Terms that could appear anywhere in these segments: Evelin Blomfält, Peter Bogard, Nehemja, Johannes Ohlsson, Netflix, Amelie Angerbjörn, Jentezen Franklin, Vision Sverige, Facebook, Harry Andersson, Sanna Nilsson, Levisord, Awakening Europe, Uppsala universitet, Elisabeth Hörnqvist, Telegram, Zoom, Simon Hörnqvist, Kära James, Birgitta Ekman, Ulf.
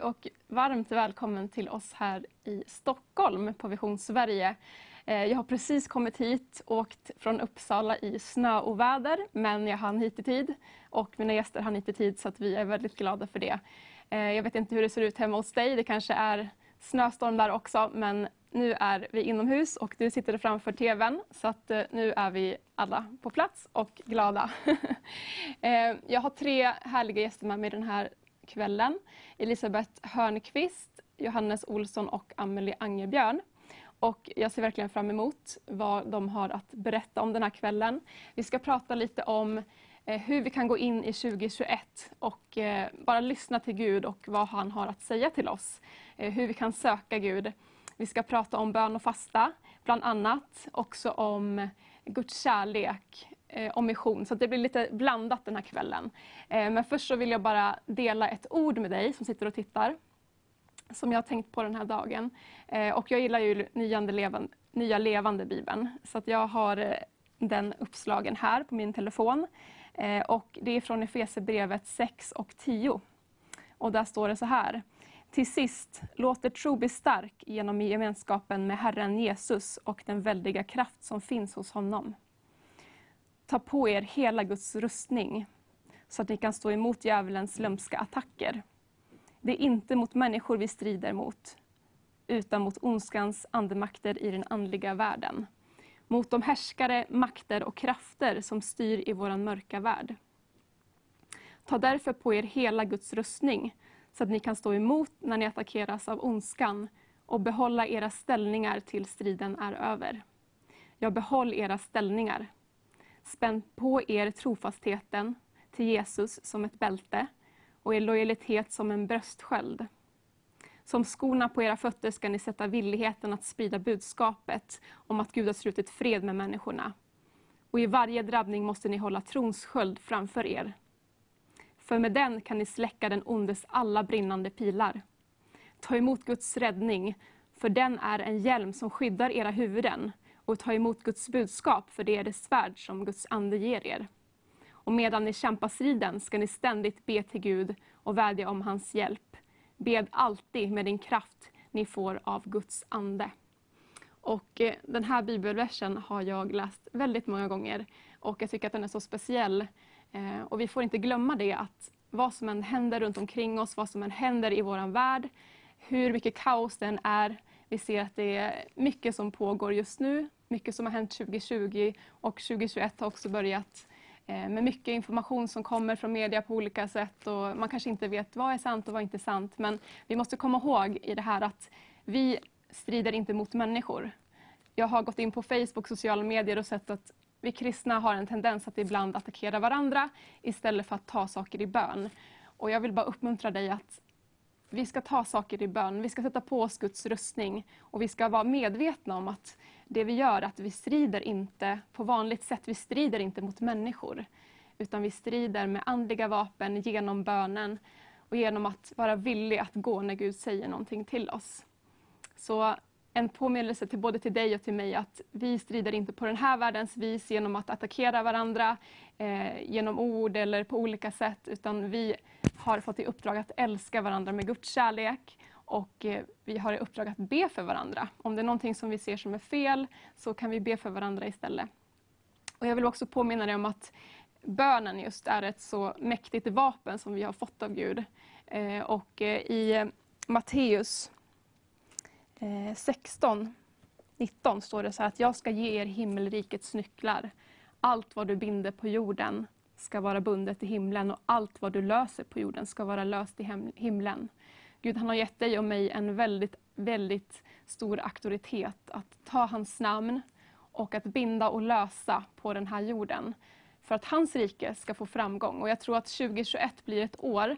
Hej och varmt välkommen till oss här i Stockholm på Vision Sverige. Jag har precis kommit hit, åkt från Uppsala i snö och väder, men jag hann hit i tid och mina gäster hann hit i tid, så att vi är väldigt glada för det. Jag vet inte hur det ser ut hemma hos dig, det kanske är snöstorm där också, men nu är vi inomhus och du sitter framför tvn, så att nu är vi alla på plats och glada. Jag har tre härliga gäster med mig den här kvällen. Elisabeth Hörnqvist, Johannes Ohlsson och Amelie Angerbjörn. Och jag ser verkligen fram emot vad de har att berätta om den här kvällen. Vi ska prata lite om hur vi kan gå in i 2021 och bara lyssna till Gud och vad han har att säga till oss. Hur vi kan söka Gud. Vi ska prata om bön och fasta, bland annat också om Guds kärlek och mission. Så det blir lite blandat den här kvällen. Men först så vill jag bara dela ett ord med dig som sitter och tittar, som jag har tänkt på den här dagen. Och jag gillar ju nya levande Bibeln, så att jag har den uppslagen här på min telefon. Och det är från Efeserbrevet 6 och 10. Och där står det så här. Till sist, låt er tro bli stark genom gemenskapen med Herren Jesus och den väldiga kraft som finns hos honom. Ta på er hela Guds rustning så att ni kan stå emot djävulens lömska attacker. Det är inte mot människor vi strider mot, utan mot ondskans andemakter i den andliga världen. Mot de härskare, makter och krafter som styr i våran mörka värld. Ta därför på er hela Guds rustning så att ni kan stå emot när ni attackeras av ondskan och behålla era ställningar till striden är över. Ja, behåll era ställningar. Spänn på er trofastheten till Jesus som ett bälte och er lojalitet som en bröstsköld. Som skorna på era fötter ska ni sätta villigheten att sprida budskapet om att Gud har slutit fred med människorna. Och i varje drabbning måste ni hålla trons sköld framför er. För med den kan ni släcka den ondes alla brinnande pilar. Ta emot Guds räddning, för den är en hjälm som skyddar era huvuden. Och ta emot Guds budskap, för det är det svärd som Guds ande ger er. Och medan ni kämpar striden ska ni ständigt be till Gud och vädja om hans hjälp. Bed alltid med den kraft ni får av Guds ande. Och den här bibelversen har jag läst väldigt många gånger. Och jag tycker att den är så speciell. Och vi får inte glömma det, att vad som än händer runt omkring oss, vad som än händer i vår värld, hur mycket kaos den är. Vi ser att det är mycket som pågår just nu, mycket som har hänt 2020 och 2021 har också börjat med mycket information som kommer från media på olika sätt, och man kanske inte vet vad är sant och vad inte är sant, men vi måste komma ihåg i det här att vi strider inte mot människor. Jag har gått in på Facebook, sociala medier och sett att vi kristna har en tendens att ibland attackera varandra istället för att ta saker i bön. Och jag vill bara uppmuntra dig att vi ska ta saker i bön, vi ska sätta på oss Guds rustning och vi ska vara medvetna om att det vi gör, att vi strider inte på vanligt sätt, vi strider inte mot människor, utan vi strider med andliga vapen genom bönen och genom att vara villig att gå när Gud säger någonting till oss. Så en påminnelse till både till dig och till mig att vi strider inte på den här världens vis genom att attackera varandra genom ord eller på olika sätt, utan vi har fått i uppdrag att älska varandra med Guds kärlek och vi har i uppdrag att be för varandra. Om det är någonting som vi ser som är fel så kan vi be för varandra istället. Och jag vill också påminna dig om att bönen just är ett så mäktigt vapen som vi har fått av Gud. Och i Matteus 16:19 står det så här att jag ska ge er himmelrikets nycklar. Allt vad du binder på jorden ska vara bundet i himlen och allt vad du löser på jorden ska vara löst i himlen. Gud, han har gett dig och mig en väldigt, väldigt stor auktoritet att ta hans namn och att binda och lösa på den här jorden för att hans rike ska få framgång. Och jag tror att 2021 blir ett år,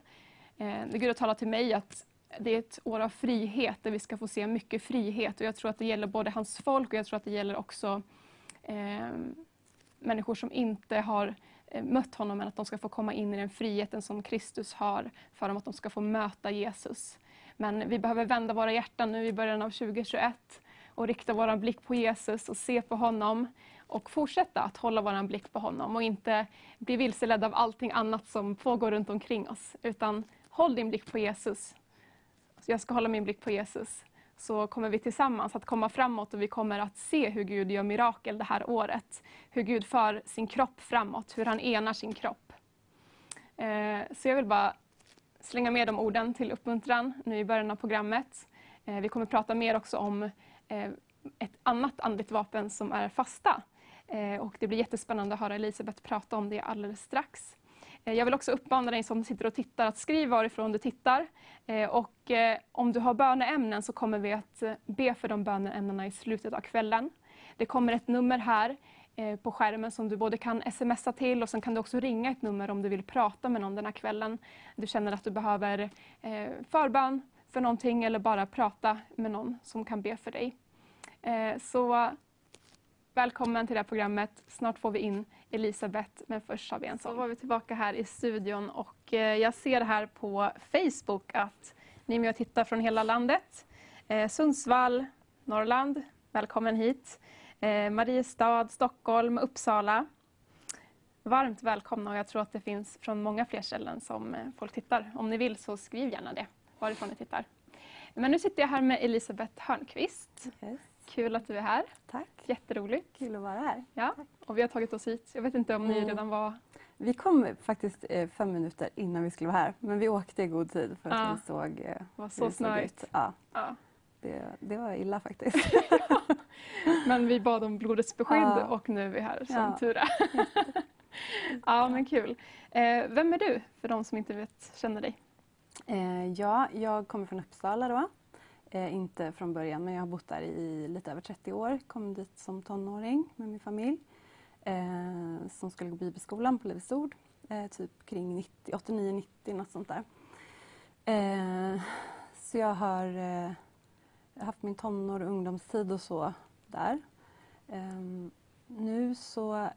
Gud har talat till mig att det är ett år av frihet där vi ska få se mycket frihet. Och jag tror att det gäller både hans folk och jag tror att det gäller också människor som inte har mött honom, men att de ska få komma in i den friheten som Kristus har för dem, att de ska få möta Jesus. Men vi behöver vända våra hjärtan nu i början av 2021 och rikta vår blick på Jesus och se på honom och fortsätta att hålla vår blick på honom och inte bli vilseledd av allting annat som pågår runt omkring oss, utan håll din blick på Jesus. Så jag ska hålla min blick på Jesus. Så kommer vi tillsammans att komma framåt och vi kommer att se hur Gud gör mirakel det här året. Hur Gud för sin kropp framåt, hur han enar sin kropp. Så jag vill bara slänga med de orden till uppmuntran nu i början av programmet. Vi kommer prata mer också om ett annat andligt vapen som är fasta. Och det blir jättespännande att höra Elisabeth prata om det alldeles strax. Jag vill också uppmana dig som sitter och tittar att skriv varifrån du tittar. Och om du har böneämnen så kommer vi att be för de böneämnena i slutet av kvällen. Det kommer ett nummer här på skärmen som du både kan smsa till och sen kan du också ringa ett nummer om du vill prata med någon den här kvällen. Du känner att du behöver förbön för någonting eller bara prata med någon som kan be för dig. Så välkommen till det här programmet. Snart får vi in Elisabeth, men först har vi en sån. Så var vi tillbaka här i studion och jag ser här på Facebook att ni är med och tittar från hela landet. Sundsvall, Norrland, välkommen hit. Mariestad, Stockholm, Uppsala. Varmt välkomna och jag tror att det finns från många fler ställen som folk tittar. Om ni vill så skriv gärna det, varifrån ni tittar. Men nu sitter jag här med Elisabeth Hörnqvist. Yes. Kul att du är här. Tack. Jätteroligt. Kul att vara här. Ja, tack. Och vi har tagit oss hit. Jag vet inte om ni redan var... Vi kom faktiskt 5 minuter innan vi skulle vara här. Men vi åkte i god tid för att vi såg... Det var så snöigt. Ja. Ja. Det var illa faktiskt. Ja. Men vi bad om blodets beskydd och nu är vi här som tur är. Ja, men kul. Vem är du för de som inte känner dig? Ja, jag kommer från Uppsala då. Inte från början, men jag har bott där i lite över 30 år. Kom dit som tonåring med min familj. Som skulle gå bibelskolan på Levisord. Typ kring 89-90, något sånt där. Så jag har haft min tonår och ungdomstid och så där. Nu så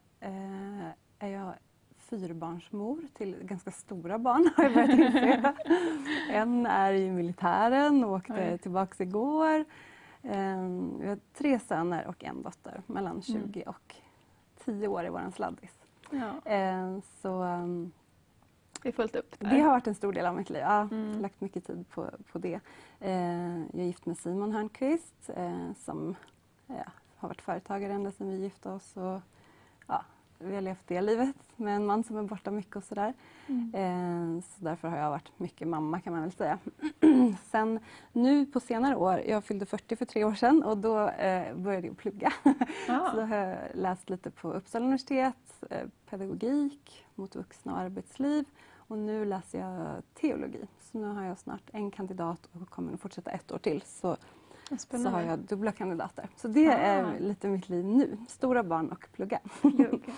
är jag fyrbarnsmor till ganska stora barn, har jag börjat inse. En är i militären och åkte tillbaka igår. Vi har 3 söner och en dotter mellan 20 och 10 år i våran sladdis. Ja. Så det är fullt upp där. Det har varit en stor del av mitt liv. Ja, jag har lagt mycket tid på det. Jag är gift med Simon Hörnqvist som har varit företagare ända sedan vi gifte oss. Och, vi har levt det livet med en man som är borta mycket och sådär. Så därför har jag varit mycket mamma kan man väl säga. Sen nu på senare år, jag fyllde 40 för 3 år sedan och då började jag plugga. Så har jag läst lite på Uppsala universitet, pedagogik mot vuxna och arbetsliv. Och nu läser jag teologi. Så nu har jag snart en kandidat och kommer att fortsätta 1 år till. Så har jag dubbla kandidater. Så det är lite mitt liv nu. Stora barn och plugga.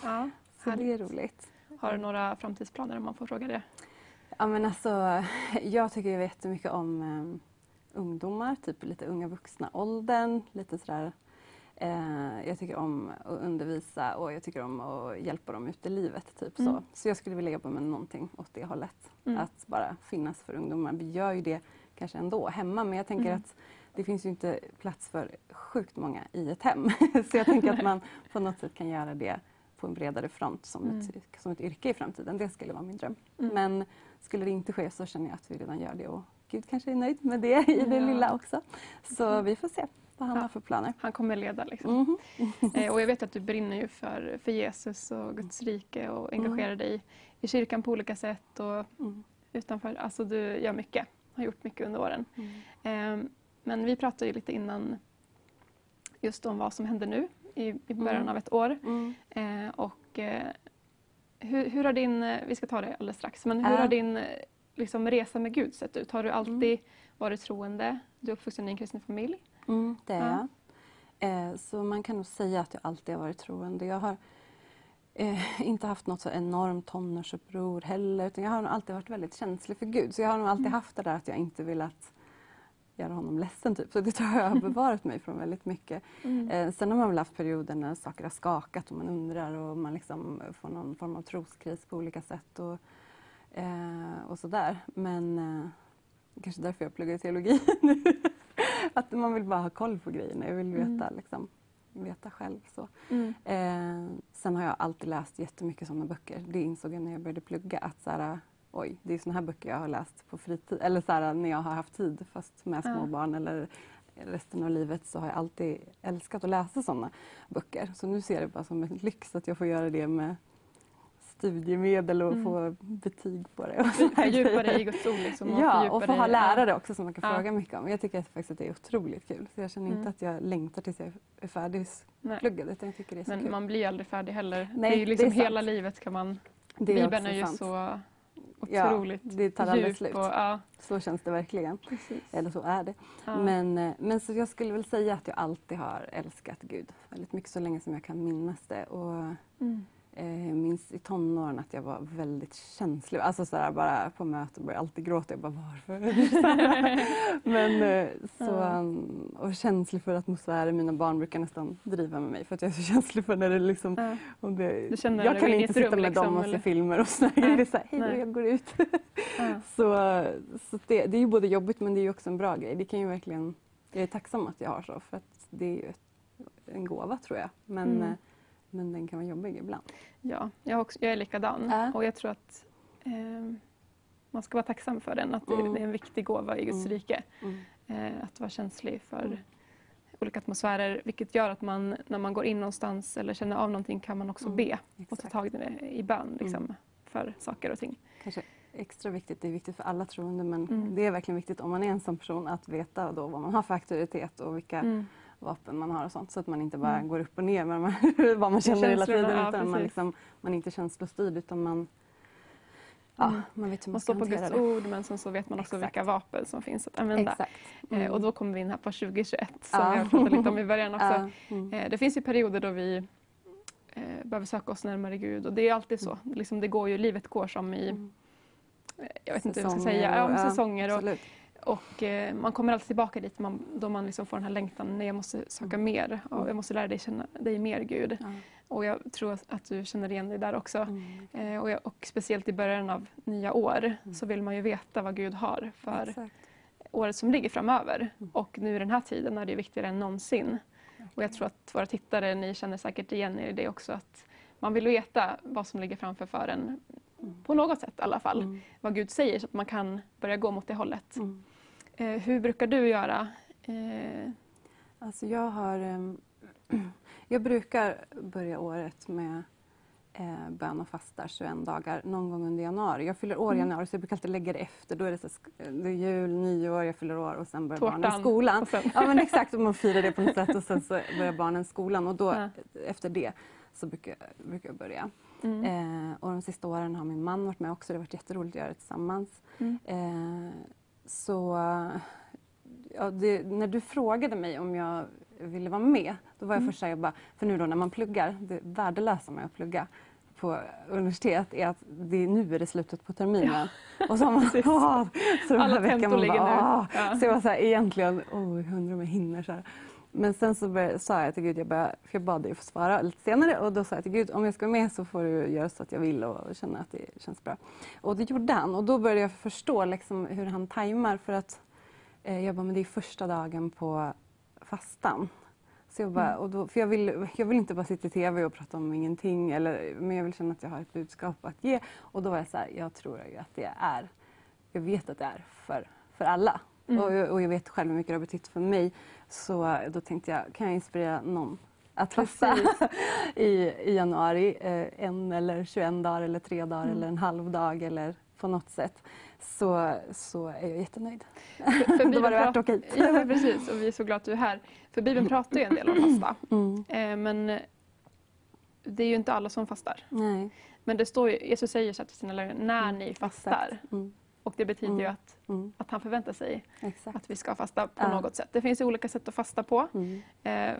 Ja, så det är roligt. Har du några framtidsplaner om man får fråga det? Ja, men alltså, jag tycker ju jättemycket om ungdomar. Typ lite unga vuxna åldern. Lite sådär. Jag tycker om att undervisa och jag tycker om att hjälpa dem ut i livet. Typ så. Så jag skulle vilja jobba med någonting åt det hållet. Att bara finnas för ungdomar. Vi gör ju det kanske ändå hemma. Men jag tänker att det finns ju inte plats för sjukt många i ett hem. Så jag tänker att man på något sätt kan göra det på en bredare front som ett yrke i framtiden. Det skulle vara min dröm. Men skulle det inte ske så känner jag att vi redan gör det. Och Gud kanske är nöjd med det i det lilla också. Så vi får se vad han har för planer. Han kommer leda liksom. Och jag vet att du brinner ju för Jesus och Guds rike. Och engagerar dig i kyrkan på olika sätt. Och utanför. Alltså du gör mycket. Har gjort mycket under åren. Men vi pratade ju lite innan just om vad som händer nu i början av ett år. Och hur har din, vi ska ta det alldeles strax, men hur har din liksom, resa med Gud sett ut? Har du alltid varit troende? Du är uppvuxen i en kristen familj. Det är jag. Så man kan nog säga att jag alltid har varit troende. Jag har inte haft något så enormt tonårsuppror heller, utan jag har nog alltid varit väldigt känslig för Gud. Så jag har nog alltid haft det där att jag inte vill att göra honom ledsen typ. Så det tror jag har bevarat mig från väldigt mycket. Sen har man väl haft perioder när saker har skakat och man undrar och man liksom får någon form av troskris på olika sätt och sådär. Men kanske därför jag pluggar teologi nu. Att man vill bara ha koll på grejerna. Jag vill veta, liksom, veta själv. Så. Sen har jag alltid läst jättemycket sådana böcker. Det insåg jag när jag började plugga att så här, oj, det är såna här böcker jag har läst på fritid, eller så här, när jag har haft tid fast med småbarn eller resten av livet, så har jag alltid älskat att läsa sådana böcker. Så nu ser jag det bara som en lyx att jag får göra det med studiemedel och få betyg på det. Och fördjupa dig i Guds ord. Liksom, och ja, och få ha lärare också som man kan fråga mycket om. Jag tycker faktiskt att det är otroligt kul. Så jag känner inte att jag längtar tills jag är färdig pluggad. Utan jag tycker det är så kul. Men man blir aldrig färdig heller. Nej, det är liksom det är hela livet kan man... Bibeln är ju så otroligt det tar aldrig slut. Och, så känns det verkligen. Precis. Eller så är det. Men så jag skulle väl säga att jag alltid har älskat Gud. Väldigt mycket så länge som jag kan minnas det. Och... minns i tonåren att jag var väldigt känslig. Alltså så där, bara på möten började jag alltid gråta. Jag bara, varför? Men så... Och känslig för atmosfären. Mina barn brukar nästan driva med mig. För att jag är så känslig för när det liksom... jag kan inte sitta med dem och se filmer och sådär. Det är så här, hej då, jag går ut. Så det är ju både jobbigt, men det är ju också en bra grej. Det kan ju verkligen... Jag är tacksam att jag har så. För att det är ju en gåva, tror jag. Men den kan vara jobbig ibland. Ja, jag är likadan. Och jag tror att man ska vara tacksam för den. Att det är en viktig gåva i Guds rike. Att vara känslig för olika atmosfärer. Vilket gör att man, när man går in någonstans eller känner av någonting, kan man också be. Exakt. Och ta tag i det i bön liksom, för saker och ting. Kanske extra viktigt. Det är viktigt för alla troende. Men det är verkligen viktigt om man är en sån person att veta då vad man har för auktoritet och vilka... vapen man har och sånt, så att man inte bara går upp och ner med vad man känner hela tiden, utan man, liksom, man är inte känslostyrd, utan man man vet hur man ska hantera det. Man står på Guds ord, men sen så vet man också vilka vapen som finns att använda. Och då kommer vi in här på 2021 som jag pratade lite om i början också. Det finns ju perioder då vi behöver söka oss närmare Gud, och det är alltid så. Liksom det går ju, livet går som i jag vet inte hur jag ska säga, säsonger och man kommer alltid tillbaka dit då man liksom får den här längtan. Jag måste söka mer. Och jag måste lära dig känna dig mer, Gud. Och jag tror att du känner igen dig där också. Och speciellt i början av nya år så vill man ju veta vad Gud har för året som ligger framöver. Och nu i den här tiden är det viktigare än någonsin. Och jag tror att våra tittare, ni känner säkert igen er i det också. Att man vill veta vad som ligger framför för en. På något sätt i alla fall. Vad Gud säger, så att man kan börja gå mot det hållet. Hur brukar du göra? Alltså jag brukar börja året med bön och fastar 21 dagar någon gång under januari. Jag fyller år i januari, så jag brukar alltid lägga det efter. Då är det, så det är jul, nyår, jag fyller år och sen börjar barnen skolan. Ja, men exakt, och man firar det på något sätt och sen så börjar barnen skolan. Och då efter det så brukar jag börja. Och de sista åren har min man varit med också. Det har varit jätteroligt att göra det tillsammans. Så ja, när du frågade mig om jag ville vara med, då var jag först såhär, jag bara, för nu då när man pluggar, det värdelösa med att plugga på universitet är att nu är det slutet på terminen. Och så har man så den här veckan man bara, så jag var såhär egentligen, jag undrar om jag hinner så här. Men sen så sa jag till Gud, för jag bad dig få svara lite senare. Och då sa jag till Gud, om jag ska vara med så får du göra så att jag vill och känna att det känns bra. Och det gjorde han. Och då började jag förstå liksom hur han tajmar. För att jag bara, men det är första dagen på fastan. Så jag bara, och då, för jag vill inte bara sitta i tv och prata om ingenting. Men jag vill känna att jag har ett budskap att ge. Och då var jag så här, jag tror ju att det är. Jag vet att det är för alla. Och jag vet själv hur mycket det har betytt för mig. Så då tänkte jag, kan jag inspirera någon att fasta i januari? En eller 21 dagar eller 3 dagar eller en halv dag eller på något sätt. Så är jag jättenöjd. Då var det värt att åka hit. Ja, precis. Och vi är så glada att du är här. För Bibeln pratar ju en del om fasta. Men det är ju inte alla som fastar. Nej. Men det står ju, Jesus säger så här till sina lärjungar, när ni fastar. Och det betyder ju att han förväntar sig att vi ska fasta på något sätt. Det finns ju olika sätt att fasta på.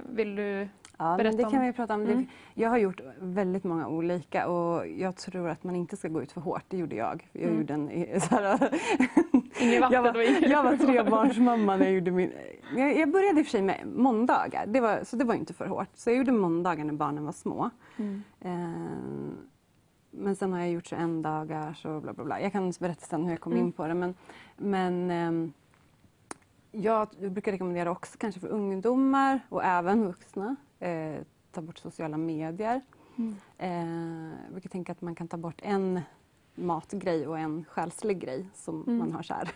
Vill du berätta om? Det kan vi prata om. Jag har gjort väldigt många olika. Och jag tror att man inte ska gå ut för hårt. Det gjorde jag. Jag gjorde en så här... jag var trebarnsmamma när jag gjorde min... Jag började i och för sig med måndagar. Så det var inte för hårt. Så jag gjorde måndagar när barnen var små. Men sen har jag gjort 21 dagar så bla bla bla. Jag kan berätta sen hur jag kom in på det. Men jag brukar rekommendera också kanske för ungdomar och även vuxna. Ta bort sociala medier. Jag brukar tänka att man kan ta bort en matgrej och en själslig grej som man har så här.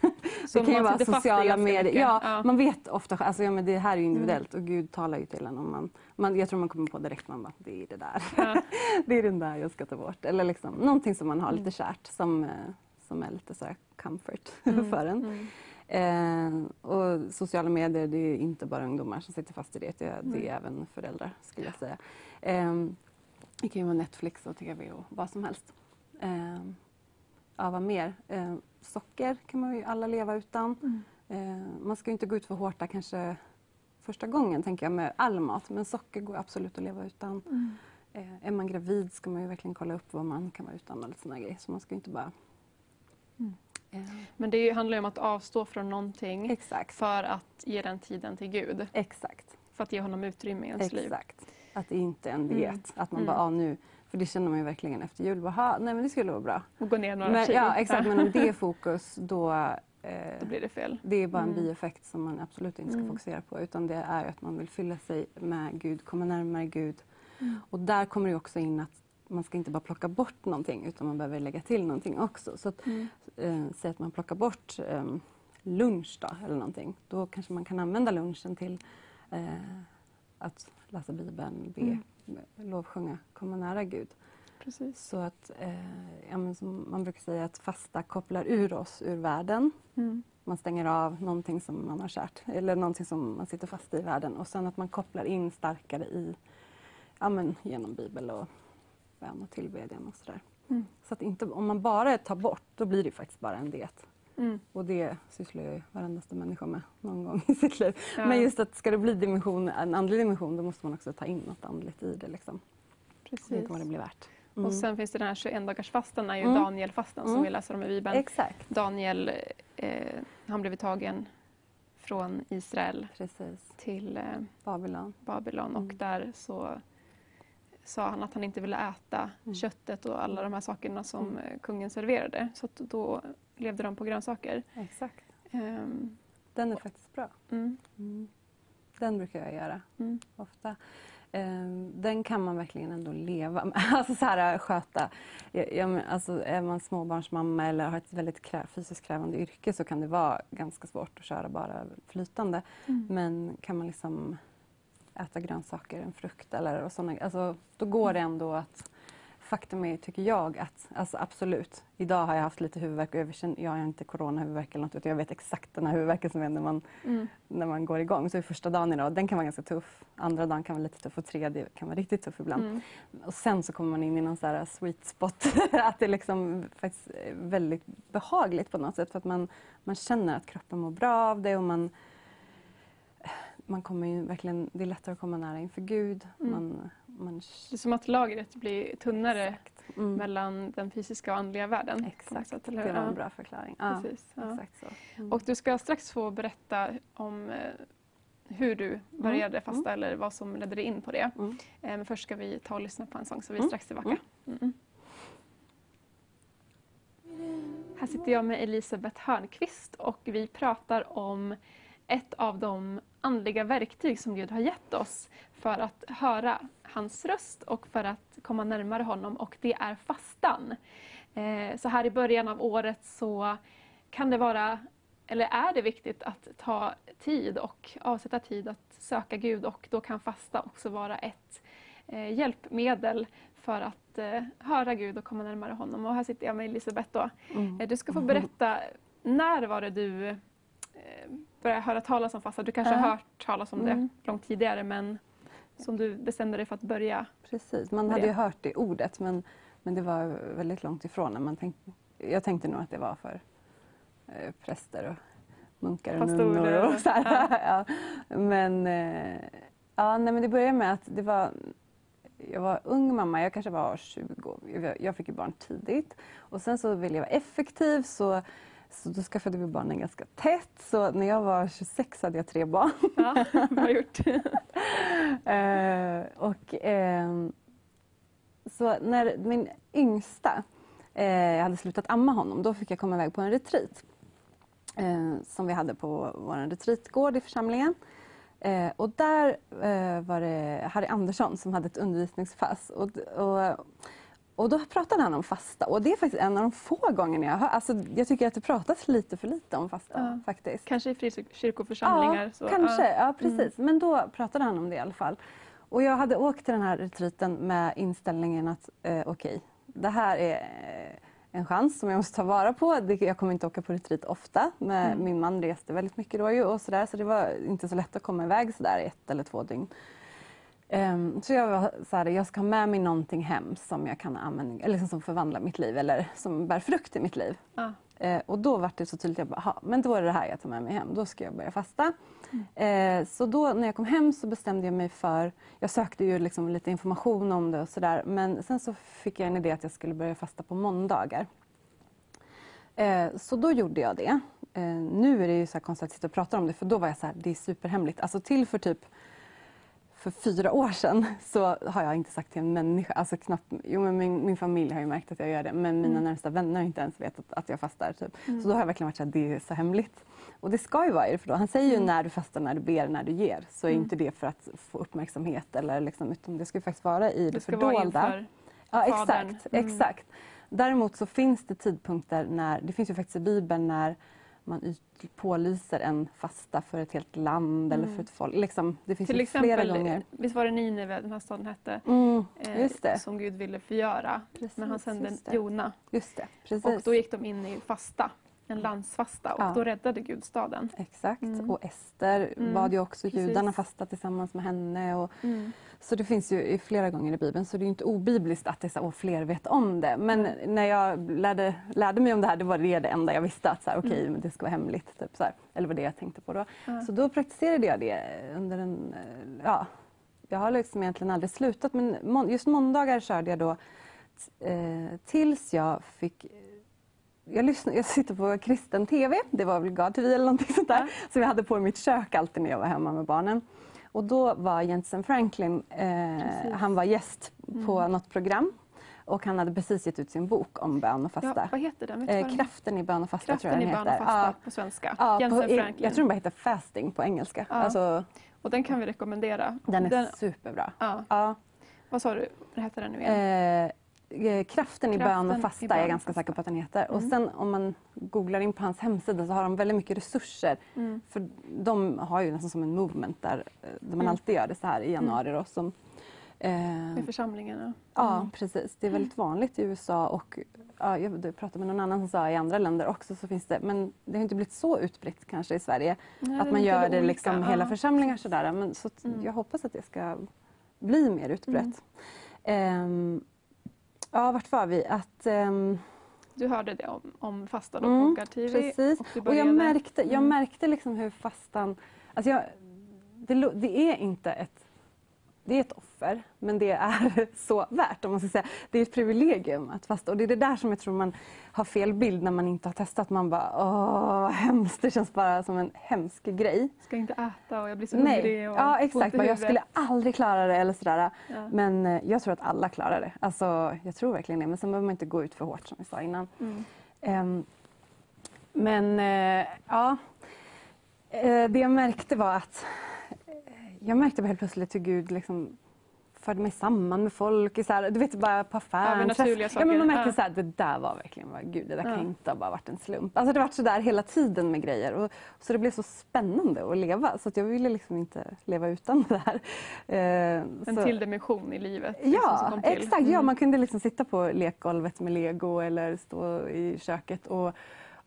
Så det kan ju vara sociala medier. Ja, man vet ofta, alltså, ja, men det här är ju individuellt och Gud talar ju till en om man. Jag tror man kommer på direkt, man bara, det är det där. Ja. Det är den där jag ska ta bort. Eller liksom, någonting som man har lite kärt som är lite så här comfort för en. Mm. Och sociala medier, det är ju inte bara ungdomar som sitter fast i det. Det är även föräldrar, skulle jag säga. Det kan ju vara Netflix och tv och vad som helst. Vad mer? Socker kan man ju alla leva utan. Man ska ju inte gå ut för hårt där kanske första gången, tänker jag, med all mat. Men socker går absolut att leva utan. Är man gravid ska man ju verkligen kolla upp vad man kan vara utan och såna grejer. Så man ska ju inte bara... Men det handlar ju om att avstå från någonting. Exakt. För att ge den tiden till Gud. Exakt. För att ge honom utrymme i ens liv. Exakt. Att det inte är en diet. Att man bara, nu... För det känner man ju verkligen efter jul. Bara, nej, men det skulle vara bra. Och gå ner några kilo. Ja, exakt. Men om det är fokus, då blir det fel. Det är bara en bieffekt som man absolut inte ska fokusera på. Utan det är att man vill fylla sig med Gud. Komma närmare Gud. Och där kommer det också in att man ska inte bara plocka bort någonting. Utan man behöver lägga till någonting också. Så att säg att man plockar bort lunch då, eller någonting. Då kanske man kan använda lunchen till att läsa Bibeln, be. Lovsjunga, komma nära Gud. Precis. Så att som man brukar säga, att fasta kopplar ur oss ur världen. Man stänger av någonting som man har kärt eller någonting som man sitter fast i världen, och sen att man kopplar in starkare i genom Bibel och bön och tillbedjan och sådär. Så att inte, om man bara tar bort, då blir det faktiskt bara en diet. Och det sysslar ju varendaste människa med någon gång i sitt liv. Ja. Men just att ska det bli en andlig dimension, då måste man också ta in något andligt i det. Liksom. Precis. Det kommer det bli värt. Och sen finns det den här 21-dagarsfastan, är ju Danielfastan som vi läser om i Bibeln. Exakt. Daniel, han blev tagen från Israel till Babylon. Och där så sa han att han inte ville äta köttet och alla de här sakerna som kungen serverade. Så att då levde de på grönsaker. Exakt. Den är faktiskt bra. Den brukar jag göra ofta. Den kan man verkligen ändå leva med. Alltså så här, sköta. Är man småbarnsmamma eller har ett väldigt fysiskt krävande yrke, så kan det vara ganska svårt att köra bara flytande. Men kan man liksom äta grönsaker, en frukt eller och sådana, alltså, då går det ändå att... Faktum är, tycker jag, att alltså absolut, idag har jag haft lite huvudvärk och jag har inte coronahuvudvärk eller något, utan jag vet exakt den här huvudvärken som är när man går igång. Så första dagen idag, den kan vara ganska tuff, andra dagen kan vara lite tuff och tredje kan vara riktigt tuff ibland. Och sen så kommer man in i någon så här sweet spot, att det liksom faktiskt är väldigt behagligt på något sätt, för att man känner att kroppen mår bra av det, och man kommer ju verkligen, det är lättare att komma nära inför Gud. Det är som att lagret blir tunnare mellan den fysiska och andliga världen. Exakt, sätt, det var en bra förklaring. Ja. Precis, ja. Exakt så. Och du ska strax få berätta om hur du varierade fasta eller vad som ledde dig in på det. Men först ska vi ta och lyssna på en sång, så vi är strax tillbaka. Här sitter jag med Elisabeth Hörnqvist och vi pratar om ett av de andliga verktyg som Gud har gett oss för att höra hans röst och för att komma närmare honom, och det är fastan. Så här i början av året så kan det vara, eller är det viktigt att ta tid och avsätta tid att söka Gud, och då kan fasta också vara ett hjälpmedel för att höra Gud och komma närmare honom. Och här sitter jag med Elisabeth då. Du ska få berätta, när var det du började höra talas om fasta? Du kanske har hört talas om det långt tidigare, men som du bestämde dig för att börja. Precis, man hade ju hört det ordet, men det var väldigt långt ifrån. När man tänkte, jag tänkte nog att det var för präster och munkar och nunnor och så här. Men det började med att jag var ung mamma, jag kanske var 20. Jag fick ju barn tidigt, och sen så ville jag vara effektiv, så då skaffade vi barnen ganska tätt. Så när jag var 26 hade jag 3 barn. Ja, vad har gjort? Så när min yngsta, jag hade slutat amma honom, då fick jag komma iväg på en retreat. Som vi hade på vår retreatgård i församlingen. Och där var det Harry Andersson som hade ett undervisningspass. Och Och då pratade han om fasta. Och det är faktiskt en av de få gångerna jag hör. Alltså, jag tycker att det pratas lite för lite om fasta. Ja. Faktiskt. Kanske i frikyrkoförsamlingar. Ja, så. Kanske. Ja, ja precis. Mm. Men då pratade han om det i alla fall. Och jag hade åkt till den här retreaten med inställningen att okej, det här är en chans som jag måste ta vara på. Jag kommer inte åka på retreat ofta. Men min man reste väldigt mycket då ju och sådär. Så det var inte så lätt att komma iväg sådär 1 eller 2 dygn. Så jag var så här, jag ska ha med mig någonting hem som jag kan använda, eller liksom som förvandlar mitt liv eller som bär frukt i mitt liv. Ah. Och då var det så tydligt, jag bara, men då är det här jag tar med mig hem, då ska jag börja fasta. Mm. Så då när jag kom hem så bestämde jag mig för, jag sökte ju liksom lite information om det och sådär, men sen så fick jag en idé att jag skulle börja fasta på måndagar. Så då gjorde jag det. Nu är det ju så här konstigt att sitta och prata om det, för då var jag så här, det är superhemligt. Alltså till för typ, för 4 år sedan så har jag inte sagt till en människa, alltså knappt, jo men min familj har ju märkt att jag gör det, men mina närmsta vänner har inte ens vetat att jag fastar typ. Så då har jag verkligen varit så här, det är så hemligt. Och det ska ju vara det, för då han säger ju när du fastar, när du ber, när du ger, så är inte det för att få uppmärksamhet eller liksom, utan det ska ju faktiskt vara i det fördolda. Ja, exakt, exakt. Däremot så finns det tidpunkter när, det finns ju faktiskt i Bibeln när man pålyser en fasta för ett helt land eller för ett folk. Liksom, det finns till exempel, flera gånger. Visst var det Nineve, den här staden hette, just det. Som Gud ville förgöra. Precis, men han sände Jona. Just det, precis. Och då gick de in i fasta, en landsfasta. Och då räddade Gud staden. Exakt, och Ester bad ju också judarna fasta tillsammans med henne. Och, så det finns ju flera gånger i Bibeln. Så det är ju inte obibliskt att det är så, och fler vet om det. Men när jag lärde mig om det här, det var det enda jag visste. Att så här, okej, men det ska vara hemligt. Typ, så här. Eller vad det jag tänkte på då. Så då praktiserade jag det under en... Ja, jag har liksom egentligen aldrig slutat. Men just måndagar körde jag då tills jag fick... Jag sitter på kristen tv, det var väl glad tv eller någonting sånt där, som jag hade på i mitt kök alltid när jag var hemma med barnen. Och då var Jentezen Franklin, han var gäst på något program och han hade precis gett ut sin bok om bön och fasta. Ja, vad heter den? Kraften i bön och fasta, tror jag den heter. Kraften i bön och fasta på svenska. Ja, jag tror den bara heter fasting på engelska. Ja. Alltså, och den kan vi rekommendera. Den är superbra. Ja. Ja. Vad sa du? Vad heter den nu igen? Kraften i bön och fasta är jag ganska säker på att den heter. Och sen om man googlar in på hans hemsida så har de väldigt mycket resurser. För de har ju nästan som en movement där man alltid gör det så här i januari. Då, som, med församlingarna. Ja, precis. Det är väldigt vanligt i USA och jag pratade med någon annan som sa i andra länder också så finns det. Men det har inte blivit så utbrett kanske i Sverige. Nej, att man gör det liksom hela församlingar sådär. Men så jag hoppas att det ska bli mer utbrett. Ja, vart var vi? Att, du hörde det om fastan och kokar-tv. Precis. Och jag märkte liksom hur fastan... Alltså det är inte ett... Det är ett offer, men det är så värt om man ska säga. Det är ett privilegium att fasta. Och det är det där som jag tror man har fel bild när man inte har testat. Man bara, åh vad hemskt. Det känns bara som en hemsk grej. Ska inte äta och jag blir så hungrig. Och ja, exakt. Jag skulle aldrig klara det eller sådär. Ja. Men jag tror att alla klarar det. Alltså, jag tror verkligen det. Men sen behöver man inte gå ut för hårt som vi sa innan. Det jag märkte var att... Jag märkte helt plötsligt hur Gud liksom förde mig samman med folk i så här, du vet bara på affären. Ja, men man märkte så här, det där var verkligen vad Gud, det där kan inte ha bara varit en slump. Alltså det var så där hela tiden med grejer och så det blev så spännande att leva så att jag ville liksom inte leva utan det här. En till dimension i livet. Ja, exakt. Ja, man kunde liksom sitta på lekgolvet med Lego eller stå i köket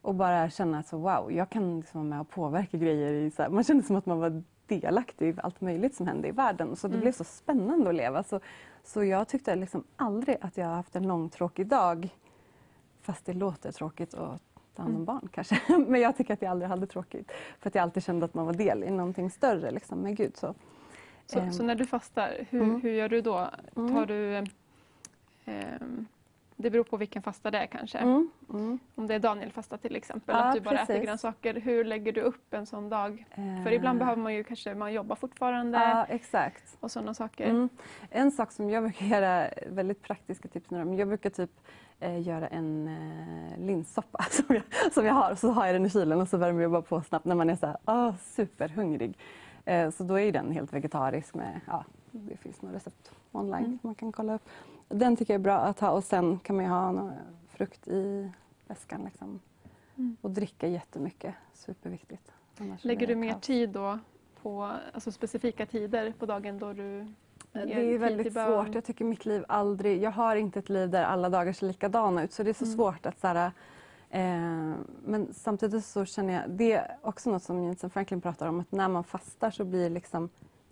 och bara känna att så wow, jag kan liksom vara med och påverka grejer i så här. Man kände som att man var delaktig i allt möjligt som hände i världen. Så det blev så spännande att leva. Så jag tyckte liksom aldrig att jag har haft en lång tråkig dag. Fast det låter tråkigt att ta hand om barn kanske. Men jag tycker att jag aldrig hade tråkigt. För att jag alltid kände att man var del i någonting större liksom, med Gud. Så när du fastar, hur gör du då? Tar du... Det beror på vilken fasta det är kanske. Om det är Danielfasta till exempel. Att du bara äter grönsaker. Hur lägger du upp en sån dag? För ibland behöver man ju kanske, man jobbar fortfarande. Ja, exakt. Och sådana saker. En sak som jag brukar göra, väldigt praktiska tips. Jag brukar typ göra en linssoppa som jag har. Så har jag den i kylen och så värmer jag bara på snabbt när man är så här, superhungrig. Så då är den helt vegetarisk med, det finns några recept online man kan kolla upp. Den tycker jag är bra att ha, och sen kan man ju ha någon frukt i väskan liksom. Och dricka jättemycket, superviktigt. Annars lägger du mer tid då på alltså specifika tider på dagen då du... Det är väldigt svårt. Jag tycker mitt liv aldrig... Jag har inte ett liv där alla dagar ser likadana ut. Så det är så svårt att... Så här, men samtidigt så känner jag... Det är också något som Jentezen Franklin pratar om. Att när man fastar så blir liksom...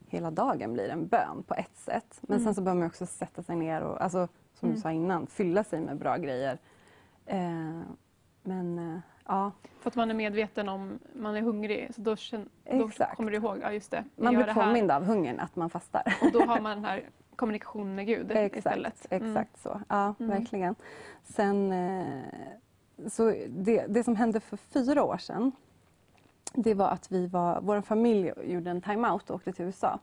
Hela dagen blir en bön på ett sätt. Men sen så bör man också sätta sig ner och... Alltså, som du sa innan, fylla sig med bra grejer. Ja. För att man är medveten om man är hungrig, så då kommer du ihåg, ja just det. Man blir påmind av hungern att man fastar. Och då har man den här kommunikationen med Gud istället. Exakt så, ja verkligen. Sen, så det som hände för 4 år sedan, det var att vår familj gjorde en time-out och åkte till USA.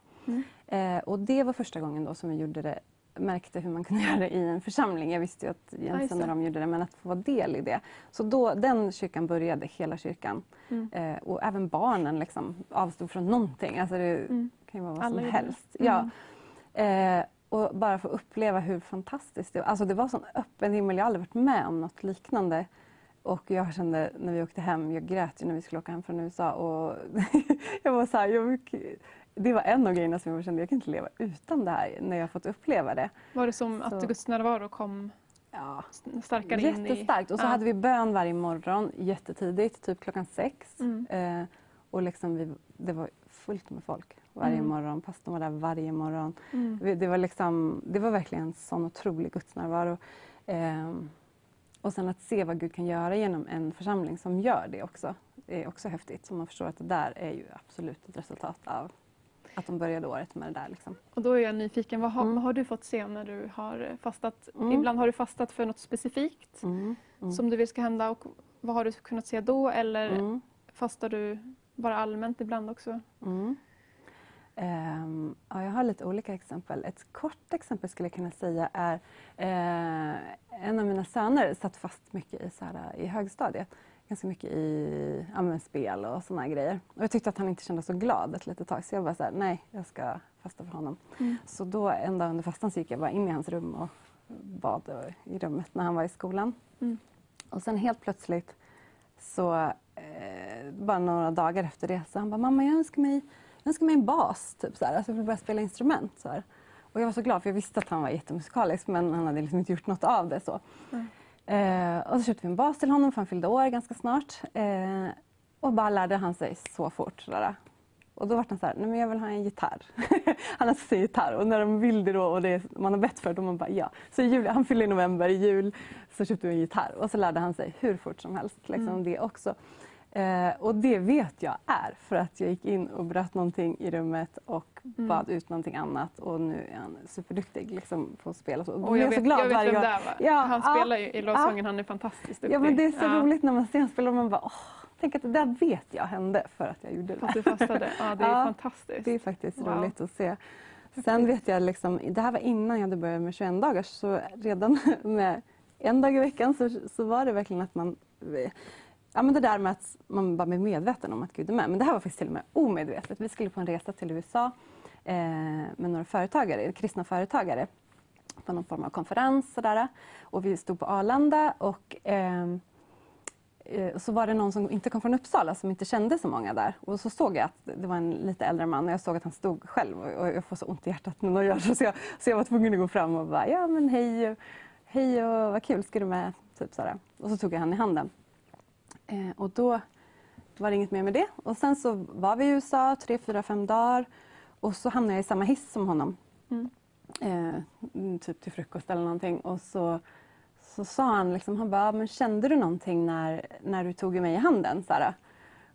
Och det var första gången då som vi gjorde det. Märkte hur man kunde göra det i en församling. Jag visste ju att Jensen när de gjorde det, men att få vara del i det. Så då, den kyrkan började, hela kyrkan. Och även barnen liksom avstod från någonting. Alltså det kan ju vara vad alla som helst. Ja. Och bara få uppleva hur fantastiskt det var. Alltså det var sån öppen himmel, jag har aldrig varit med om något liknande. Och jag kände när vi åkte hem, jag grät ju när vi skulle åka hem från USA. Och jag var så här, det var en av grejerna som jag kände, jag kan inte leva utan det här när jag fått uppleva det. Var det som att Guds närvaro kom starkare in i? Jättestarkt. Och så hade vi bön varje morgon jättetidigt, typ klockan 6. Och liksom det var fullt med folk varje morgon. Pastorn var där varje morgon. Det var verkligen en sån otrolig Guds närvaro. Och sen att se vad Gud kan göra genom en församling som gör det också. Det är också häftigt. Så man förstår att det där är ju absolut ett resultat av att de började året med det där. Liksom. Och då är jag nyfiken. Vad har du fått se när du har fastat? Ibland har du fastat för något specifikt som du vill ska hända. Och vad har du kunnat se då? Eller fastar du bara allmänt ibland också? Ja, jag har lite olika exempel. Ett kort exempel skulle jag kunna säga är en av mina söner satt fast mycket i högstadiet. Ganska mycket i spel och såna här grejer. Och jag tyckte att han inte kände så glad ett litet tag. Så jag bara så här, nej, jag ska fasta för honom. Så då en dag under fastan så gick jag bara in i hans rum och bad i rummet när han var i skolan. Och sen helt plötsligt så, bara några dagar efter det, så han bara, mamma jag önskar mig en bas, typ så här. Alltså jag vill börja spela instrument så här. Och jag var så glad för jag visste att han var jättemusikalisk, men han hade liksom inte gjort något av det så. Och så köpte vi en bas till honom, för han fyllde år ganska snart. Och bara lärde han sig så fort. Sådär. Och då var han så här, nej men jag vill ha en gitarr. Han har sig gitarr. Och när de vill det då, och det man har bett för det, man bara ja. Så han fyllde i november, i jul så köpte vi en gitarr. Och så lärde han sig hur fort som helst liksom, det också. Och det vet jag är för att jag gick in och bröt någonting i rummet och bad ut någonting annat, och nu är han superduktig liksom på att spela. Och jag är så glad varje gång. Han spelar ju i lovsången, han är fantastiskt duktig. Ja, men det är så roligt när man ser han spelar och man bara, tänk att det där vet jag hände för att jag gjorde det. Att du fastade, det är fantastiskt. Det är faktiskt roligt att se. Sen vet jag liksom, det här var innan jag hade börjat med 21 dagars, så redan med en dag i veckan så var det verkligen att man... Ja, men det där med att man bara blir medveten om att Gud är med. Men det här var faktiskt till och med omedvetet. Vi skulle på en resa till USA med några företagare, kristna företagare. På någon form av konferens. Sådär. Och vi stod på Arlanda och så var det någon som inte kom från Uppsala, som inte kände så många där. Och så såg jag att det var en lite äldre man, och jag såg att han stod själv. Och jag får så ont i hjärtat när någon gör så. Så jag var tvungen att gå fram och bara, ja men hej och vad kul, ska du med? Typ sådär. Och så tog jag han i handen. Och då var det inget mer med det. Och sen så var vi i USA 3, 4, 5 dagar. Och så hamnade jag i samma hiss som honom. Typ till frukost eller någonting. Och så sa han liksom, han bara, men kände du någonting när du tog mig i handen? Sarah?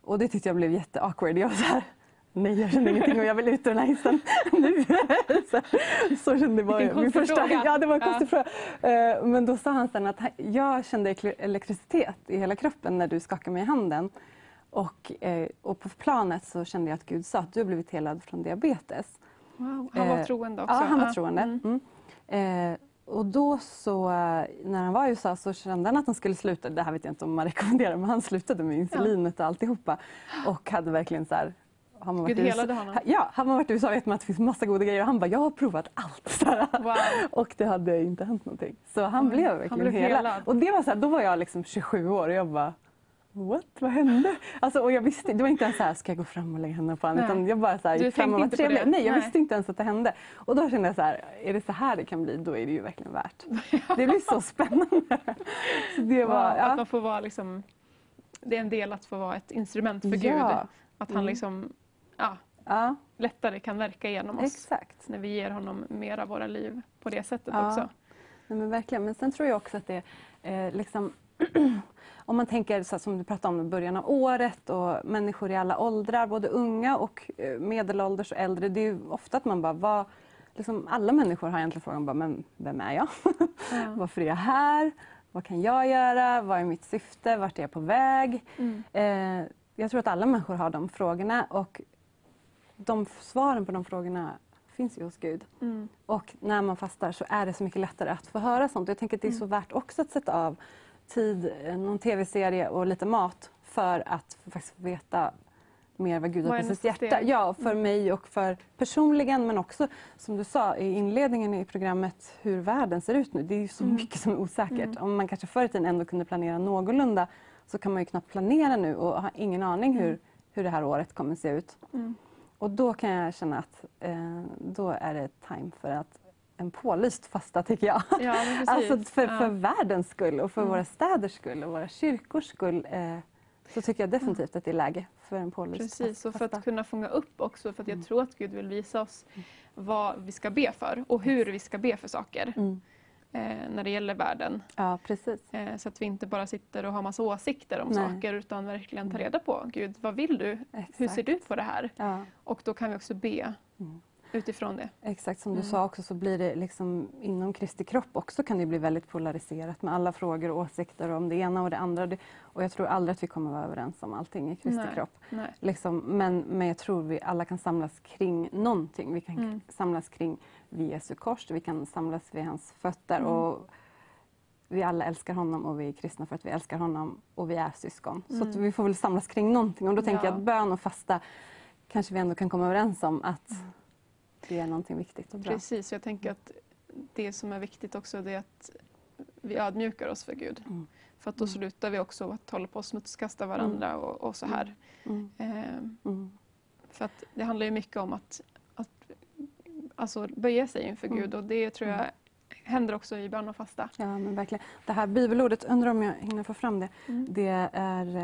Och det tyckte jag blev jätteawkward. Jag var så här, nej jag kände ingenting och jag vill ut ur den här hissen nu. Så kände jag bara min första... Ja, det var en konstig fråga. Men då sa han sen att jag kände elektricitet i hela kroppen när du skakade mig i handen. Och på planet så kände jag att Gud sa att du har blivit helad från diabetes. Wow, han var troende också. Ja, han var troende. Och då så, när han var i USA så kände han att han skulle sluta. Det här vet jag inte om man rekommenderar, men han slutade med insulinet och alltihopa. Och hade verkligen så här... han har varit i USA vet man att det finns massa goda grejer. Och han bara, jag har provat allt. Så här. Wow. Och det hade inte hänt någonting. Så han blev verkligen helad. Och det var så här, då var jag liksom 27 år och jag bara, what? Vad hände? Alltså, och jag visste, det var inte ens så här, ska jag gå fram och lägga henne på handen? Utan jag bara så här, gick fram och var trevlig. Nej, jag visste inte ens att det hände. Och då kände jag så här, är det så här det kan bli? Då är det ju verkligen värt. Det blir så spännande. Så det var, wow, ja. Att man får vara liksom, det är en del att få vara ett instrument för Gud. Att han liksom, lättare kan verka genom oss. Exakt. När vi ger honom mer av våra liv på det sättet också. Nej, men verkligen. Men sen tror jag också att det liksom... Om man tänker så här, som du pratade om i början av året och människor i alla åldrar, både unga och medelålders och äldre, det är ju ofta att man bara, vad, liksom, alla människor har egentligen frågan, bara, men vem är jag? Varför är jag här? Vad kan jag göra? Vad är mitt syfte? Vart är jag på väg? Jag tror att alla människor har de frågorna och de svaren på de frågorna finns ju hos Gud. Och när man fastar så är det så mycket lättare att få höra sånt. Jag tänker att det är så värt också att sätta av tid, någon tv-serie och lite mat för att faktiskt veta mer vad Gud har på sitt hjärta. Ja, för mig och för personligen, men också som du sa i inledningen i programmet, hur världen ser ut nu. Det är ju så mycket som är osäkert. Om man kanske förr i tiden ändå kunde planera någorlunda, så kan man ju knappt planera nu och har ingen aning hur det här året kommer att se ut. Och då kan jag känna att då är det time för att en pålyst fasta, tycker jag. Ja, alltså för världens skull och för våra städers skull och våra kyrkors skull, så tycker jag definitivt att det är läge för en pålyst fasta. Precis, och för att kunna fånga upp också, för att jag tror att Gud vill visa oss vad vi ska be för och hur vi ska be för saker när det gäller världen. Ja, precis. Så att vi inte bara sitter och har massa åsikter om saker, utan verkligen tar reda på, Gud, vad vill du? Exakt. Hur ser du på det här? Ja. Och då kan vi också be utifrån det. Exakt, som du sa också, så blir det liksom inom Kristi kropp också, kan det bli väldigt polariserat med alla frågor och åsikter om det ena och det andra. Och jag tror aldrig att vi kommer vara överens om allting i Kristi kropp. Nej. Liksom, men jag tror vi alla kan samlas kring någonting. Vi kan samlas kring vid Jesu kors, vi kan samlas vid hans fötter. Och vi alla älskar honom och vi är kristna för att vi älskar honom och vi är syskon. Så att vi får väl samlas kring någonting. Och då tänker jag att bön och fasta kanske vi ändå kan komma överens om att det är någonting viktigt och bra. Precis, jag tänker att det som är viktigt också, det är att vi ödmjukar oss för Gud. För att då slutar vi också att hålla på och smutskasta varandra och så här. För att det handlar ju mycket om att alltså böja sig inför Gud, och det tror jag händer också i bön och fasta. Ja, men verkligen. Det här bibelordet, undrar om jag hinner få fram det. Det är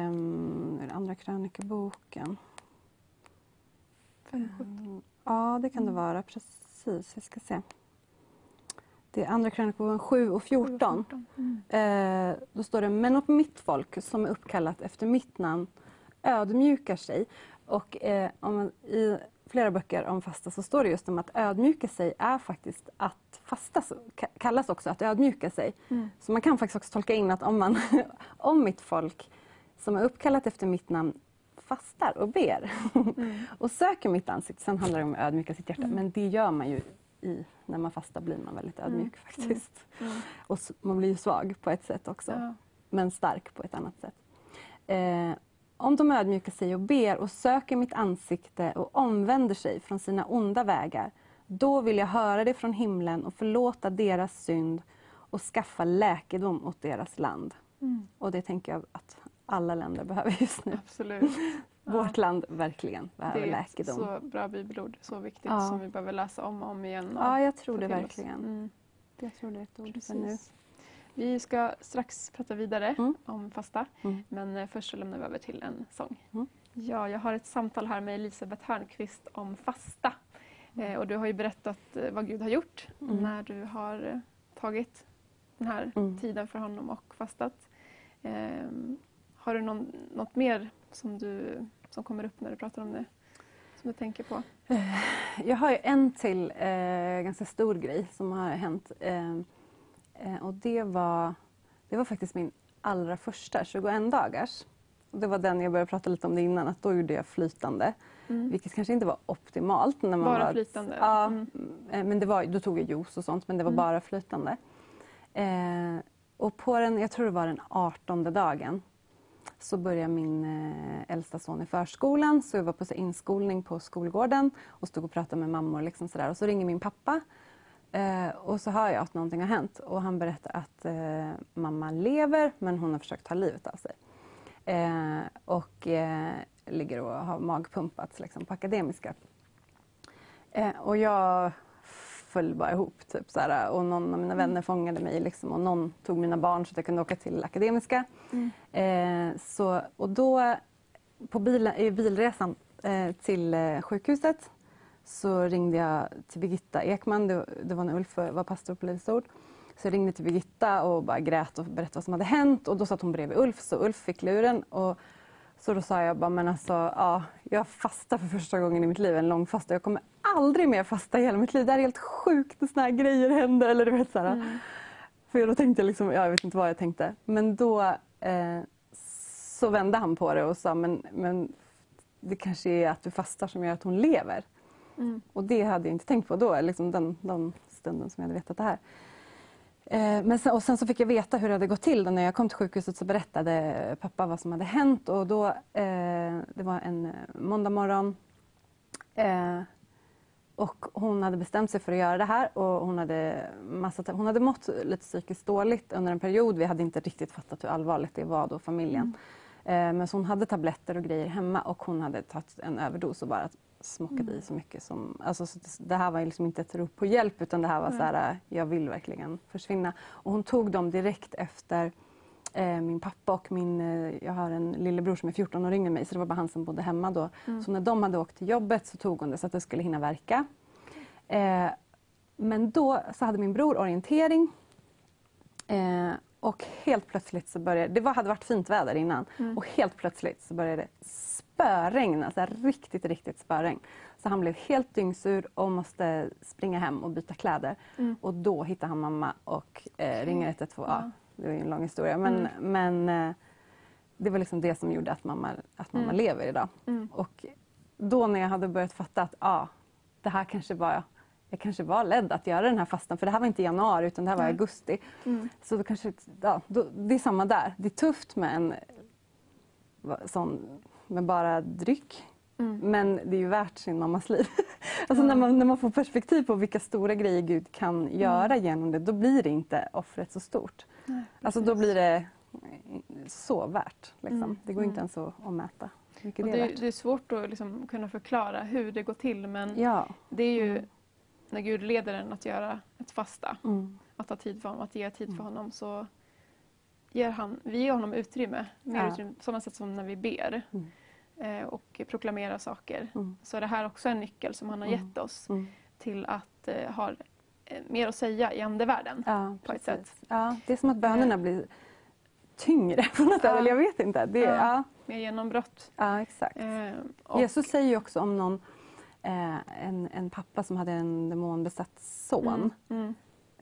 andra krönikeboken. 5:17. Ja, det kan det vara. Precis, vi ska se. Det är andra krönikor 7:14. Då står det, men om mitt folk som är uppkallat efter mitt namn ödmjukar sig. Och i flera böcker om fasta så står det just om att ödmjuka sig är faktiskt att fasta, kallas också att ödmjuka sig. Så man kan faktiskt också tolka in att om mitt folk som är uppkallat efter mitt namn fastar och ber och söker mitt ansikte. Sen handlar det om att ödmjuka sitt hjärta. Men det gör man ju när man fastar, blir man väldigt ödmjuk faktiskt. Och man blir ju svag på ett sätt också. Men stark på ett annat sätt. Om de ödmjukar sig och ber och söker mitt ansikte och omvänder sig från sina onda vägar, då vill jag höra det från himlen och förlåta deras synd och skaffa läkedom åt deras land. Och det tänker jag att alla länder behöver just nu. Absolut. Vårt land verkligen behöver läkedom. Det är så bra bibelord, så viktigt som vi behöver läsa om och om igen. Och jag tror det verkligen. Jag tror det är ett ord. Precis. För nu. Vi ska strax prata vidare om fasta. Men först så lämnar vi över till en sång. Ja, jag har ett samtal här med Elisabeth Hörnqvist om fasta. Och du har ju berättat vad Gud har gjort när du har tagit den här tiden för honom och fastat. Har du något mer som kommer upp när du pratar om det, som du tänker på? Jag har ju en till ganska stor grej som har hänt. Och det var faktiskt min allra första 21-dagars. Det var den jag började prata lite om det innan, att då gjorde jag flytande. Vilket kanske inte var optimalt. När man bara flytande? Ja, men då tog jag juice och sånt, men det var bara flytande. Och jag tror det var den 18:e dagen. så började min äldsta son i förskolan. Så jag var på så inskolning på skolgården och stod och pratade med mammor. Liksom så där. Och så ringer min pappa och så hör jag att någonting har hänt. Och han berättar att mamma lever men hon har försökt ta livet av sig. Och ligger och har magpumpats liksom, på Akademiska. Och jag föll bara ihop typ så här, och någon av mina vänner fångade mig liksom, och någon tog mina barn så att jag kunde åka till Akademiska. Så, och då på bilresan till sjukhuset så ringde jag till Birgitta Ekman. Det var när Ulf var pastor på Levisord. Så jag ringde till Birgitta och bara grät och berättade vad som hade hänt. Och då satt hon bredvid Ulf, så Ulf fick luren. Och så då sa jag bara, men alltså, ja, jag fastar för första gången i mitt liv, en lång fasta. Jag kommer aldrig mer fasta i hela mitt liv. Det är helt sjukt när såna här grejer händer. Eller du vet, så här. För då tänkte jag liksom, jag vet inte vad jag tänkte. Men då så vände han på det och sa, men det kanske är att du fastar som gör att hon lever. Och det hade jag inte tänkt på då, liksom den stunden som jag hade vetat det här. Men sen så fick jag veta hur det hade gått till. När jag kom till sjukhuset så berättade pappa vad som hade hänt. Och då, det var en måndag morgon. Och hon hade bestämt sig för att göra det här. Och hon hade mått lite psykiskt dåligt under en period. Vi hade inte riktigt fattat hur allvarligt det var då, familjen. Men så hon hade tabletter och grejer hemma. Och hon hade tagit en överdos och bara smockat i så mycket som... Alltså, så det här var liksom inte ett rop på hjälp, utan det här var så här, jag vill verkligen försvinna. Och hon tog dem direkt efter min pappa och jag har en lillebror som är 14 och ringer mig, så det var bara han som bodde hemma då. Så när de hade åkt till jobbet så tog hon det så att det skulle hinna verka. Men då så hade min bror orientering. Och helt plötsligt så började... Det hade varit fint väder innan. Och helt plötsligt så började det spöregna. Alltså riktigt, riktigt spöregn. Så han blev helt dyngsur och måste springa hem och byta kläder. Och då hittar han mamma och ringer 112. Ja, det var ju en lång historia. Men det var liksom det som gjorde att mamma lever idag. Och då när jag hade börjat fatta att det här kanske var... Jag kanske var ledd att göra den här fastan. För det här var inte i januari, utan det här var i augusti. Så då kanske, det är samma där. Det är tufft med en sån, med bara dryck. Men det är ju värt sin mammas liv. Alltså när man får perspektiv på vilka stora grejer Gud kan göra genom det. Då blir det inte offret så stort. Nej, alltså då blir det så värt. Liksom. Det går inte ens att mäta. Det är svårt att liksom kunna förklara hur det går till. Men det är ju... När Gud leder en att göra ett fasta, att ta tid för honom, att ge tid för honom, så ger honom utrymme. Mer utrymme på samma sätt som när vi ber och proklamerar saker. Så är det här också en nyckel som han har gett oss till att ha mer att säga i andevärlden på ett sätt. Ja, det är som att bönerna blir tyngre på något sätt, eller jag vet inte. Det är mer genombrott. Ja, exakt. Jesus säger ju också om någon... En pappa som hade en demonbesatt son.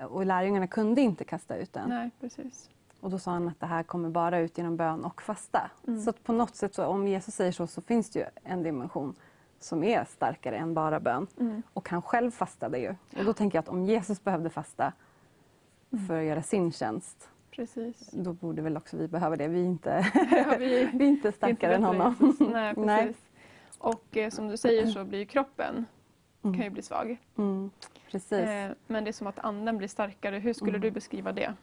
Och lärjungarna kunde inte kasta ut den. Nej, precis. Och då sa han att det här kommer bara ut genom bön och fasta. Så att på något sätt, så, om Jesus säger så finns det ju en dimension som är starkare än bara bön. Och han själv fastade ju. Och då tänker jag att om Jesus behövde fasta för att göra sin tjänst, precis, då borde väl också vi behöva det. Vi är inte, vi är inte starkare än honom. Nej, precis. Nej. Och som du säger så blir kroppen kan ju bli svag. Precis. Men det är som att anden blir starkare. Hur skulle du beskriva det?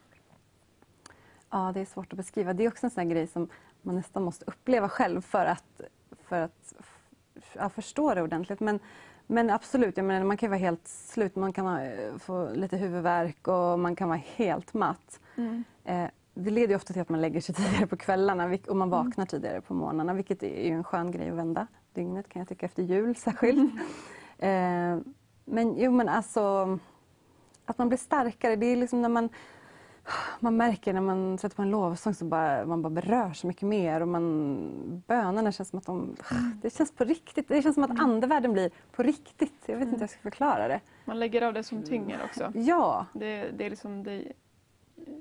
Ja, det är svårt att beskriva. Det är också en sån här grej som man nästan måste uppleva själv för att förstå det ordentligt. Men absolut, jag menar, man kan ju vara helt slut. Man kan få lite huvudvärk och man kan vara helt matt. Det leder ju ofta till att man lägger sig tidigare på kvällarna och man vaknar tidigare på morgnarna, vilket är ju en skön grej att vända dygnet, kan jag tycka, efter jul särskilt. Men alltså att man blir starkare, det är liksom när man märker när man sätter på en lovsång så man bara berör så mycket mer, och bönerna känns som att det känns på riktigt. Det känns som att andevärlden blir på riktigt. Jag vet inte hur jag ska förklara det. Man lägger av det som tynger också. Ja. Det är liksom det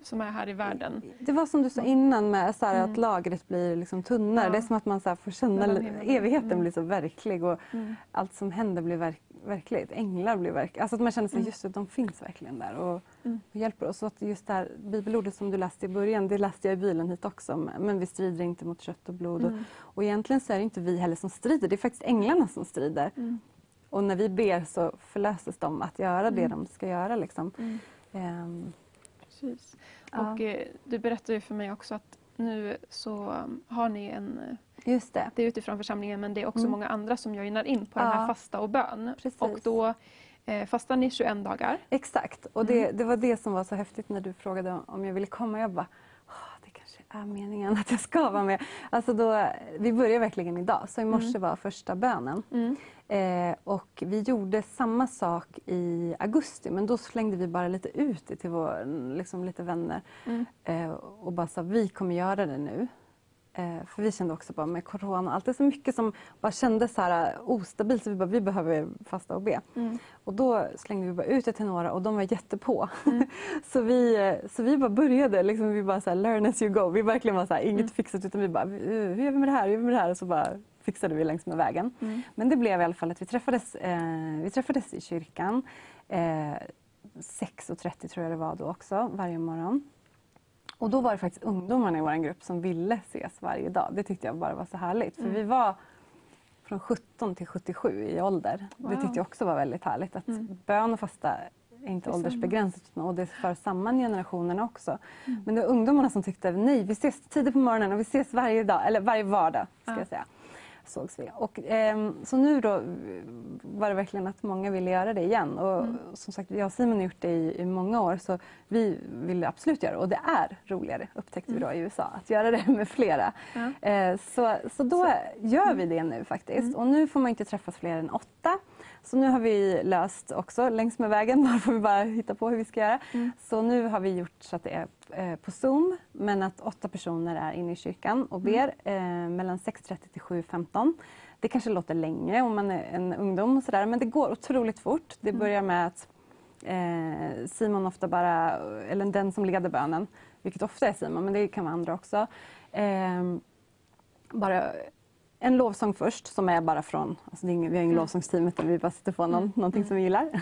som är här i världen. Det var som du sa innan med så här, att lagret blir liksom tunnare. Ja. Det är som att man så här får känna evigheten blir så verklig och allt som händer blir verkligt. Änglar blir verkligt. Alltså att man känner sig just att de finns verkligen där och hjälper oss. Så att just det här bibelordet som du läste i början, det läste jag i bilen hit också. Men vi strider inte mot kött och blod. Och egentligen så är det inte vi heller som strider. Det är faktiskt änglarna som strider. Och när vi ber så förlöses de att göra det de ska göra liksom. Precis. Och du berättade ju för mig också att nu så har ni en... Just det. Det är utifrån församlingen, men det är också många andra som joinar in på den här fasta och bön. Precis. Och då fastar ni 21 dagar. Exakt. Och det var det som var så häftigt när du frågade om jag ville komma. Jag bara, det kanske är meningen att jag ska vara med. Alltså då, vi börjar verkligen idag. Så i morse var första bönen. Och vi gjorde samma sak i augusti, men då slängde vi bara lite ut det till vår, liksom, lite vänner och bara sa vi kommer göra det nu, för vi kände också bara med corona allt det så mycket som bara kändes så här ostabilt, så vi bara vi behöver fasta och be. Och då slängde vi bara ut det till några och de var jättepå. Så vi bara började liksom, vi bara så här, learn as you go. Vi verkligen var så här, inget fixat, utan vi bara hur gör vi med det här? Hur gör vi med det här? Och så bara fixade vi längs med vägen. Men det blev i alla fall att vi träffades i kyrkan 6:30 tror jag det var då också, varje morgon. Och då var det faktiskt ungdomarna i vår grupp som ville ses varje dag. Det tyckte jag bara var så härligt. För vi var från 17 till 77 i ålder. Wow. Det tyckte jag också var väldigt härligt. Att bön och fasta är inte åldersbegränsat. Och det är för samma generationerna också. Men det var ungdomarna som tyckte, nej vi ses tidigt på morgonen och vi ses varje dag. Eller varje vardag ska jag säga. Sågs vi. Och, så nu då var det verkligen att många ville göra det igen. Och som sagt, jag och Simon har gjort det i många år, så vi ville absolut göra det. Och det är roligare, upptäckte vi då i USA, att göra det med flera. Så då gör vi det nu faktiskt. Och nu får man inte träffas fler än 8. Så nu har vi löst också längs med vägen. Då får vi bara hitta på hur vi ska göra. Så nu har vi gjort så att det är på Zoom. Men att 8 personer är inne i kyrkan och ber mellan 6:30 till 7:15. Det kanske låter länge om man är en ungdom och sådär. Men det går otroligt fort. Det börjar med att Simon ofta bara, eller den som leder bönen. Vilket ofta är Simon, men det kan vara andra också. Bara... En lovsång först som är bara från, alltså det är ingen, vi har ingen lovsångsteam utan vi bara sitter på någonting som vi gillar.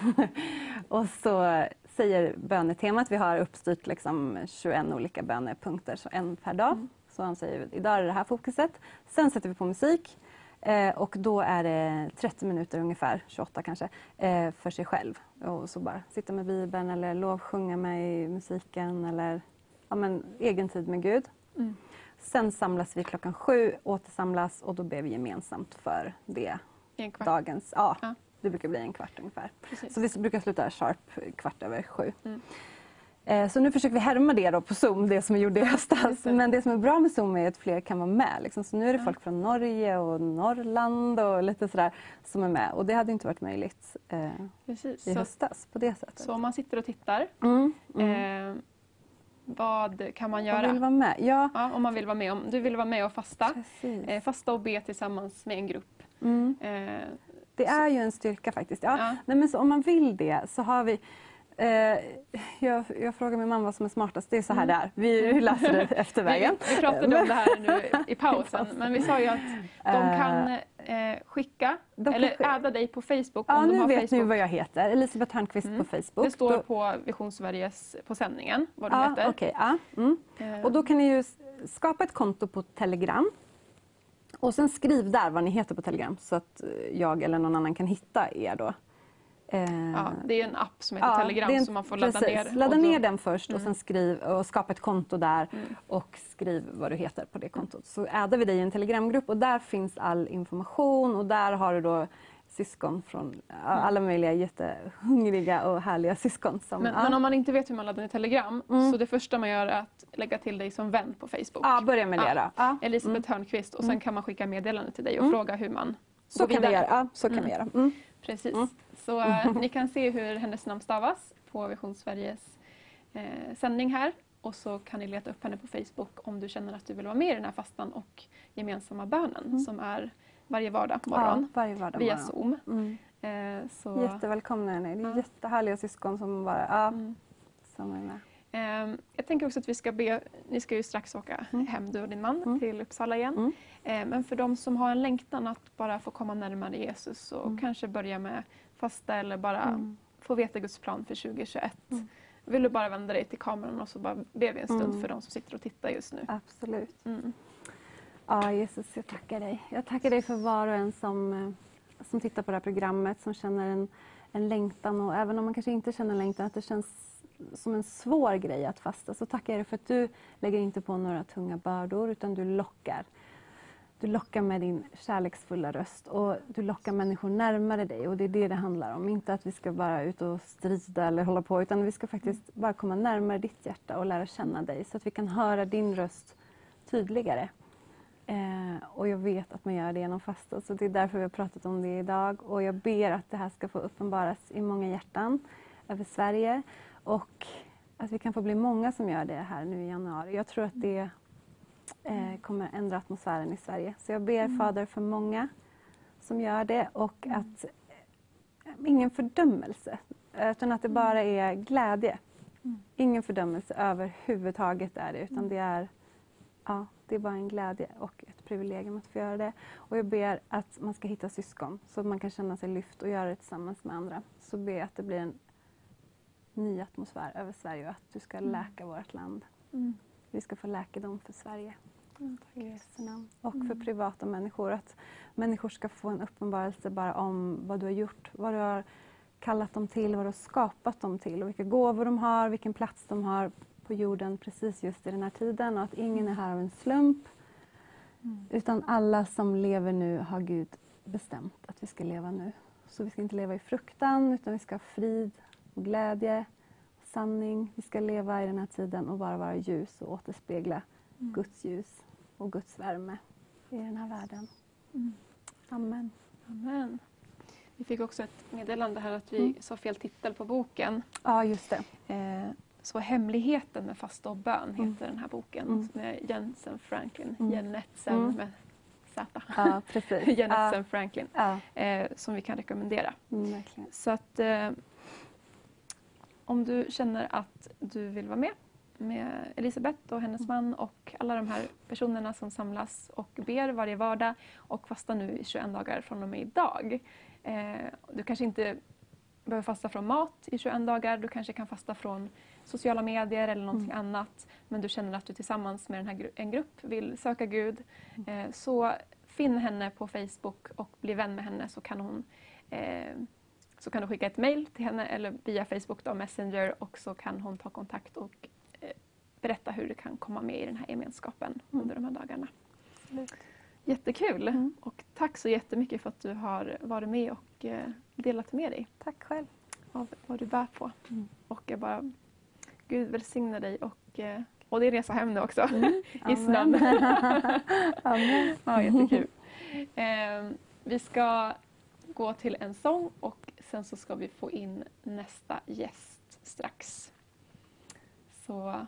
Och så säger bönetemat, vi har uppstyrt liksom 21 olika bönepunkter, så en per dag. Så han säger, idag är det här fokuset. Sen sätter vi på musik och då är det 30 minuter ungefär, 28 kanske, för sig själv. Och så bara sitta med Bibeln eller lovsjunga med i musiken eller ja, men, egen tid med Gud. Sen samlas vi klockan 7, återsamlas och då ber vi gemensamt för det. En kvart. Dagens, ja, det brukar bli en kvart ungefär. Precis. Så vi brukar sluta sharp 7:15. Så nu försöker vi härma det då på Zoom, det som vi gjorde i höstas. Men det som är bra med Zoom är att fler kan vara med. Liksom. Så nu är det folk från Norge och Norrland och lite sådär som är med. Och det hade inte varit möjligt i höstas på det sättet. Så man sitter och tittar. Vad kan man göra? Om man vill vara med. Ja, om man vill vara med. Om du vill vara med och fasta. Fasta och be tillsammans med en grupp. Det är ju en styrka faktiskt. Ja. Nej, men så om man vill det så har vi... Jag frågar min mamma vad som är smartast. Det är så här där. Vi läser det efter vägen. Vi pratade om det här nu i pausen. Men vi sa ju att de kan skicka eller adda dig på Facebook. Ja, om de har nu vet ni vad jag heter. Elisabeth Hörnqvist på Facebook. Det står på Vision Sveriges på sändningen vad du heter. Och då kan ni ju skapa ett konto på Telegram. Och sen skriv där vad ni heter på Telegram. Så att jag eller någon annan kan hitta er då. Det är en app som heter Telegram som man får ladda ner. Ladda ner den först och sen skriv och skapa ett konto där och skriv vad du heter på det kontot. Så ädar vi dig i en Telegramgrupp och där finns all information och där har du då syskon från alla möjliga jättehungriga och härliga syskon. Men om man inte vet hur man laddar ner Telegram så det första man gör är att lägga till dig som vän på Facebook. Börja med det då. Elisabeth Hörnqvist och sen kan man skicka meddelande till dig och fråga hur man går vidare. Så kan vi göra. Precis. Så ni kan se hur hennes namn stavas på Vision Sveriges sändning här. Och så kan ni leta upp henne på Facebook om du känner att du vill vara med i den här fastan och gemensamma bönen som är varje vardag morgon via Zoom. Så... Jättevälkomna henne. Det är jättehärliga syskon som bara som är med. Jag tänkte tänker också att vi ska be, ni ska ju strax åka hem, du och din man, till Uppsala igen. Men för de som har en längtan att bara få komma närmare Jesus och kanske börja med fasta eller bara få veta Guds plan för 2021. Vill du bara vända dig till kameran och så bara be vi en stund för de som sitter och tittar just nu. Absolut. Ja, Jesus, jag tackar dig. Jag tackar dig för var och en som tittar på det här programmet, som känner en längtan. Och även om man kanske inte känner längtan, att det känns som en svår grej att fasta, så tackar jag dig för att du lägger inte på några tunga bördor, utan du lockar. Du lockar med din kärleksfulla röst och du lockar människor närmare dig, och det är det det handlar om. Inte att vi ska bara ut och strida eller hålla på, utan vi ska faktiskt bara komma närmare ditt hjärta och lära känna dig så att vi kan höra din röst tydligare. Och jag vet att man gör det genom fasta, så det är därför vi har pratat om det idag. Och jag ber att det här ska få uppenbaras i många hjärtan över Sverige, och att vi kan få bli många som gör det här nu i januari. Jag tror att det kommer ändra atmosfären i Sverige. Så jag ber Fader för många som gör det, och att ingen fördömelse, utan att det bara är glädje. Ingen fördömelse överhuvudtaget är det, utan det är, ja, det är bara en glädje och ett privilegium att få göra det. Och jag ber att man ska hitta syskon så att man kan känna sig lyft och göra det tillsammans med andra. Så ber att det blir en ny atmosfär över Sverige, och att du ska läka vårt land. Vi ska få läkedom för Sverige. Tack Jesu namn. Och för privata människor. Att människor ska få en uppenbarelse bara om vad du har gjort. Vad du har kallat dem till. Vad du har skapat dem till. Och vilka gåvor de har. Vilken plats de har på jorden precis just i den här tiden. Och att ingen är här av en slump. Utan alla som lever nu har Gud bestämt att vi ska leva nu. Så vi ska inte leva i fruktan. Utan vi ska ha frid och glädje. Sanning. Vi ska leva i den här tiden och bara vara ljus och återspegla Guds ljus och Guds värme i den här världen. Amen. Amen. Vi fick också ett meddelande här att vi sa fel titel på boken. Ja, just det. Så Hemligheten med fasta och bön heter den här boken. Med Jentezen Franklin. Jentezen med Z. Ja, precis. Jentezen Franklin. Ja. Som vi kan rekommendera. Verkligen. Så att... om du känner att du vill vara med Elisabeth och hennes man och alla de här personerna som samlas och ber varje vardag och fasta nu i 21 dagar från och med idag. Du kanske inte behöver fasta från mat i 21 dagar. Du kanske kan fasta från sociala medier eller någonting annat. Men du känner att du tillsammans med den här en grupp vill söka Gud. Så finn henne på Facebook och bli vän med henne, så kan hon... så kan du skicka ett mejl till henne eller via Facebook då, Messenger, och så kan hon ta kontakt och berätta hur du kan komma med i den här gemenskapen under de här dagarna. Absolut. Jättekul! Och tack så jättemycket för att du har varit med och delat med dig. Tack själv. Av vad du bär på. Och jag bara, Gud välsigna dig och det är resa hem nu också. Island. Amen. Ja, jättekul. Vi ska gå till en sång och sen så ska vi få in nästa gäst strax. Så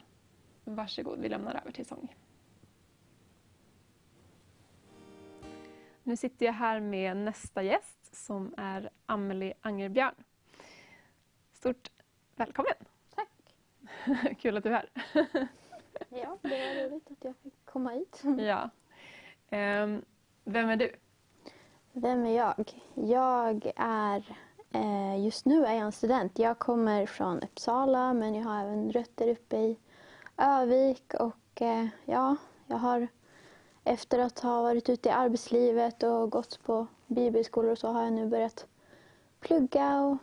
varsågod, vi lämnar över till sång. Nu sitter jag här med nästa gäst som är Amelie Angerbjörn. Stort välkommen! Tack! Kul att du är här. Ja, det var roligt att jag fick komma hit. Ja. Vem är du? Vem är jag? Jag är, just nu är jag en student. Jag kommer från Uppsala, men jag har även rötter uppe i Övik. Och ja, jag har, efter att ha varit ute i arbetslivet och gått på bibelskolor, så har jag nu börjat plugga. Och,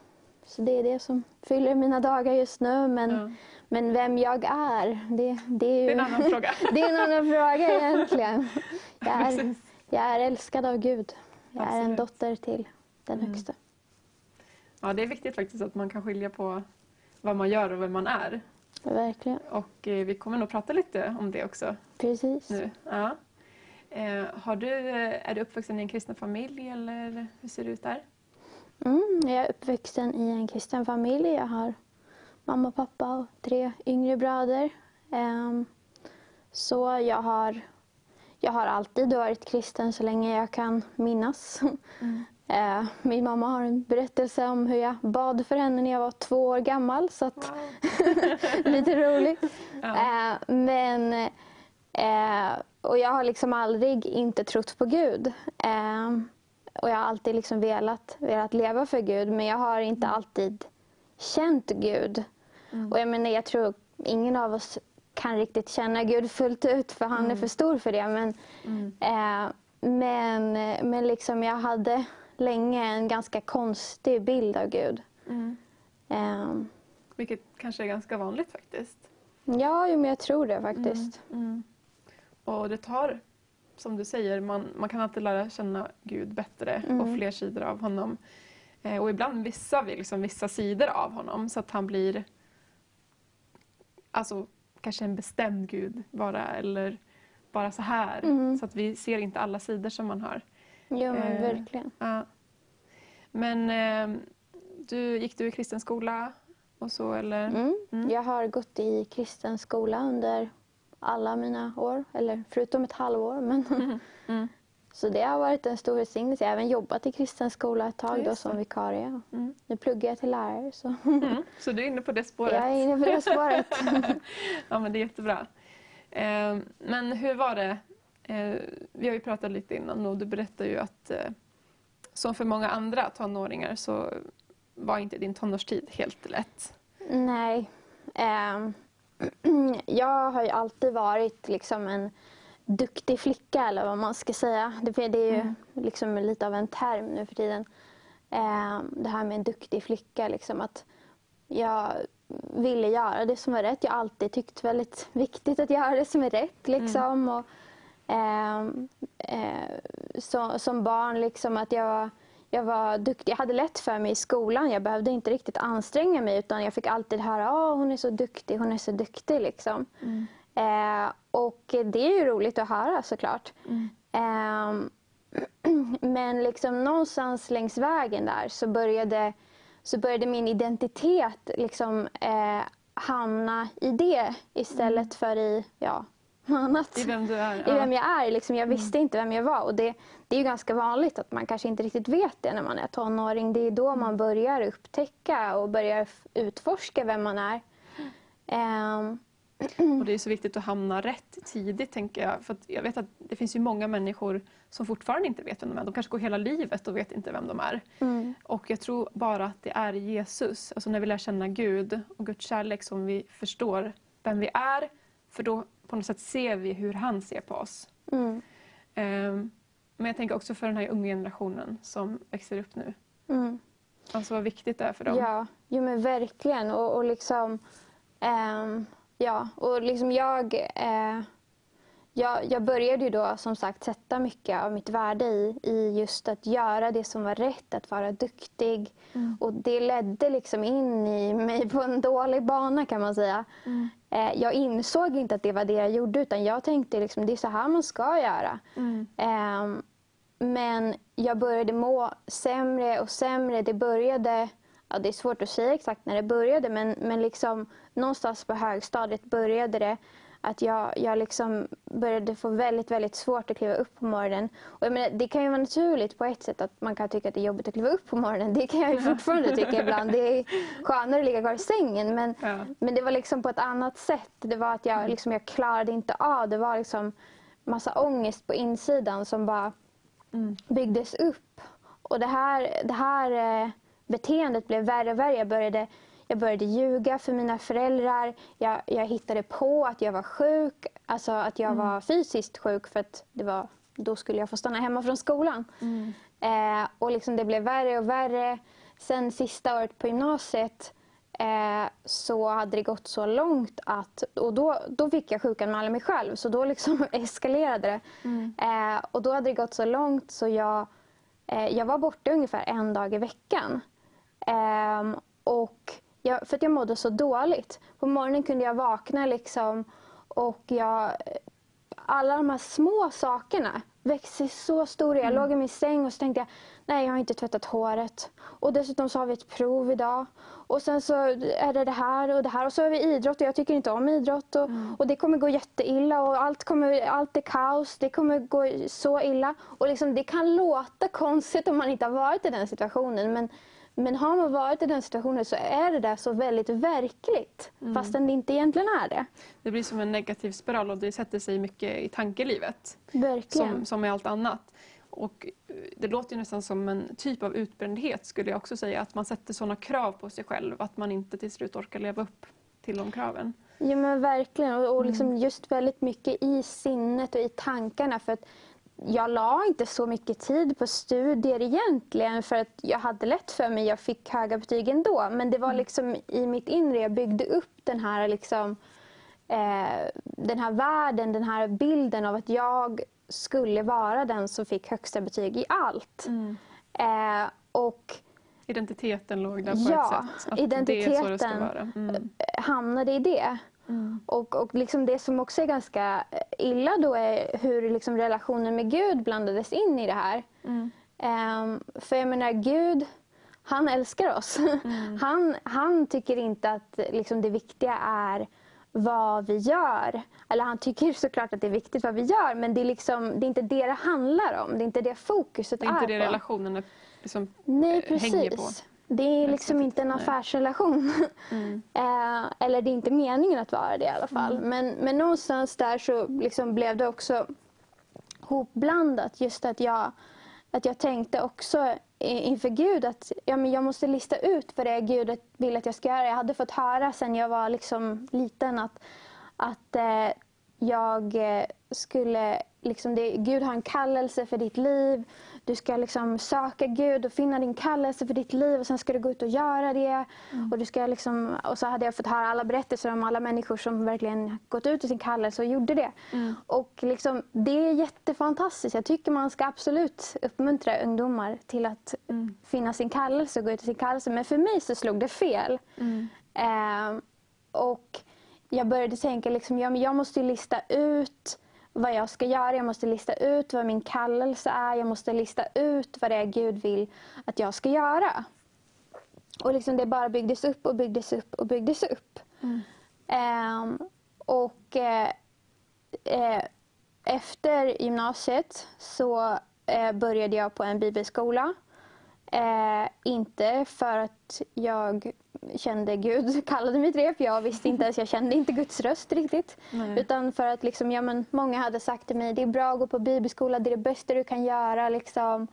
så det är det som fyller mina dagar just nu. Men vem jag är, det är ju... Det är en annan fråga. Det är en annan fråga egentligen. Jag är älskad av Gud. Jag är en dotter till den högsta. Ja, det är viktigt faktiskt att man kan skilja på vad man gör och vem man är. Verkligen. Och vi kommer nog prata lite om det också. Precis. Nu. Ja. Är du uppvuxen i en kristen familj eller hur ser det ut där? Jag är uppvuxen i en kristen familj. Jag har mamma, pappa och 3 yngre bröder. Så jag har alltid varit kristen så länge jag kan minnas. Min mamma har en berättelse om hur jag bad för henne när jag var 2 år gammal, så att lite roligt. Och jag har liksom aldrig inte trott på Gud. Och jag har alltid liksom velat leva för Gud, men jag har inte alltid känt Gud. Och jag menar, jag tror ingen av oss kan riktigt känna Gud fullt ut, för han är för stor för det. Men liksom jag hade länge en ganska konstig bild av Gud. Vilket kanske är ganska vanligt faktiskt. Ja, men jag tror det faktiskt. Och det tar, som du säger, man kan alltid lära känna Gud bättre och fler sidor av honom. Och ibland vissa vill liksom vissa sidor av honom, så att han blir alltså kanske en bestämd Gud bara, eller bara så här. Så att vi ser inte alla sidor som man har. Ja, men verkligen. Ja. Men gick du i kristen skola och så, eller? Jag har gått i kristen skola under alla mina år, eller förutom ett halvår, men så det har varit en stor välsignelse. Jag har även jobbat i kristen skola ett tag då som vikarie. Nu pluggar jag till lärare. Så. Så du är inne på det spåret? Jag är inne på det spåret. Ja, men det är jättebra. Men hur var det? Vi har ju pratat lite innan och du berättade ju att som för många andra tonåringar så var inte din tonårstid helt lätt. Nej. Jag har ju alltid varit liksom en duktig flicka, eller vad man ska säga. Det är ju liksom lite av en term nu för tiden. Det här med en duktig flicka, liksom att jag ville göra det som var rätt. Jag har alltid tyckt väldigt viktigt att göra det som är rätt, liksom. Och som barn, liksom, att jag var duktig. Jag hade lätt för mig i skolan. Jag behövde inte riktigt anstränga mig, utan jag fick alltid höra, hon är så duktig, liksom. Och det är ju roligt att höra, såklart. Men liksom någonstans längs vägen där så började min identitet liksom hamna i det istället för i annat. I vem du är. I vem jag är. Liksom, jag visste inte vem jag var. Och det är ju ganska vanligt att man kanske inte riktigt vet det när man är tonåring. Det är då man börjar upptäcka och börjar utforska vem man är. Och det är så viktigt att hamna rätt tidigt, tänker jag. För att jag vet att det finns ju många människor som fortfarande inte vet vem de är. De kanske går hela livet och vet inte vem de är. Och jag tror bara att det är Jesus. Alltså när vi lär känna Gud och Guds kärlek, som vi förstår vem vi är. För då på något sätt ser vi hur han ser på oss. Men jag tänker också för den här unga generationen som växer upp nu. Alltså vad viktigt det är för dem. Ja, jo, men verkligen. Och liksom... Ja, och liksom jag började ju då som sagt sätta mycket av mitt värde i just att göra det som var rätt, att vara duktig. Och det ledde liksom in i mig på en dålig bana, kan man säga. Jag insåg inte att det var det jag gjorde, utan jag tänkte liksom, det är så här man ska göra. Men jag började må sämre och sämre. Det började... Ja, det är svårt att säga exakt när det började, men liksom någonstans på högstadiet började det att jag liksom började få väldigt, väldigt svårt att kliva upp på morgonen. Och jag menar, det kan ju vara naturligt på ett sätt att man kan tycka att det är jobbigt att kliva upp på morgonen. Det kan jag ju fortfarande tycka ibland. Det är skönare att ligga kvar i sängen, men det var liksom på ett annat sätt. Det var att jag klarade inte av. Det var liksom massa ångest på insidan som bara byggdes upp. Och det här beteendet blev värre och värre. Jag började ljuga för mina föräldrar. Jag hittade på att jag var sjuk. Alltså att jag var fysiskt sjuk, för att då skulle jag få stanna hemma från skolan. Och liksom det blev värre och värre. Sen sista året på gymnasiet så hade det gått så långt att... Och då fick jag sjukan med alla mig själv. Så då liksom eskalerade det. Och då hade det gått så långt så jag var borta ungefär en dag i veckan. Och för att jag mådde så dåligt. På morgonen kunde jag vakna liksom, och jag alla de här små sakerna växer så stora. Jag låg i min säng och så tänkte jag, nej, jag har inte tvättat håret. Och dessutom så har vi ett prov idag. Och sen så är det här och det här. Och så har vi idrott och jag tycker inte om idrott. Och det kommer gå jätteilla. Och allt är kaos. Det kommer gå så illa. Och liksom, det kan låta konstigt om man inte har varit i den situationen. Men har man varit i den situationen så är det där så väldigt verkligt. Fastän det inte egentligen är det. Det blir som en negativ spiral och det sätter sig mycket i tankelivet. Verkligen. Som i allt annat. Och det låter ju nästan som en typ av utbrändhet, skulle jag också säga. Att man sätter sådana krav på sig själv att man inte till slut orkar leva upp till de kraven. Ja, men verkligen. Och liksom just väldigt mycket i sinnet och i tankarna. För att jag la inte så mycket tid på studier egentligen, för att jag hade lätt för mig. Jag fick höga betyg ändå. Men det var liksom i mitt inre jag byggde upp den här, liksom, den här världen, den här bilden av att jag skulle vara den som fick högsta betyg i allt. Och identiteten låg där på ett sätt. Att identiteten, det är så det ska vara. Hamnade i det. Och liksom det som också är ganska illa då är hur liksom relationen med Gud blandades in i det här. För jag menar, Gud, han älskar oss. Han tycker inte att liksom det viktiga är vad vi gör. Eller han tycker såklart att det är viktigt vad vi gör. Men det är, liksom, det är inte det handlar om. Det är inte det fokuset är på. Det är inte det relationen liksom hänger på. Det är liksom inte en affärsrelation. Eller det är inte meningen att vara det i alla fall. Men någonstans där så liksom blev det också hopblandat. Just att jag tänkte också inför Gud att men jag måste lista ut vad det är Gud vill att jag ska göra. Jag hade fått höra sen jag var liksom liten att jag skulle... Liksom Gud har en kallelse för ditt liv. Du ska liksom söka Gud och finna din kallelse för ditt liv. Och sen ska du gå ut och göra det. Och, du ska liksom, och så hade jag fått höra alla berättelser om alla människor som verkligen gått ut i sin kallelse och gjorde det. Och liksom, det är jättefantastiskt. Jag tycker man ska absolut uppmuntra ungdomar till att finna sin kallelse och gå ut i sin kallelse. Men för mig så slog det fel. Och jag började tänka, liksom, men jag måste lista ut vad jag ska göra, jag måste lista ut vad min kallelse är, jag måste lista ut vad det är Gud vill att jag ska göra. Och liksom det bara byggdes upp och byggdes upp och byggdes upp. Efter gymnasiet så började jag på en bibelskola. Inte för att jag kände Gud kallade mig till det, för jag visste inte ens, jag kände inte Guds röst riktigt. Utan för att liksom, många hade sagt till mig, det är bra att gå på bibelskola, det är det bästa du kan göra. Liksom.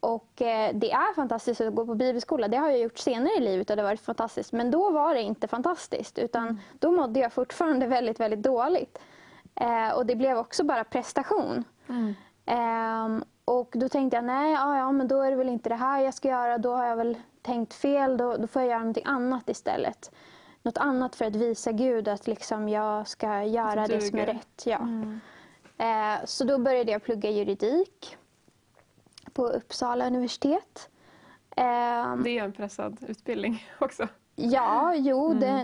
Och det är fantastiskt att gå på bibelskola, det har jag gjort senare i livet och det har varit fantastiskt. Men då var det inte fantastiskt, utan då mådde jag fortfarande väldigt, väldigt dåligt. Och det blev också bara prestation. Och då tänkte jag, men då är det väl inte det här jag ska göra, då har jag väl tänkt fel, då får jag göra något annat istället. Något annat för att visa Gud att liksom jag ska göra det som är rätt. Så då började jag plugga juridik på Uppsala universitet. Det är en pressad utbildning också.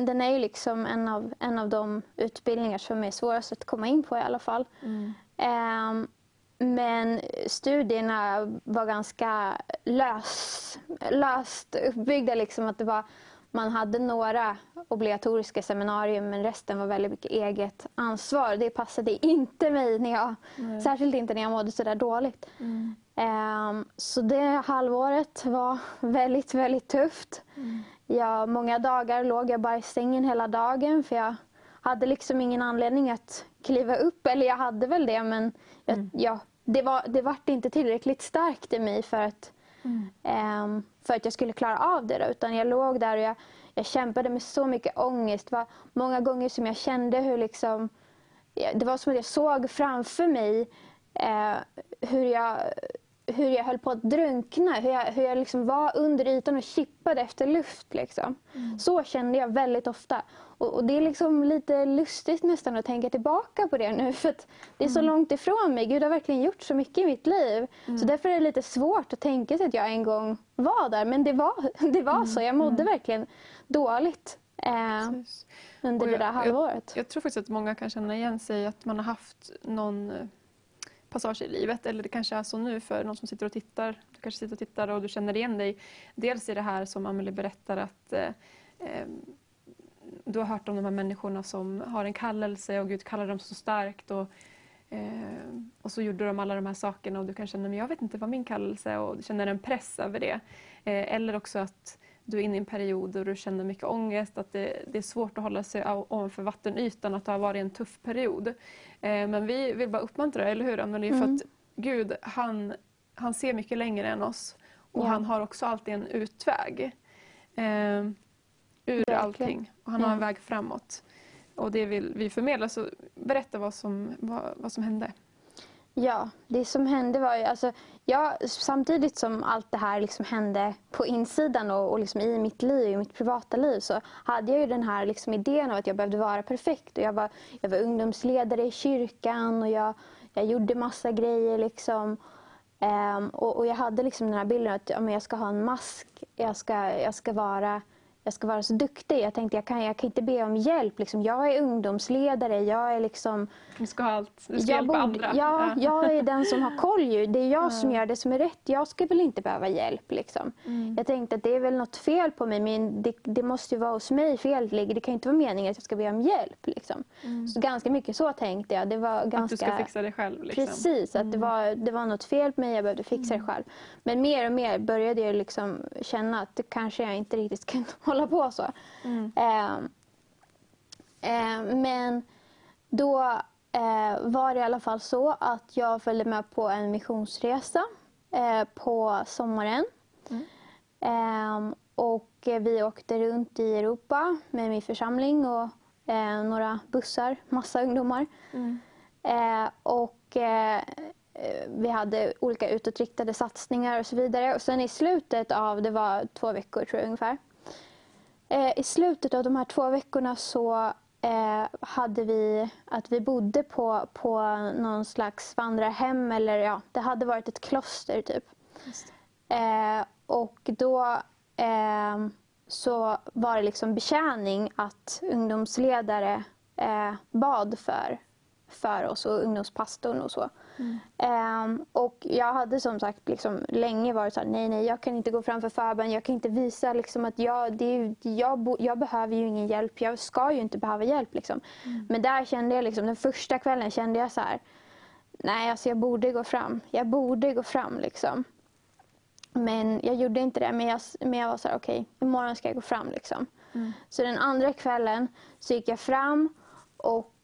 Den är ju liksom en av de utbildningar som är svårast att komma in på i alla fall. Men studierna var ganska löst uppbyggda. Liksom, att det var, man hade några obligatoriska seminarier, men resten var väldigt mycket eget ansvar. Det passade inte mig, särskilt inte när jag mådde så där dåligt. Så det halvåret var väldigt, väldigt tufft. Många dagar låg jag bara i sängen hela dagen, för jag hade liksom ingen anledning att kliva upp. Eller jag hade väl det, men det var inte tillräckligt starkt i mig för att jag skulle klara av det. Då. Utan jag låg där och jag kämpade med så mycket ångest. Det var många gånger som jag kände hur liksom... Det var som att jag såg framför mig hur jag höll på att drunkna. Hur jag liksom var under ytan och kippade efter luft. Liksom. Så kände jag väldigt ofta. Och det är liksom lite lustigt nästan att tänka tillbaka på det nu. För att det är så långt ifrån mig. Gud har verkligen gjort så mycket i mitt liv. Så därför är det lite svårt att tänka sig att jag en gång var där. Men det var så. Jag mådde verkligen dåligt under det där halvåret. Jag tror faktiskt att många kan känna igen sig att man har haft någon passage i livet, eller det kanske är så nu för någon som sitter och tittar. Du kanske sitter och tittar och du känner igen dig. Dels i det här som Amelie berättar att du har hört om de här människorna som har en kallelse och Gud kallar dem så starkt och så gjorde de alla de här sakerna och du kan känna, men jag vet inte vad min kallelse är, och du känner en press över det. Eller också att du är inne i en period och du känner mycket ångest, att det är svårt att hålla sig ovanför vattenytan, att det har varit en tuff period. Men vi vill bara uppmuntra, eller hur Amelie? För att Gud, han ser mycket längre än oss och han har också alltid en utväg ur allting. Och han har en väg framåt. Och det vill vi förmedla, så berätta vad som hände. Ja, det som hände var ju, alltså, samtidigt som allt det här liksom hände på insidan och liksom i mitt liv, i mitt privata liv, så hade jag ju den här liksom idén av att jag behövde vara perfekt. Och jag var ungdomsledare i kyrkan och jag gjorde massa grejer liksom. Och jag hade liksom den här bilden att jag ska ha en mask, jag ska vara så duktig. Jag tänkte jag kan inte be om hjälp liksom. Jag är ungdomsledare, jag är liksom, du ska ha allt, du ska hjälpa andra. Jag är den som har koll ju. Det är jag som gör det som är rätt. Jag ska väl inte behöva hjälp liksom. Jag tänkte att det är väl något fel på mig, men det måste ju vara hos mig fel ligger. Det kan inte vara meningen att jag ska be om hjälp liksom. Så ganska mycket så tänkte jag. Det var ganska, att du ska fixa det själv liksom. Precis, att det var något fel på mig, jag behövde fixa det själv. Men mer och mer började jag liksom känna att det kanske jag inte riktigt kan på så. Men då var det i alla fall så att jag följde med på en missionsresa på sommaren. Och vi åkte runt i Europa med min församling och några bussar, massa ungdomar. Vi hade olika utåtriktade satsningar och så vidare. Och sen i slutet av, det var 2 veckor tror jag ungefär. I slutet av de här 2 veckorna så hade vi att vi bodde på någon slags vandrarhem, eller det hade varit ett kloster typ. Och då så var det liksom betjäning att ungdomsledare bad för oss och ungdomspastorn och så. Och jag hade som sagt liksom länge varit så här, nej jag kan inte gå framför förbön, jag kan inte visa liksom att jag behöver ju ingen hjälp, jag ska ju inte behöva hjälp liksom. Men där kände jag liksom, den första kvällen kände jag så här, nej alltså jag borde gå fram liksom. Men jag gjorde inte det, men jag var så här, okej, imorgon ska jag gå fram liksom. Så den andra kvällen så gick jag fram och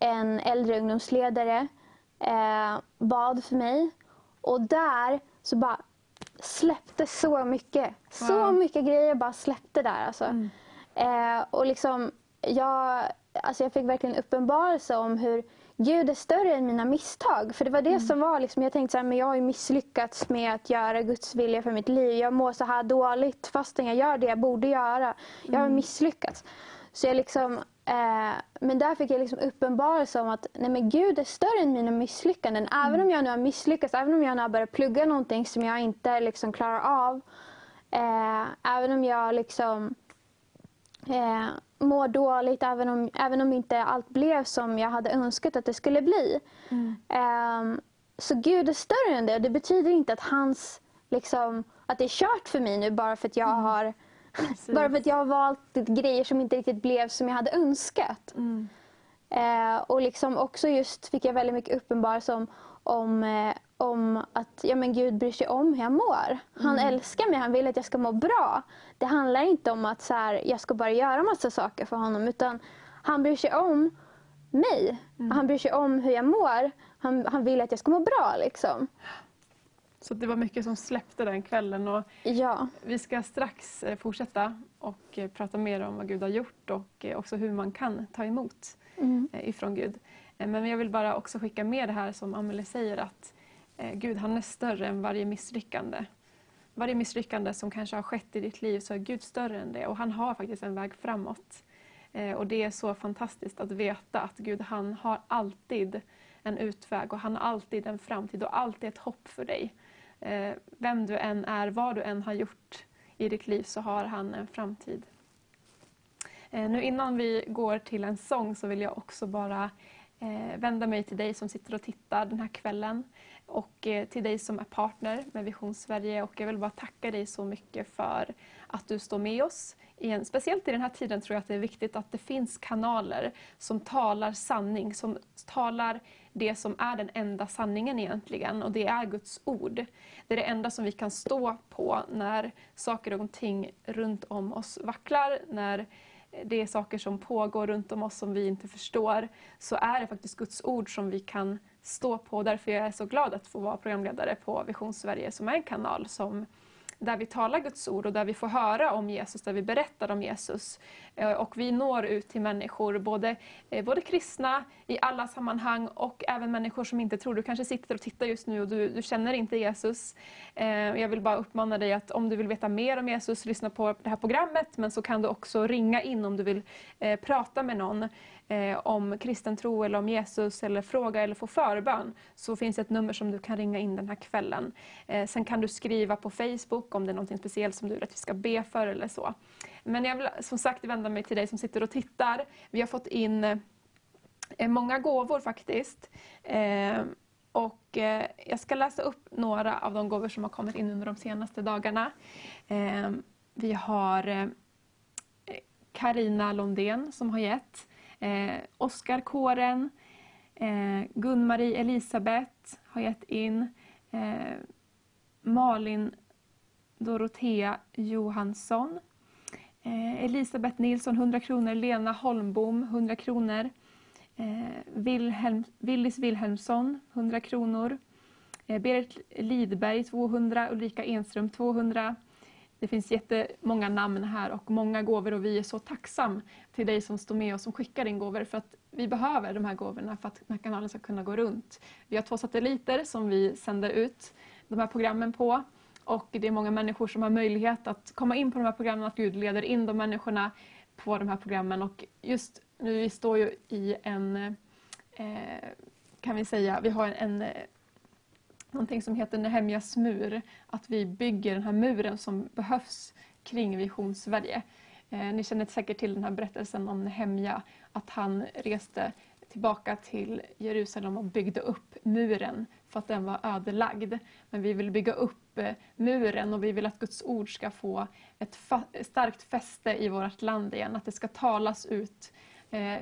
en äldre ungdomsledare bad för mig, och där så bara släppte så mycket grejer bara släppte där alltså. Och liksom jag fick verkligen uppenbarelse om hur Gud är större än mina misstag, för det var det som var liksom, jag tänkte så här, men jag har ju misslyckats med att göra Guds vilja för mitt liv, jag mår så här dåligt fastän jag gör det jag borde göra, jag har misslyckats. Så jag liksom, men där fick jag liksom uppenbarelse om att nej men Gud är större än mina misslyckanden. Även om jag nu har misslyckats, även om jag nu har börjat plugga någonting som jag inte liksom klarar av. Även om jag liksom mår dåligt, även om inte allt blev som jag hade önskat att det skulle bli. Så Gud är större än det, och det betyder inte att hans liksom, att det är kört för mig nu bara för att jag har... Bara för att jag har valt grejer som inte riktigt blev som jag hade önskat. Och liksom också just fick jag väldigt mycket uppenbarelse om att Gud bryr sig om hur jag mår. Han älskar mig, han vill att jag ska må bra. Det handlar inte om att så här, jag ska bara göra massa saker för honom, utan han bryr sig om mig. Han bryr sig om hur jag mår. Han vill att jag ska må bra liksom. Så det var mycket som släppte den kvällen, och vi ska strax fortsätta och prata mer om vad Gud har gjort och också hur man kan ta emot ifrån Gud. Men jag vill bara också skicka med det här som Amelie säger, att Gud, han är större än varje misslyckande. Varje misslyckande som kanske har skett i ditt liv, så är Gud större än det, och han har faktiskt en väg framåt. Och det är så fantastiskt att veta att Gud, han har alltid en utväg och han har alltid en framtid och alltid ett hopp för dig. Vem du än är, vad du än har gjort i ditt liv, så har han en framtid. Nu innan vi går till en sång så vill jag också bara vända mig till dig som sitter och tittar den här kvällen och till dig som är partner med Vision Sverige, och jag vill bara tacka dig så mycket för att du står med oss. Speciellt i den här tiden tror jag att det är viktigt att det finns kanaler som talar sanning, som talar det som är den enda sanningen egentligen, och det är Guds ord. Det är det enda som vi kan stå på när saker och ting runt om oss vacklar, när det är saker som pågår runt om oss som vi inte förstår, så är det faktiskt Guds ord som vi kan stå på. Därför är jag så glad att få vara programledare på Vision Sverige, som är en kanal som, där vi talar Guds ord och där vi får höra om Jesus, där vi berättar om Jesus. Och vi når ut till människor, både kristna i alla sammanhang och även människor som inte tror. Du kanske sitter och tittar just nu och du känner inte Jesus. Jag vill bara uppmana dig att om du vill veta mer om Jesus, lyssna på det här programmet. Men så kan du också ringa in om du vill prata med någon om kristen tro eller om Jesus, eller fråga eller få förbön, så finns ett nummer som du kan ringa in den här kvällen. Sen kan du skriva på Facebook om det är något speciellt som du vill att vi ska be för eller så. Men jag vill som sagt vända mig till dig som sitter och tittar. Vi har fått in många gåvor faktiskt. Och jag ska läsa upp några av de gåvor som har kommit in under de senaste dagarna. Vi har Karina Londén som har gett. Oskar Kåren, Gunn-Marie Elisabeth har gett in, Malin Dorothea Johansson, Elisabeth Nilsson 100 kronor, Lena Holmbom 100 kronor, Willis Wilhelmsson 100 kronor, Berit Lidberg 200, Ulrika Enström 200. Det finns jättemånga namn här och många gåvor, och vi är så tacksam till dig som står med och som skickar in gåvor, för att vi behöver de här gåvorna för att den här kanalen ska kunna gå runt. Vi har 2 satelliter som vi sänder ut de här programmen på, och det är många människor som har möjlighet att komma in på de här programmen, att Gud leder in de människorna på de här programmen. Och just nu vi står ju i en, kan vi säga, vi har en någonting som heter Nehemjas mur. Att vi bygger den här muren som behövs kring Vision Sverige. Ni känner säkert till den här berättelsen om Nehemja. Att han reste tillbaka till Jerusalem och byggde upp muren för att den var ödelagd. Men vi vill bygga upp muren, och vi vill att Guds ord ska få ett starkt fäste i vårt land igen. Att det ska talas ut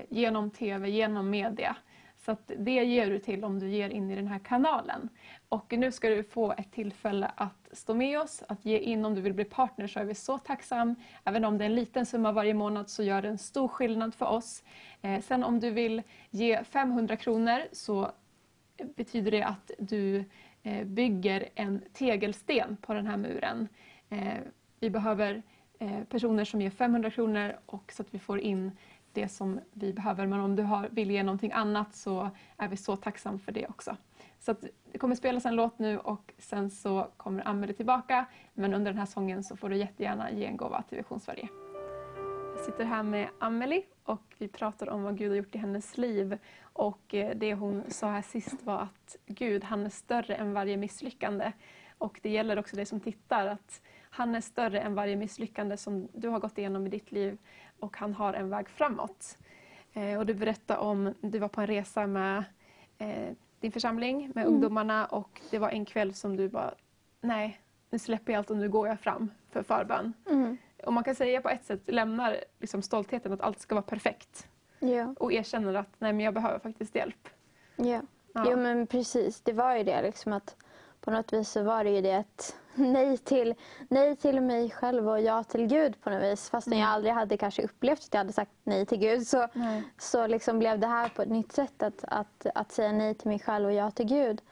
genom tv, genom media. Så att det ger du till om du ger in i den här kanalen. Och nu ska du få ett tillfälle att stå med oss, att ge in. Om du vill bli partner så är vi så tacksam. Även om det är en liten summa varje månad så gör det en stor skillnad för oss. Sen om du vill ge 500 kronor så betyder det att du bygger en tegelsten på den här muren. Vi behöver personer som ger 500 kronor och så att vi får in det som vi behöver. Men om du vill ge någonting annat så är vi så tacksamma för det också. Så att det kommer spelas en låt nu och sen så kommer Amelie tillbaka. Men under den här sången så får du jättegärna ge en gåva till Vision Sverige. Jag sitter här med Amelie och vi pratar om vad Gud har gjort i hennes liv. Och det hon sa här sist var att Gud, han är större än varje misslyckande. Och det gäller också dig som tittar, att han är större än varje misslyckande som du har gått igenom i ditt liv. Och han har en väg framåt. Och du berättade om, du var på en resa med din församling, med ungdomarna. Och det var en kväll som du bara, nej, nu släpper jag allt och nu går jag fram för förbön. Och man kan säga på ett sätt, lämnar liksom stoltheten att allt ska vara perfekt. Yeah. Och erkänner att, nej men jag behöver faktiskt hjälp. Yeah. Ja, jo, men precis. Det var ju det liksom att, på något vis så var det ju det ett nej till mig själv och ja till Gud på något vis. Fastän jag aldrig hade kanske upplevt att jag hade sagt nej till Gud. Så liksom blev det här på ett nytt sätt att säga nej till mig själv och ja till Gud.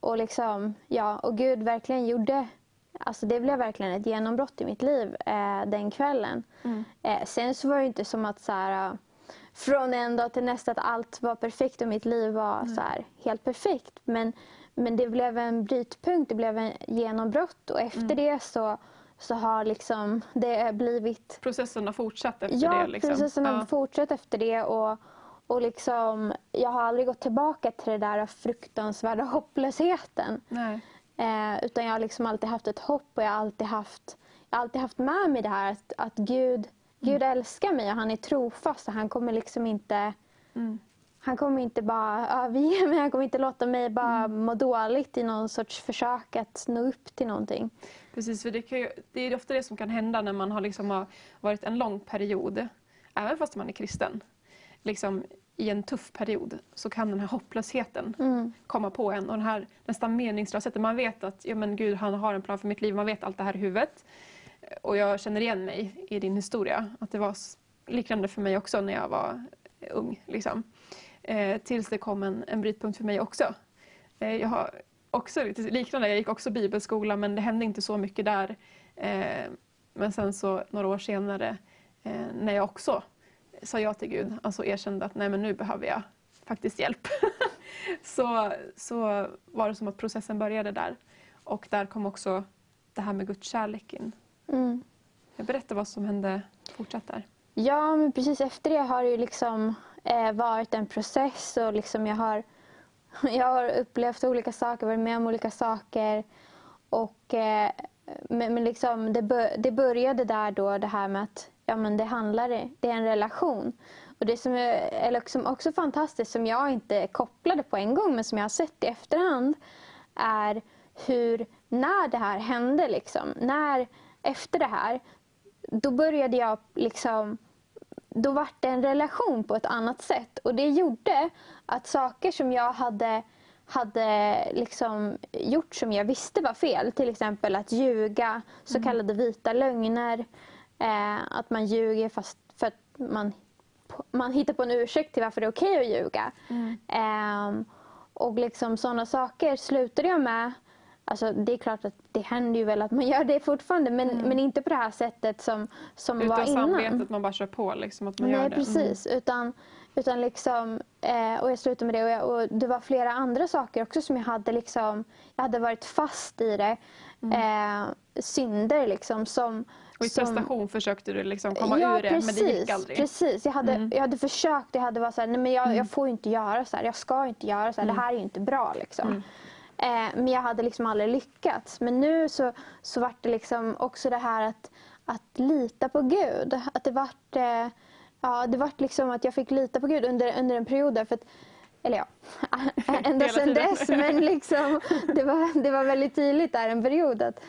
Och liksom, ja, och Gud verkligen gjorde, alltså det blev verkligen ett genombrott i mitt liv den kvällen. Sen så var det inte som att så här, från en dag till nästa att allt var perfekt och mitt liv var så här, helt perfekt. Men det blev en brytpunkt, det blev en genombrott, och efter det så har liksom det blivit... Processerna fortsatt efter det. Liksom. Processerna fortsatt efter det, och liksom, jag har aldrig gått tillbaka till det där fruktansvärda hopplösheten. Nej. Utan jag har liksom alltid haft ett hopp, och jag har alltid haft med mig det här att Gud Gud älskar mig och han är trofast och han kommer liksom inte... Han kommer inte bara överge mig, han kommer inte låta mig bara må dåligt i någon sorts försök att nå upp till någonting. Precis, för det är ofta det som kan hända när man har, liksom har varit en lång period, även fast man är kristen, liksom i en tuff period, så kan den här hopplösheten komma på en. Och den här nästan meningslösheten, man vet att ja, men Gud, han har en plan för mitt liv, man vet allt det här i huvudet. Och jag känner igen mig i din historia, att det var liknande för mig också när jag var ung, liksom. Tills det kom en brytpunkt för mig också. Jag har också liknande, jag gick också bibelskola, men det hände inte så mycket där. Men sen så några år senare, när jag också sa jag till Gud, alltså erkände att nej, men nu behöver jag faktiskt hjälp. så var det som att processen började där. Och där kom också det här med Guds kärlek in. Jag berättar vad som hände fortsatt där. Ja, men precis efter det har det ju liksom varit en process och liksom jag har upplevt olika saker, varit med om olika saker och men liksom det började där då, det här med att ja, men det är en relation. Och det som är liksom också fantastiskt, som jag inte kopplade på en gång men som jag har sett i efterhand, är hur när det här hände liksom, när efter det här då började jag liksom, då var det en relation på ett annat sätt. Och det gjorde att saker som jag hade liksom gjort som jag visste var fel. Till exempel att ljuga, så kallade vita lögner. Att man ljuger fast för att man hittar på en ursäkt till varför det är okej att ljuga. Och liksom sådana saker slutade jag med. Alltså, det är klart att det händer ju väl att man gör det fortfarande, men inte på det här sättet som utan var innan. Utan samvetet, man bara kör på liksom, att man gör det. Nej, precis. Utan liksom, och jag slutade med det. Och det var flera andra saker också som jag hade liksom, jag hade varit fast i det. Synder liksom som... Och i prestation försökte du liksom komma ur det, precis, men det gick aldrig. Precis, jag hade försökt, jag hade varit såhär, nej men jag får ju inte göra så här, jag ska inte göra så här, det här är ju inte bra liksom. Men jag hade liksom aldrig lyckats. Men nu så var det liksom också det här att lita på Gud. Att det var liksom att jag fick lita på Gud under en period där, för att, eller ja, ända sedan dess, men liksom det var väldigt tydligt där en period att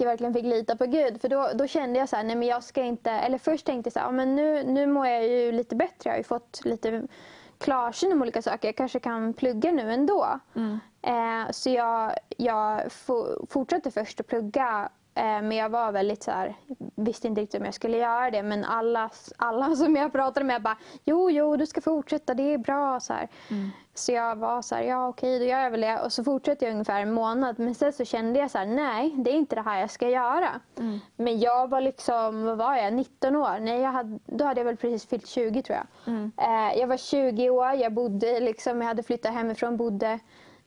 jag verkligen fick lita på Gud, för då kände jag så här, nej men jag ska inte, eller först tänkte jag så här, ja, men nu mår jag ju lite bättre, jag har ju fått lite klarsyn om olika saker. Jag kanske kan plugga nu ändå. Så jag fortsatte först att plugga. Men jag var väldigt så här, visste inte riktigt om jag skulle göra det. Men alla som jag pratade med bara, jo du ska fortsätta, det är bra. Så här. Så jag var så här, ja okej, då gör jag väl det. Och så fortsatte jag ungefär en månad. Men sen så kände jag så här, nej det är inte det här jag ska göra. Men jag var liksom, vad var jag, 19 år? Nej, då hade jag väl precis fyllt 20 tror jag. Jag var 20 år, jag bodde liksom, jag hade flyttat hemifrån, bodde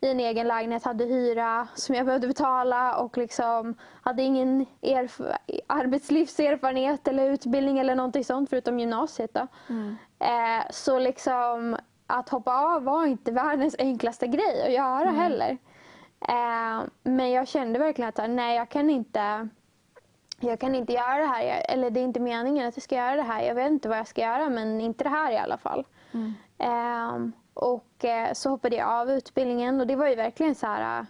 i en egen lägenhet, hade hyra som jag behövde betala och liksom hade ingen arbetslivserfarenhet eller utbildning eller någonting sånt förutom gymnasiet då. Så liksom att hoppa av var inte världens enklaste grej att göra heller. Men jag kände verkligen att nej, jag kan inte göra det här, eller det är inte meningen att jag ska göra det här. Jag vet inte vad jag ska göra, men inte det här i alla fall. Och så hoppade jag av utbildningen, och det var ju verkligen så här,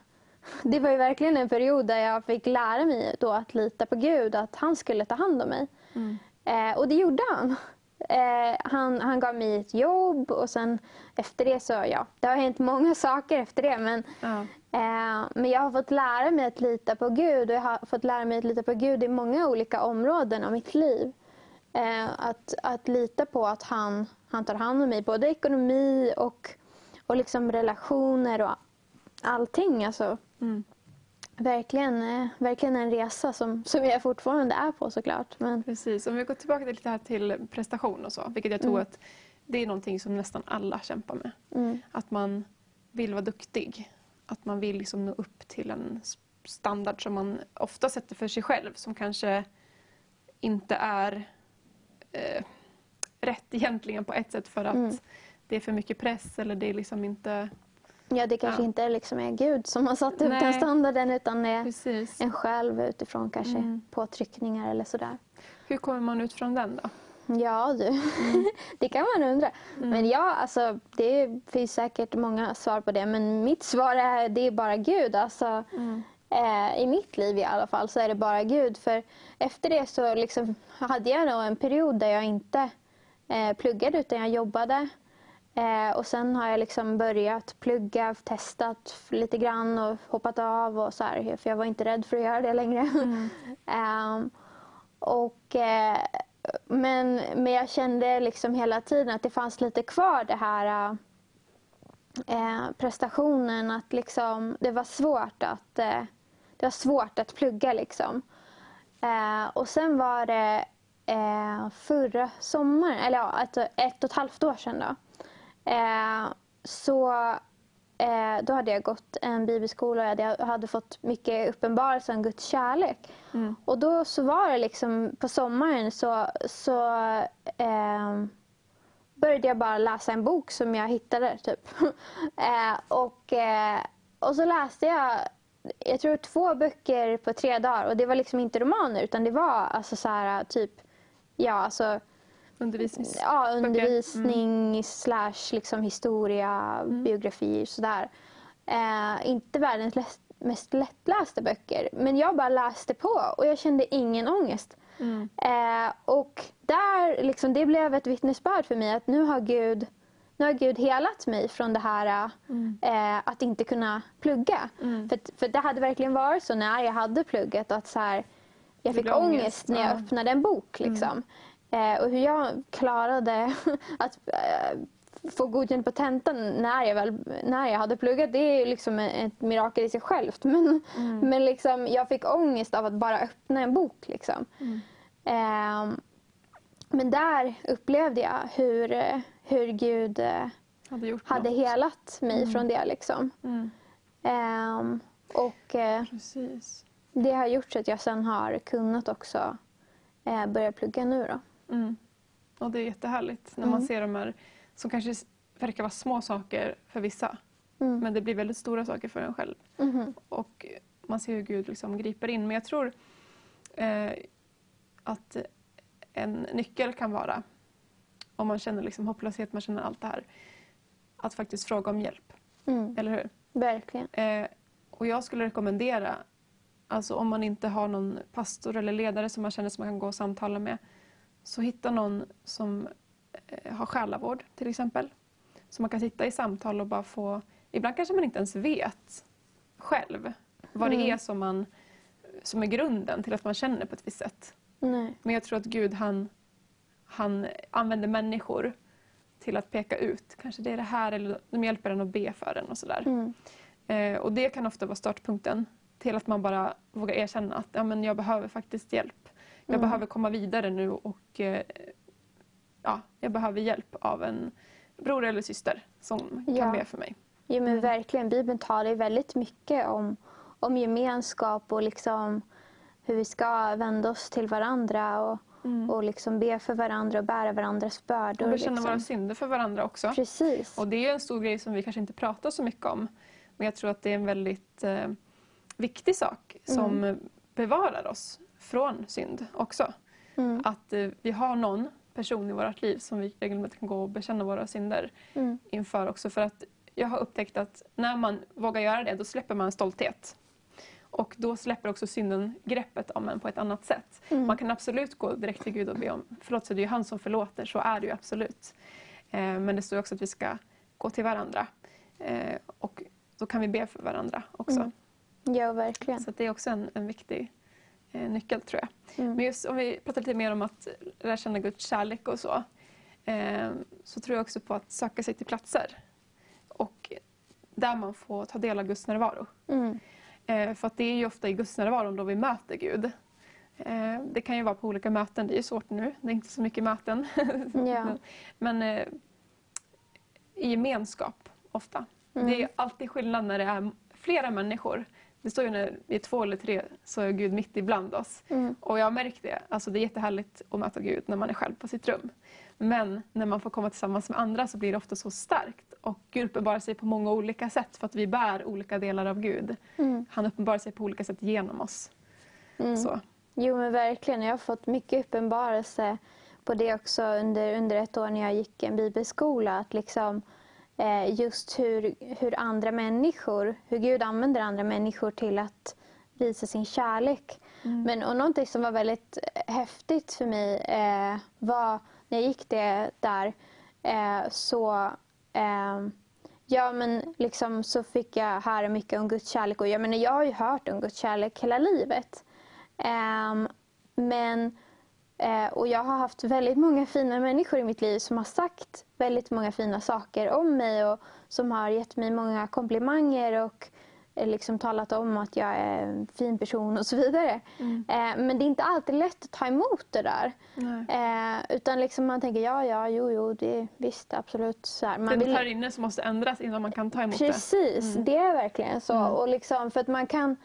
det var ju verkligen en period där jag fick lära mig då att lita på Gud, att han skulle ta hand om mig. Och det gjorde han. Han gav mig ett jobb, och sen efter det så, ja, det har hänt många saker efter det, men jag har fått lära mig att lita på Gud, och jag har fått lära mig att lita på Gud i många olika områden av mitt liv. Att lita på att han tar hand om mig, både ekonomi och liksom relationer och allting. Alltså, verkligen en resa som jag fortfarande är på, såklart. Men... Precis, om vi går tillbaka lite här till prestation och så, vilket jag tror att det är någonting som nästan alla kämpar med. Att man vill vara duktig, att man vill liksom nå upp till en standard som man ofta sätter för sig själv, som kanske inte är... rätt egentligen på ett sätt, för att det är för mycket press, eller det är liksom inte Ja, det kanske inte liksom är Gud som har satt upp den standarden, utan är en själv utifrån kanske påtryckningar eller sådär. Hur kommer man ut från den då? Ja, du. Det kan man undra. Men ja, alltså, det finns säkert många svar på det. Men mitt svar är, det är bara Gud. Alltså, i mitt liv i alla fall så är det bara Gud. För efter det så liksom hade jag nog en period där jag inte pluggade, utan jag jobbade. Och sen har jag liksom börjat plugga, testat lite grann och hoppat av och så här, för jag var inte rädd för att göra det längre. Men jag kände liksom hela tiden att det fanns lite kvar det här prestationen, att liksom det var svårt att plugga liksom. Och sen var det förra sommaren, eller ja, ett och ett halvt år sedan då. Då hade jag gått en bibelskola och jag hade fått mycket uppenbarelse om Guds kärlek. Och då så var det liksom på sommaren så började jag bara läsa en bok som jag hittade typ. Och så läste jag tror 2 böcker på 3 dagar, och det var liksom inte romaner, utan det var alltså så här typ undervisning / liksom historia, biografi sådär. Inte världens mest lättlästa böcker, men jag bara läste på och jag kände ingen ångest. Och där liksom, det blev ett vittnesbörd för mig att nu har Gud helat mig från det här att inte kunna plugga. För det hade verkligen varit så när jag hade pluggat, att så här, jag fick ångest när jag öppnade en bok liksom. Och hur jag klarade att få godkänt på tentan när jag hade pluggat, det är ju liksom ett mirakel i sig självt. Men liksom, jag fick ångest av att bara öppna en bok. Liksom. Men där upplevde jag hur Gud hade helat mig från det. Liksom. Det har gjort så att jag sen har kunnat också börja plugga nu då. Och det är jättehärligt när man ser de här som kanske verkar vara små saker för vissa. Men det blir väldigt stora saker för en själv. Och man ser hur Gud liksom griper in. Men jag tror att en nyckel kan vara, om man känner liksom hopplöshet, man känner allt det här, att faktiskt fråga om hjälp. Eller hur? Verkligen. Och jag skulle rekommendera, alltså om man inte har någon pastor eller ledare som man känner som man kan gå och samtala med, så hitta någon som har själavård till exempel. Så man kan sitta i samtal och bara få... Ibland kanske man inte ens vet själv vad det är som är grunden till att man känner på ett visst sätt. Nej. Men jag tror att Gud han använder människor till att peka ut. Kanske det är det här, eller de hjälper en att be för den och sådär. Och det kan ofta vara startpunkten till att man bara vågar erkänna att ja, men jag behöver faktiskt hjälp. Jag behöver komma vidare nu, och jag behöver hjälp av en bror eller syster som kan be för mig. Jo, men verkligen, Bibeln talar väldigt mycket om gemenskap och liksom hur vi ska vända oss till varandra och liksom be för varandra och bära varandras bördor. Och vi känner våra synder för varandra också. Precis. Och det är en stor grej som vi kanske inte pratar så mycket om. Men jag tror att det är en väldigt viktig sak som bevarar oss från synd också. Att vi har någon person i vårt liv som vi regelmässigt kan gå och bekänna våra synder inför också. För att jag har upptäckt att när man vågar göra det, då släpper man stolthet. Och då släpper också synden greppet om en på ett annat sätt. Man kan absolut gå direkt till Gud och be om förlåt, så det är ju han som förlåter, så är det ju absolut. Men det står också att vi ska gå till varandra. Och då kan vi be för varandra också. Ja, verkligen. Så det är också en viktig nyckel, tror jag. Men just om vi pratar lite mer om att lära känna Guds kärlek och så. Så tror jag också på att söka sig till platser. Och där man får ta del av Guds närvaro. För att det är ju ofta i Guds närvaro då vi möter Gud. Det kan ju vara på olika möten. Det är ju svårt nu. Det är inte så mycket möten. Men i gemenskap ofta. Det är alltid skillnad när det är flera människor. Det står ju när vi är 2 eller 3 så är Gud mitt ibland oss. Och jag har märkt det. Alltså det är jättehärligt att möta Gud när man är själv på sitt rum. Men när man får komma tillsammans med andra så blir det ofta så starkt. och Gud uppenbarar sig på många olika sätt för att vi bär olika delar av Gud. Mm. Han uppenbarar sig på olika sätt genom oss. Mm. Så. Jo men verkligen, jag har fått mycket uppenbarelse på det också under ett år när jag gick en bibelskola. Att liksom, just hur Gud använder andra människor till att visa sin kärlek. Mm. Men, och någonting som var väldigt häftigt för mig var när jag gick det där så fick jag höra mycket om Guds kärlek. Och jag har ju hört om Guds kärlek hela livet. Och jag har haft väldigt många fina människor i mitt liv som har sagt väldigt många fina saker om mig och som har gett mig många komplimanger och liksom talat om att jag är en fin person och så vidare. Mm. Men det är inte alltid lätt att ta emot det där. Utan liksom man tänker ja, det är visst, absolut. Så här. Man det här inne som måste ändras innan man kan ta emot det. Precis, det är verkligen så. Mm. Och liksom, för att man kan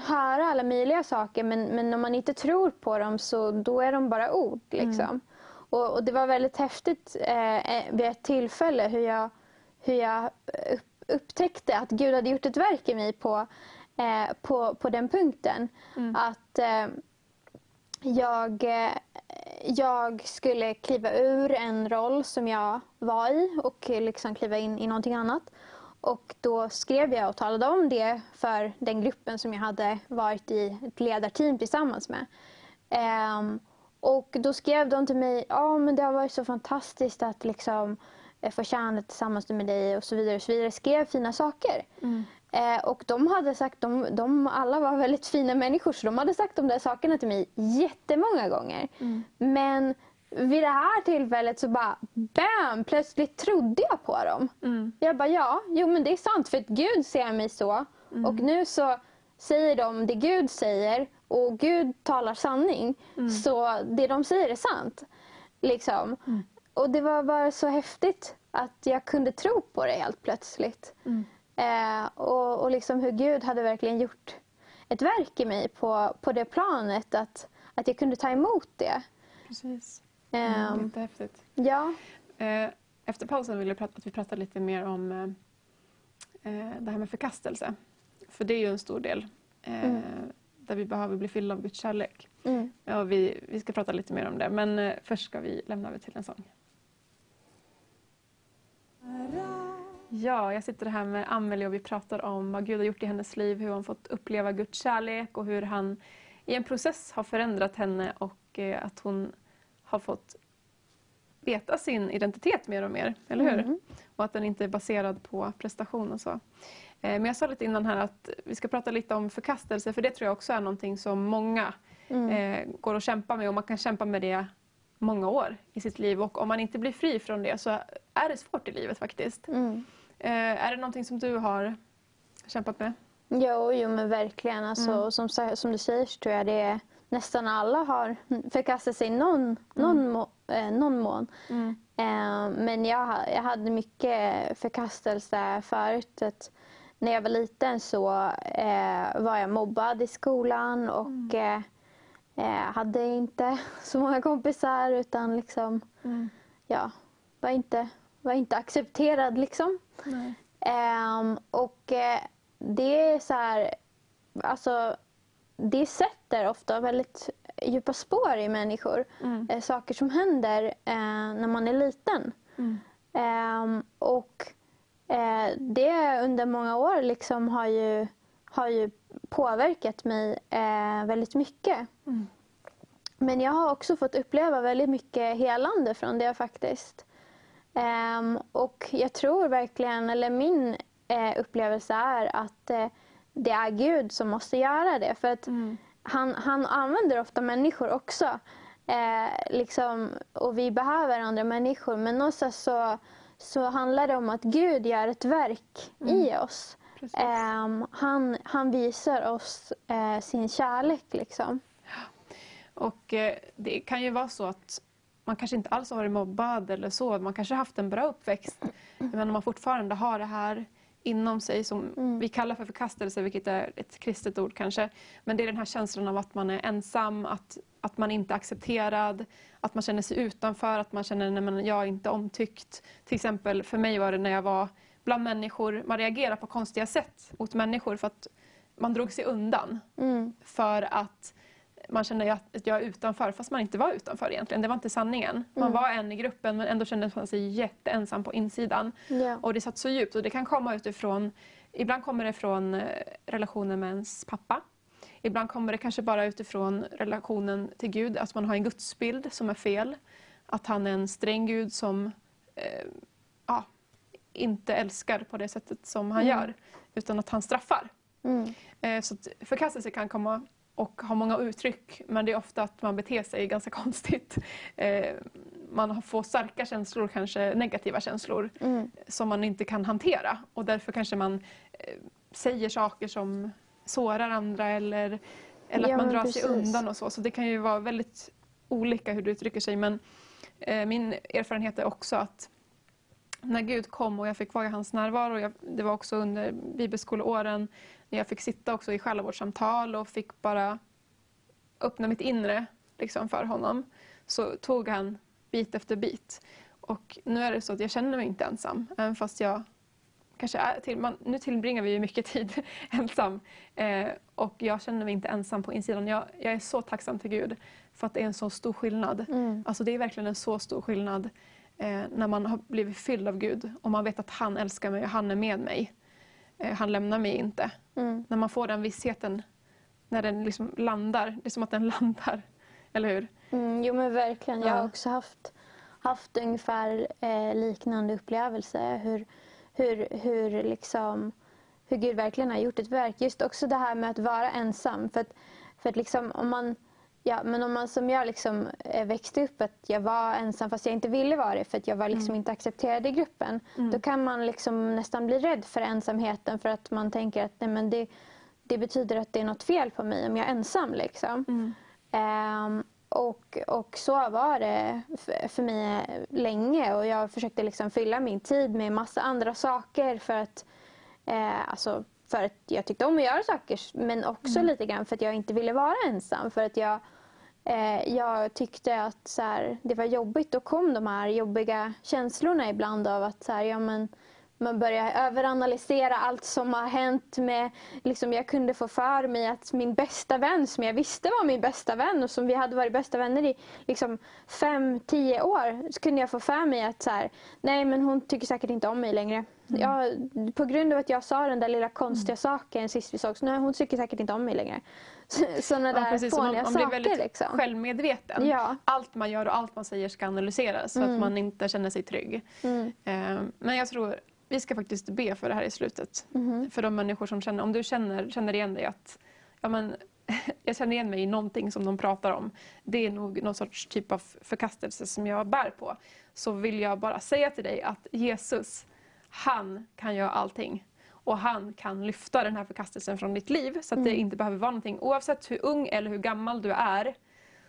höra alla möjliga saker, men om man inte tror på dem så då är de bara ord. Liksom. Mm. Och det var väldigt häftigt vid ett tillfälle hur jag upptäckte att Gud hade gjort ett verk i mig på den punkten. Mm. Att jag skulle kliva ur en roll som jag var i och liksom kliva in i någonting annat. Och då skrev jag och talade om det för den gruppen som jag hade varit i ett ledarteam tillsammans med. Och då skrev de till mig, men det har varit så fantastiskt att liksom få tjäna tillsammans med dig och så vidare. Och så vidare. Skrev fina saker. Mm. Och de hade sagt, de alla var väldigt fina människor så de hade sagt de där sakerna till mig jättemånga gånger. Mm. Men vid det här tillfället så bara bam, plötsligt trodde jag på dem. Mm. Jag bara men det är sant för att Gud ser mig så. Mm. Och nu så säger de det Gud säger och Gud talar sanning. Mm. Så det de säger är sant. Liksom. Mm. Och det var bara så häftigt att jag kunde tro på det helt plötsligt. Mm. Och liksom hur Gud hade verkligen gjort ett verk i mig på det planet att jag kunde ta emot det. Precis. Det är inte häftigt. Ja. Efter pausen vill jag att vi pratar lite mer om det här med förkastelse. För det är ju en stor del där vi behöver bli fyllda av Guds kärlek. Mm. Ja, vi ska prata lite mer om det. Men först ska vi lämna över till en sång. Ja, jag sitter här med Amelie och vi pratar om vad Gud har gjort i hennes liv. Hur hon fått uppleva Guds kärlek och hur han i en process har förändrat henne. Och att hon har fått veta sin identitet mer och mer, eller hur? Mm. Och att den inte är baserad på prestation och så. Men jag sa lite innan här att vi ska prata lite om förkastelse. För det tror jag också är någonting som många går och kämpar med. Och man kan kämpa med det många år i sitt liv. Och om man inte blir fri från det så är det svårt i livet faktiskt. Mm. Är det någonting som du har kämpat med? Jo men verkligen. Alltså, som du säger så tror jag det är nästan alla har förkastat sig någon mån. Mm. Men jag hade mycket förkastelse förut. När jag var liten så var jag mobbad i skolan och hade inte så många kompisar utan liksom, var inte accepterad liksom. Och det är så här, alltså det sätter ofta väldigt djupa spår i människor. Mm. Saker som händer när man är liten. Mm. Det under många år liksom har ju påverkat mig väldigt mycket. Mm. Men jag har också fått uppleva väldigt mycket helande från det faktiskt. Och jag tror verkligen, eller min upplevelse är att det är Gud som måste göra det. För att han använder ofta människor också. Liksom, och vi behöver andra människor. Men också så handlar det om att Gud gör ett verk i oss. Han visar oss sin kärlek. Liksom. Och det kan ju vara så att man kanske inte alls har varit mobbad eller så. Man kanske har haft en bra uppväxt. Men om man fortfarande har det här inom sig som vi kallar för förkastelse, vilket är ett kristet ord kanske. Men det är den här känslan av att man är ensam, att man inte är accepterad, att man känner sig utanför, att man känner att jag är inte omtyckt. Till exempel för mig var det när jag var bland människor, man reagerar på konstiga sätt mot människor för att man drog sig undan. För att man kände att jag är utanför, fast man inte var utanför egentligen. Det var inte sanningen. Man var en i gruppen, men ändå kände man sig jätteensam på insidan. Yeah. Och det satt så djupt. Och det kan komma utifrån, ibland kommer det från relationen med ens pappa. Ibland kommer det kanske bara utifrån relationen till Gud. Att man har en gudsbild som är fel. Att han är en sträng Gud som inte älskar på det sättet som han gör. Utan att han straffar. Så förkastelse kan komma och ha många uttryck, men det är ofta att man beter sig ganska konstigt. Man får starka känslor, kanske negativa känslor, som man inte kan hantera. Och därför kanske man säger saker som sårar andra eller att man drar sig undan och så. Så det kan ju vara väldigt olika hur du uttrycker sig. Men min erfarenhet är också att när Gud kom och jag fick vara i hans närvaro, det var också under bibelskoleåren, när jag fick sitta också i själavårdssamtal och fick bara öppna mitt inre liksom för honom, så tog han bit efter bit. Och nu är det så att jag känner mig inte ensam, även fast jag kanske är nu tillbringar vi ju mycket tid ensam. Och jag känner mig inte ensam på insidan. Jag är så tacksam till Gud för att det är en så stor skillnad. Alltså det är verkligen en så stor skillnad när man har blivit fylld av Gud och man vet att han älskar mig och han är med mig. Han lämnar mig inte. När man får den vissheten, när den liksom landar, det är som att den landar, eller hur? Jo men verkligen, jag har också haft ungefär liknande upplevelse, hur Gud verkligen har gjort ett verk. Just också det här med att vara ensam, för att liksom om man som jag liksom växte upp att jag var ensam fast jag inte ville vara det för att jag var liksom inte accepterad i gruppen, då kan man liksom nästan bli rädd för ensamheten, för att man tänker att nej, men det betyder att det är något fel på mig om jag är ensam liksom. Och så var det för mig länge, och jag försökte liksom fylla min tid med massa andra saker för att jag tyckte om att göra saker, men också lite grann för att jag inte ville vara ensam, för att jag tyckte att så här, det var jobbigt, och kom de här jobbiga känslorna ibland av att så här, ja, men man börjar överanalysera allt som har hänt med, liksom, jag kunde få för mig att min bästa vän, som jag visste var min bästa vän och som vi hade varit bästa vänner i liksom 5-10 år, så kunde jag få för mig att så här, nej men hon tycker säkert inte om mig längre. På grund av att jag sa den där lilla konstiga saken sist vi såg, så nej, hon tycker säkert inte om mig längre. Sådana där fåniga saker. Man blir väldigt självmedveten. Allt man gör och allt man säger ska analyseras, så att man inte känner sig trygg. Men jag tror vi ska faktiskt be för det här i slutet. För de människor som känner, om du känner igen dig att jag känner igen mig i någonting som de pratar om. Det är nog någon sorts typ av förkastelse som jag bär på. Så vill jag bara säga till dig att Jesus, han kan göra allting. Och han kan lyfta den här förkastelsen från ditt liv. Så att det inte behöver vara någonting. Oavsett hur ung eller hur gammal du är,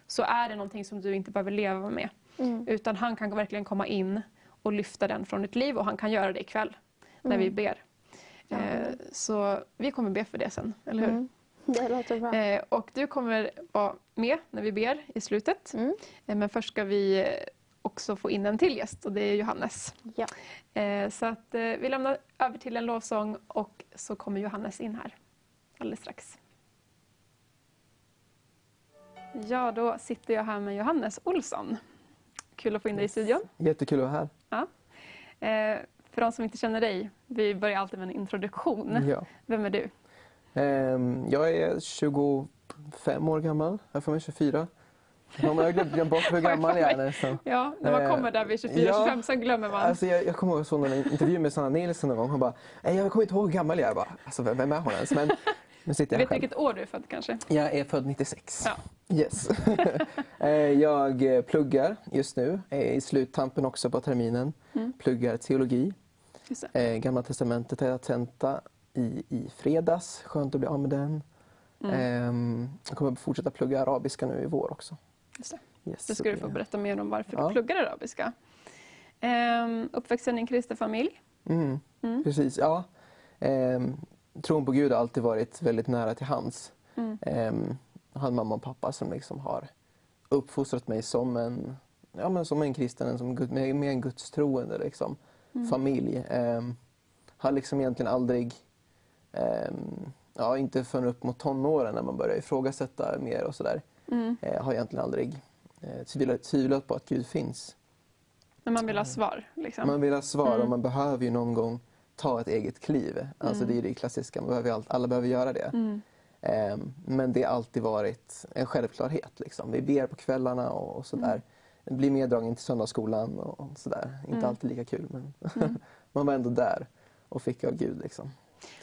så är det någonting som du inte behöver leva med. Utan han kan verkligen komma in och lyfta den från ditt liv. Och han kan göra det ikväll när vi ber. Så vi kommer be för det sen, eller hur? Det låter bra. Och du kommer vara med när vi ber i slutet. Men först ska vi också få in en till gäst, och det är Johannes. Ja. Så att vi lämnar över till en lovsång, och så kommer Johannes in här alldeles strax. Ja, då sitter jag här med Johannes Ohlsson. Kul att få in dig i studion. Jättekul att vara här. Ja. För de som inte känner dig, vi börjar alltid med en introduktion. Ja. Vem är du? Jag är 25 år gammal, jag får mig 24. Man har glömt bort hur gammal jag är nästan. Ja, när man kommer där vid 24-25 så glömmer man. Alltså jag kommer ihåg sån en intervju med Sanna Nilsson någon gång. Hon bara, jag kommer inte ihåg hur gammal jag är. Alltså vem är hon ens? Men nu sitter jag själv. Vet vilket år du är född kanske? Jag är född 96. Ja. Yes. Jag pluggar just nu. Är i sluttampen också på terminen. Pluggar teologi. Gamla testamentet har jag tenta i fredags. Skönt att bli av med den. Jag kommer fortsätta plugga arabiska nu i vår också. Just det. Yes, det ska du få berätta mer om varför du pluggar arabiska. Uppväxten i en kristen familj. Precis, ja. tron på Gud har alltid varit väldigt nära till hans. Jag hade mamma och pappa som liksom har uppfostrat mig som en kristen, med en gudstroende liksom, familj. Har liksom egentligen aldrig, inte förrän upp mot tonåren när man börjar ifrågasätta mer och sådär. Har egentligen aldrig tvivlat på att Gud finns. Men man vill ha svar. Liksom. Man vill ha svar och man behöver ju någon gång ta ett eget kliv. Alltså det är det klassiska, man behöver alla behöver göra det. Men det har alltid varit en självklarhet. Liksom. Vi ber på kvällarna och sådär. Det blir meddragen till söndagsskolan och sådär. Inte alltid lika kul, men man var ändå där och fick av Gud. Liksom.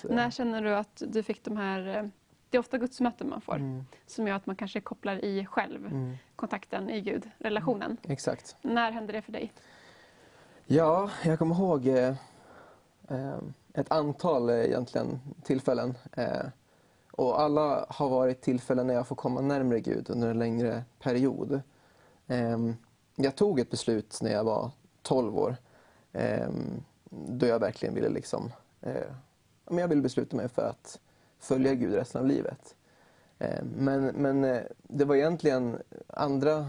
När känner du att du fick de här... Det är ofta gudsmöten man får som gör att man kanske kopplar i själv kontakten i Gud, relationen. Exakt. När hände det för dig? Ja, jag kommer ihåg ett antal egentligen tillfällen. Och alla har varit tillfällen när jag får komma närmare Gud under en längre period. Jag tog ett beslut när jag var 12 år. Då jag verkligen ville jag ville besluta mig för att följa Gud resten av livet. Men det var egentligen andra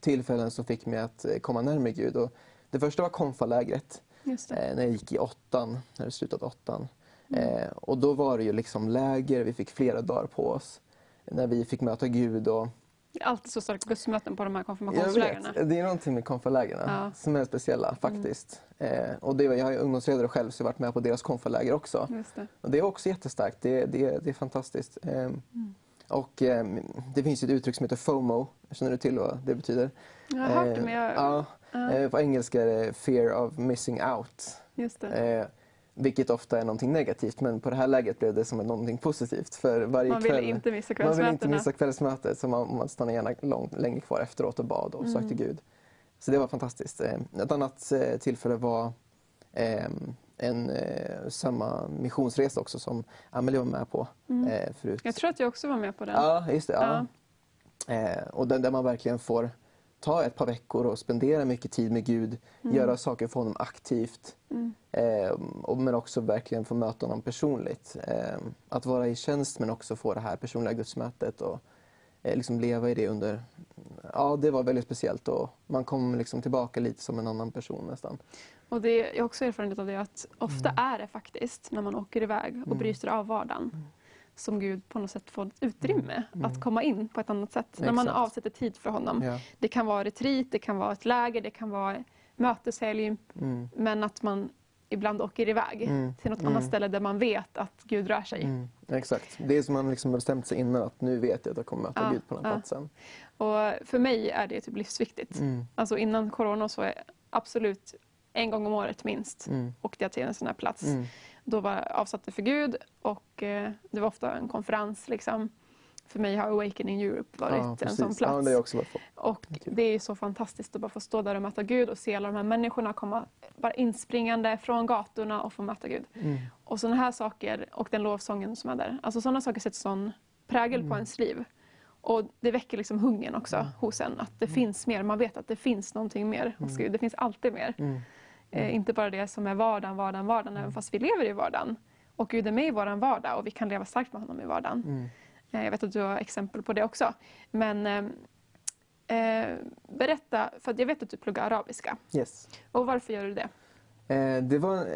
tillfällen som fick mig att komma närmare Gud. Och det första var konfalägret. Just det. När jag gick i 8:an, när det slutat 8:an. Och då var det ju liksom läger, vi fick flera dagar på oss när vi fick möta Gud. Och... Det är alltid så starkt gudsmöten på de här konfirmationslägerna. Jag vet, det är någonting med konfalägerna som är speciella faktiskt. Och jag är ungdomsledare själv, så jag har varit med på deras konfaläger också. Just det. Och det är också jättestarkt, det är fantastiskt. Och det finns ett uttryck som heter FOMO, känner du till vad det betyder? Jag har hört det, men på engelska är det fear of missing out. Just det. Vilket ofta är någonting negativt, men på det här läget blev det som någonting positivt. För varje man vill inte missa kvällsmötet, så man stannar gärna länge kvar efteråt och bad och sökte Gud. Så det var fantastiskt. Ett annat tillfälle var samma missionsresa också som Amelie var med på förut. Jag tror att jag också var med på den. Ja, just det. Ja. Ja. Och där man verkligen får ta ett par veckor och spendera mycket tid med Gud. Göra saker för honom aktivt. Men också verkligen få möta honom personligt. Att vara i tjänst, men också få det här personliga gudsmötet. Och liksom leva i det under... Ja, det var väldigt speciellt. Och man kom liksom tillbaka lite som en annan person nästan. Och jag har också erfarenhet av det att ofta är det faktiskt när man åker iväg och bryter av vardagen. Som Gud på något sätt får ett utrymme att komma in på ett annat sätt. När man avsätter tid för honom. Ja. Det kan vara retreat, det kan vara ett läger, det kan vara möteshelg. Men att man ibland åker iväg till något annat ställe där man vet att Gud rör sig. Exakt. Det är som man liksom bestämt sig innan, att nu vet jag att jag kommer möta Gud på den platsen. Och för mig är det typ livsviktigt. Alltså innan corona så är absolut en gång om året minst åkte jag till en sån här plats. Då var jag avsatt för Gud, och det var ofta en konferens. Liksom. För mig har Awakening Europe varit en sån plats. Ja, det är också bara och det är så fantastiskt att bara få stå där och möta Gud och se alla de här människorna komma bara inspringande från gatorna och få möta Gud. Och sådana här saker, och den lovsången som är där. Alltså sådana saker sätter sån prägel på ens liv. Och det väcker liksom hungern också hos en. Att det finns mer, man vet att det finns någonting mer hos Gud. Det finns alltid mer. Inte bara det som är vardagen, även fast vi lever i vardagen. Och Gud är med i vår vardag och vi kan leva starkt med honom i vardagen. Jag vet att du har exempel på det också. Men berätta, för jag vet att du pluggar arabiska. Yes. Och varför gör du det? Det var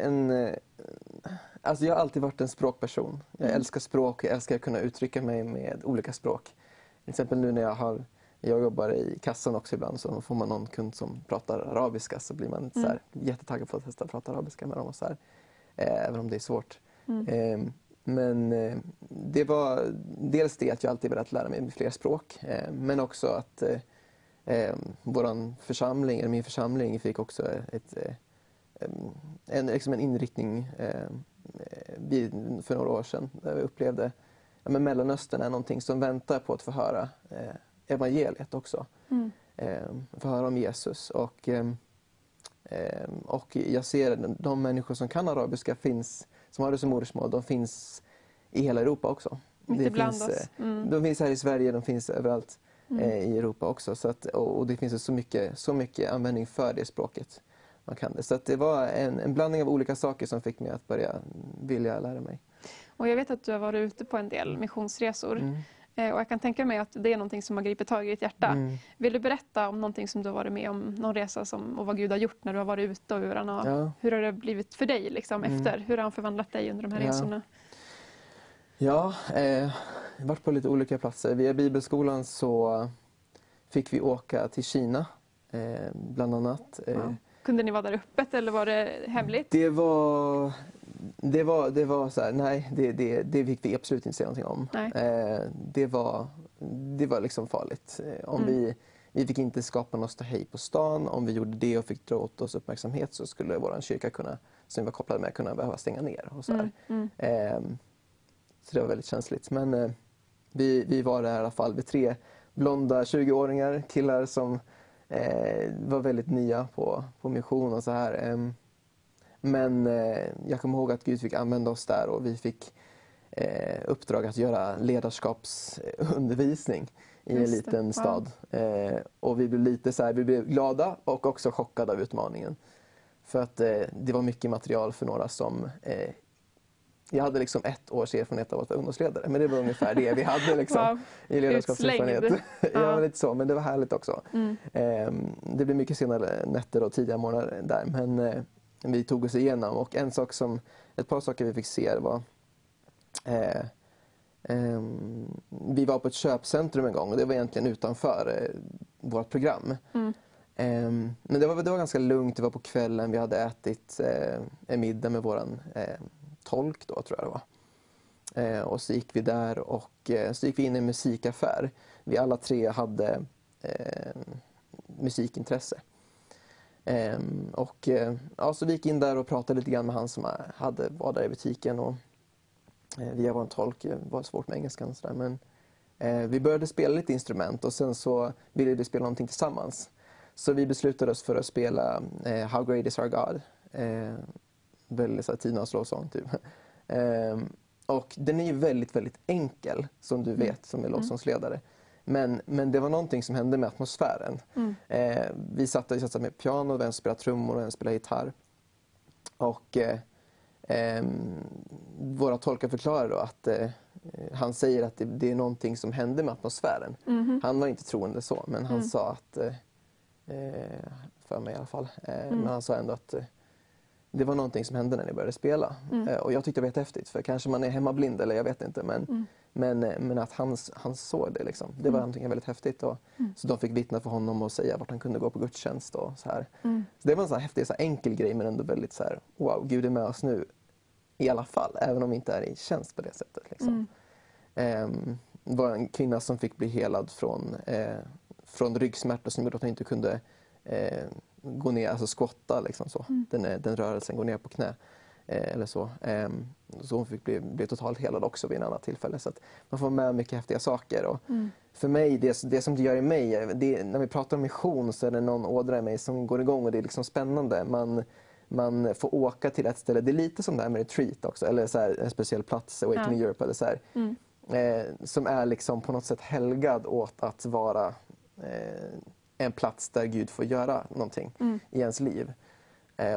alltså jag har alltid varit en språkperson. Jag älskar språk, jag älskar att kunna uttrycka mig med olika språk. Till exempel nu när jag jobbar i kassan också ibland, så får man någon kund som pratar arabiska, så blir man så här jättetaggad på att testa att prata arabiska med dem och så här, även om det är svårt. Men det var dels det att jag alltid velat lära mig fler språk, men också att min församling fick också en inriktning för några år sedan, där vi upplevde att Mellanöstern är någonting som väntar på att få höra evangeliet också. För att höra om Jesus. Och jag ser att de människor som kan arabiska som har det som modersmål, de finns i hela Europa också. De finns här i Sverige, de finns överallt i Europa också. Så att, och det finns så mycket användning för det språket. man kan det. Så att det var en blandning av olika saker som fick mig att börja vilja lära mig. Och jag vet att du har varit ute på en del missionsresor. Mm. Och jag kan tänka mig att det är någonting som har gripit tag i ditt hjärta. Mm. Vill du berätta om någonting som du har varit med om, någon resa och vad Gud har gjort när du har varit ute och hur har det blivit för dig liksom, efter? Hur har han förvandlat dig under de här resorna? Ja, jag har varit på lite olika platser. Via Bibelskolan så fick vi åka till Kina bland annat. Wow. Kunde ni vara där öppet eller var det hemligt? Det var så här, nej, det fick vi absolut inte säga någonting om. Det var liksom farligt. Vi fick inte skapa något ståhej på stan. Om vi gjorde det och fick dra åt oss uppmärksamhet så skulle vår kyrka kunna, som vi var kopplade med, kunna behöva stänga ner. Och så, så det var väldigt känsligt. Men vi var där i alla fall vid 3 blonda 20-åringar, killar som var väldigt nya på mission och så här. Men jag kommer ihåg att Gud fick använda oss där och vi fick uppdrag att göra ledarskapsundervisning i en liten stad. Och vi blev lite så här, vi blev glada och också chockade av utmaningen. För att det var mycket material för några som... Jag hade liksom 1 års erfarenhet av att vara ungdomsledare. Men det var ungefär det vi hade liksom, i ledarskapserfarenhet. Ja, lite så, men det var härligt också. Mm. Det blev mycket senare nätter och tidiga morgnar där. Men vi tog oss igenom. Och ett par saker vi fick se var... vi var på ett köpcentrum en gång. Och det var egentligen utanför vårt program. Mm. Men det var ganska lugnt. Det var på kvällen. Vi hade ätit en middag med våran... tolk då, tror jag det var. Och så gick vi där och så gick vi in i en musikaffär. Vi alla 3 hade musikintresse. Så vi gick in där och pratade lite grann med han som var där i butiken. Och via vår tolk, det var svårt med engelskan sådär. Men vi började spela lite instrument och sen så ville vi spela någonting tillsammans. Så vi beslutade oss för att spela How Great Is Our God. Väldigt så här Tinas lovsång typ. Och den är ju väldigt, väldigt enkel, som du vet som är lovsångsledare. Men det var någonting som hände med atmosfären. Vi satt med piano, vem spelade trummor och vem spelade gitarr. Och våra tolkar förklarade då att han säger att det är någonting som hände med atmosfären. Han var inte troende så, men han sa att för mig i alla fall. Men han sa ändå att det var någonting som hände när ni började spela. Och jag tyckte det var jättehäftigt. För kanske man är hemmablind eller jag vet inte. Men att han såg det liksom. Det var någonting väldigt häftigt. Och, så de fick vittna för honom och säga vart han kunde gå på gudstjänst. Och så här. Så det var en så här häftig, så här enkel grej. Men ändå väldigt så här, wow, Gud är med oss nu. I alla fall. Även om vi inte är i tjänst på det sättet. Liksom. Det var en kvinna som fick bli helad från ryggsmärtor. Som gjorde att hon inte kunde... gå ner, alltså skotta liksom så. Den rörelsen går ner på knä eller så. Så hon fick bli totalt helad också vid en annan tillfälle. Så att man får med mycket häftiga saker. Och för mig, det som det gör i mig, när vi pratar om mission så är det någon ådra i mig som går igång och det är liksom spännande. Man får åka till ett ställe, det är lite som det här med retreat också, eller så här, en speciell plats, Awakening Europe eller så här, som är liksom på något sätt helgad åt att vara... en plats där Gud får göra någonting i ens liv.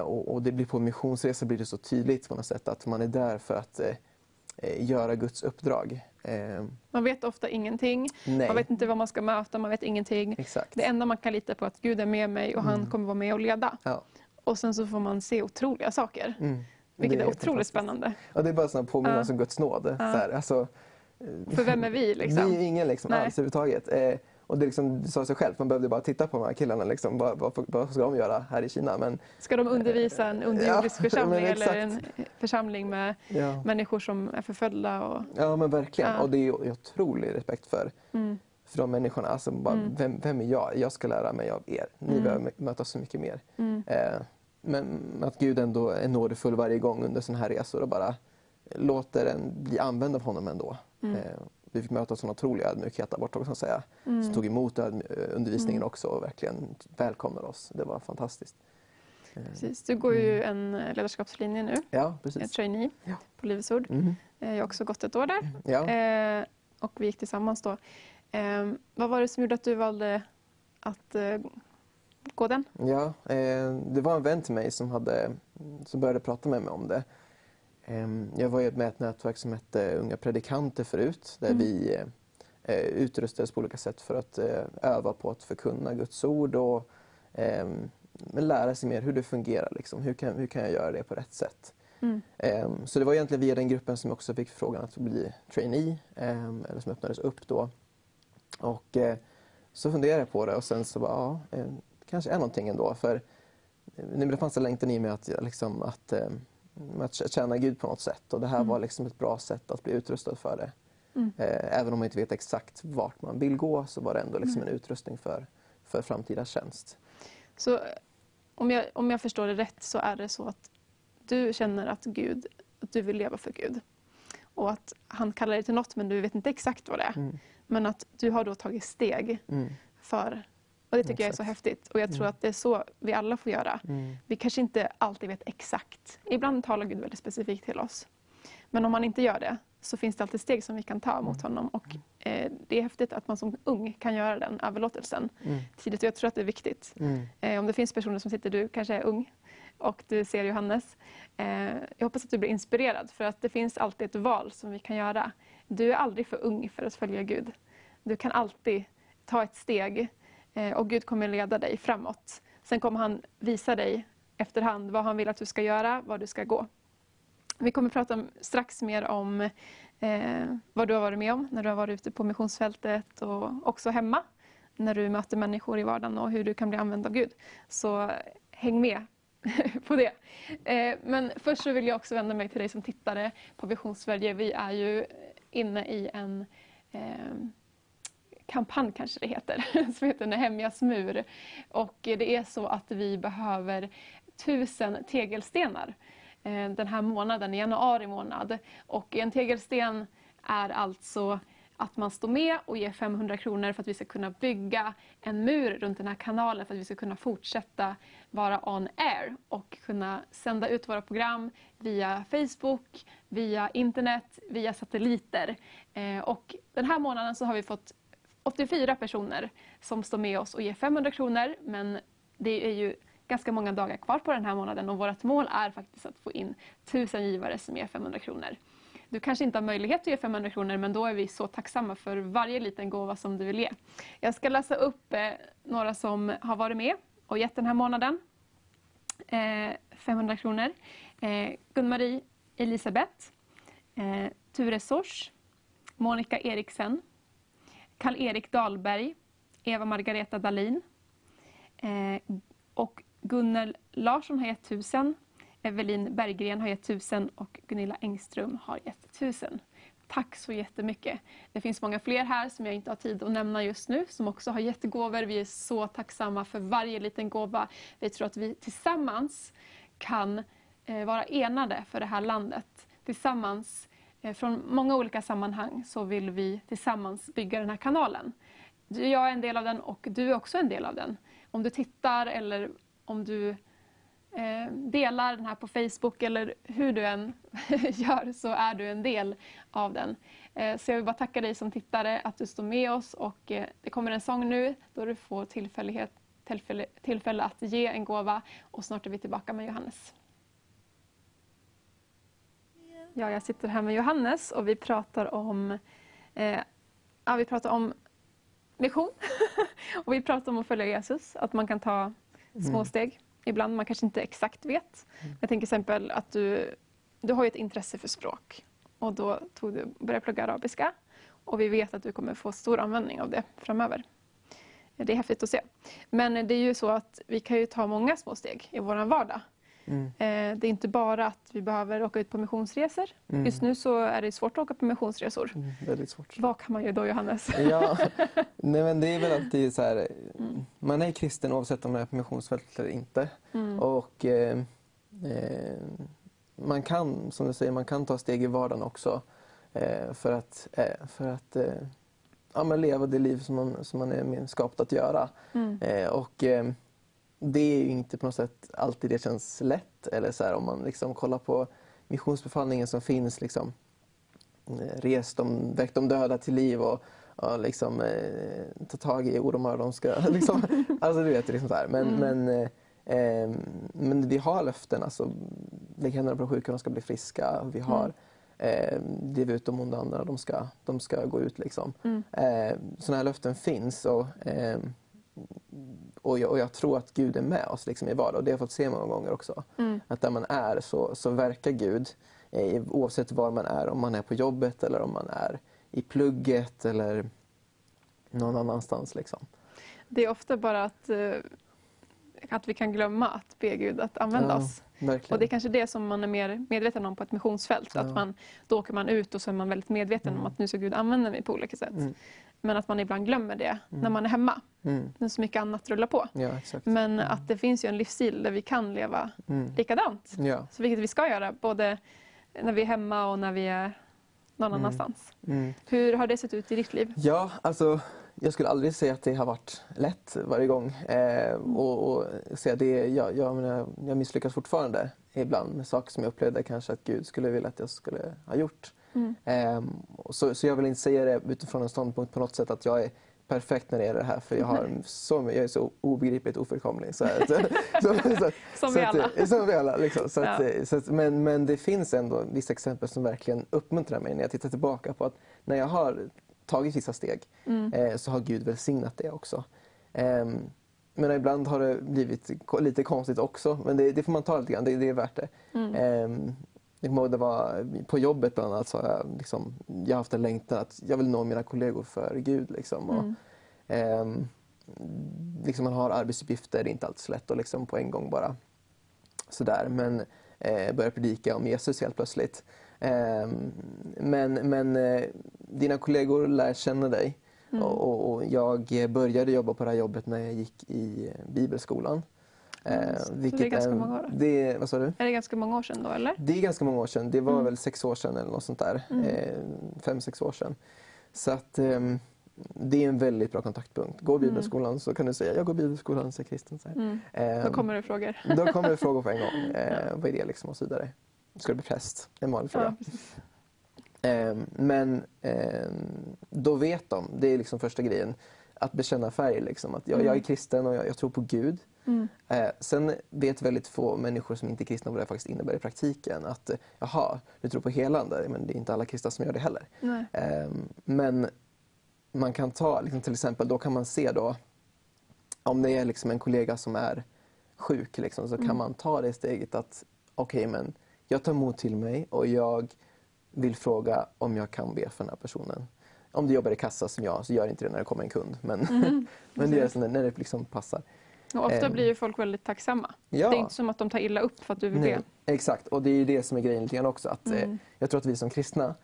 Och det blir på missionsresa blir det så tydligt på något sätt att man är där för att göra Guds uppdrag. Man vet ofta ingenting. Nej. Man vet inte vad man ska möta, man vet ingenting. Exakt. Det enda man kan lita på är att Gud är med mig och han kommer vara med och leda. Ja. Och sen så får man se otroliga saker. Vilket det är otroligt spännande. Ja, det är bara sådana påminnelser som Guds nåd. Så här, alltså, för vem är vi liksom? Vi är ingen liksom, alls överhuvudtaget. Och det liksom sa sig själv, man behövde bara titta på de här killarna liksom, vad ska de göra här i Kina? Men, ska de undervisa en underjordisk församling eller en församling med människor som är förföljda? Och... Ja men verkligen, och det är otrolig respekt för de människorna. Alltså, bara, vem är jag? Jag ska lära mig av er. Ni behöver mötas så mycket mer. Men att Gud ändå är nådefull varje gång under sådana här resor och bara låter en bli använd av honom ändå. Vi fick möta sån otrolig ödmjukhet där borta som säga. Som tog emot undervisningen också och verkligen välkomnade oss. Det var fantastiskt. Precis. Du går ju en ledarskapslinje nu. Ja, precis. Ett trainee på Levisord. Jag har också gått ett år där. Ja. Och vi gick tillsammans då. Vad var det som gjorde att du valde att koden? Ja, det var en vän till mig som började prata med mig om det. Jag var ju med ett nätverk som hette Unga Predikanter förut, där vi utrustades på olika sätt för att öva på att förkunna Guds ord och lära sig mer hur det fungerar. Liksom. Hur kan jag göra det på rätt sätt? Mm. Så det var egentligen via den gruppen som jag också fick frågan att bli trainee, eller som öppnades upp då. Och så funderade jag på det och sen så bara, ja, kanske är någonting ändå. För nu fanns det längtan i mig att tjäna Gud på något sätt. Och det här var liksom ett bra sätt att bli utrustad för det. Mm. Även om man inte vet exakt vart man vill gå, så var det ändå liksom en utrustning för framtida tjänst. Så om jag förstår det rätt, så är det så att du känner att du vill leva för Gud. Och att han kallar dig till något, men du vet inte exakt vad det är. Mm. Men att du har då tagit steg för... Och det tycker jag är så häftigt. Och jag tror att det är så vi alla får göra. Mm. Vi kanske inte alltid vet exakt. Ibland talar Gud väldigt specifikt till oss. Men om man inte gör det, så finns det alltid steg som vi kan ta mot honom. Och det är häftigt att man som ung kan göra den överlåtelsen tidigt. Och jag tror att det är viktigt. Mm. Om det finns personer som sitter, du kanske är ung och du ser Johannes. Jag hoppas att du blir inspirerad, för att det finns alltid ett val som vi kan göra. Du är aldrig för ung för att följa Gud. Du kan alltid ta ett steg. Och Gud kommer leda dig framåt. Sen kommer han visa dig efterhand vad han vill att du ska göra, var du ska gå. Vi kommer prata strax mer om vad du har varit med om när du har varit ute på missionsfältet och också hemma. När du möter människor i vardagen och hur du kan bli använd av Gud. Så häng med på det. Men först så vill jag också vända mig till dig som tittare på Vision Sverige. Vi är ju inne i en... kampanj kanske det heter, som heter Nehemjas mur. Och det är så att vi behöver 1000 tegelstenar den här månaden, i januari månad. Och en tegelsten är alltså att man står med och ger 500 kronor för att vi ska kunna bygga en mur runt den här kanalen, för att vi ska kunna fortsätta vara on air och kunna sända ut våra program via Facebook, via internet, via satelliter. Och den här månaden så har vi fått 84 personer som står med oss och ger 500 kronor. Men det är ju ganska många dagar kvar på den här månaden. Och vårt mål är faktiskt att få in 1000 givare som ger 500 kronor. Du kanske inte har möjlighet att ge 500 kronor. Men då är vi så tacksamma för varje liten gåva som du vill ge. Jag ska läsa upp några som har varit med och gett den här månaden. 500 kronor. Gun-Marie Elisabeth. Ture Sors. Monica Eriksen. Karl-Erik Dahlberg, Eva Margareta Dahlin och Gunnel Larsson har gett 1000. Evelin Berggren har gett 1000 och Gunilla Engström har gett 1000. Tack så jättemycket. Det finns många fler här som jag inte har tid att nämna just nu som också har gett gåvor. Vi är så tacksamma för varje liten gåva. Vi tror att vi tillsammans kan vara enade för det här landet. Tillsammans. Från många olika sammanhang så vill vi tillsammans bygga den här kanalen. Jag är en del av den och du är också en del av den. Om du tittar eller om du delar den här på Facebook eller hur du än gör, så är du en del av den. Så jag vill bara tacka dig som tittare att du står med oss, och det kommer en sång nu då du får tillfälle att ge en gåva, och snart är vi tillbaka med Johannes. Ja, jag sitter här med Johannes och vi pratar om, mission och vi pratar om att följa Jesus. Att man kan ta små steg ibland, man kanske inte exakt vet. Jag tänker exempel att du har ju ett intresse för språk, och då började plugga arabiska. Och vi vet att du kommer få stor användning av det framöver. Det är häftigt att se. Men det är ju så att vi kan ju ta många små steg i vår vardag. Det är inte bara att vi behöver åka ut på missionsresor. Just nu så är det svårt att åka på missionsresor. Väldigt svårt. Vad kan man göra då, Johannes? Ja, nej, men det är väl alltid så här, man är kristen oavsett om man är på missionsfältet eller inte. Och man kan, som du säger, man kan ta steg i vardagen också för att leva det liv som man är skapt att göra. Det är ju inte på något sätt alltid det känns lätt, eller så här, om man liksom kollar på missionsbefallningen som finns, liksom res de, väck de döda till liv och och liksom ta tag i ord och vad de ska liksom, alltså du vet liksom så här. Men vi har löften, alltså lägg händerna på de sjuka, de ska bli friska. Vi har driv ut de onda andarna, de ska gå ut liksom. Sådana här löften finns och jag tror att Gud är med oss liksom i vardag, och det har jag fått se många gånger också. Att där man är så verkar Gud, oavsett var man är, om man är på jobbet eller om man är i plugget eller någon annanstans liksom. Det är ofta bara att vi kan glömma att be Gud att använda oss. Verkligen. Och det är kanske det som man är mer medveten om på ett missionsfält. Ja. Att då åker man ut och så är man väldigt medveten om att nu ska Gud använda mig på olika sätt. Men att man ibland glömmer det när man är hemma. När så mycket annat rullar på. Ja, exakt. Men att det finns ju en livsstil där vi kan leva likadant. Ja. Så vilket vi ska göra, både när vi är hemma och när vi är någon annanstans. Hur har det sett ut i ditt liv? Ja, alltså jag skulle aldrig säga att det har varit lätt varje gång. Jag misslyckas fortfarande ibland med saker som jag upplevde kanske att Gud skulle vilja att jag skulle ha gjort. Så jag vill inte säga det utifrån en ståndpunkt på något sätt att jag är perfekt när det är det här, för jag är så obegripligt ofullkomlig som vi alla liksom. Men det finns ändå vissa exempel som verkligen uppmuntrar mig när jag tittar tillbaka på att när jag har tagit vissa steg så har Gud välsignat det också. Men ibland har det blivit lite konstigt också, men det får man ta lite grann, det är värt det. Jag kommer ihåg, det var på jobbet bland annat, så har jag liksom, jag har haft en längtan att jag vill nå mina kollegor för Gud liksom. Och, liksom man har arbetsuppgifter, det är inte alls lätt och liksom på en gång bara sådär, men börjar predika om Jesus helt plötsligt. Men dina kollegor lär känna dig. Och jag började jobba på det här jobbet när jag gick i bibelskolan. Vilket är ganska många år då? Vad sa du? Är det ganska många år sedan då, eller? Det är ganska många år sedan. Det var väl 6 år sedan eller något sånt där. 5-6 år sedan. Så att det är en väldigt bra kontaktpunkt. Gå bibelskolan så kan du säga, jag går bibelskolan, säger kristen. Så här. Då kommer det frågor. Då kommer det frågor på en gång. Vad är det liksom och så vidare. Ska du bli präst? En vanlig fråga. Ja, men då vet de, det är liksom första grejen. Att bekänna färg liksom, att jag är kristen och jag tror på Gud. Sen vet väldigt få människor som inte är kristna vad det faktiskt innebär i praktiken. Att jaha, du tror på helande, men det är inte alla kristna som gör det heller. Men man kan ta liksom, till exempel, då kan man se då om det är liksom en kollega som är sjuk liksom, så kan man ta det steget att okej, men jag tar mod till mig och jag vill fråga om jag kan be för den här personen. Om du jobbar i kassa som jag, så gör inte det när det kommer en kund. Men det gör det när det liksom passar. Och ofta blir ju folk väldigt tacksamma. Ja. Det är inte som att de tar illa upp för att du vill be. Exakt, och det är ju det som är grejen lite grann också. Att, jag tror att vi som kristna,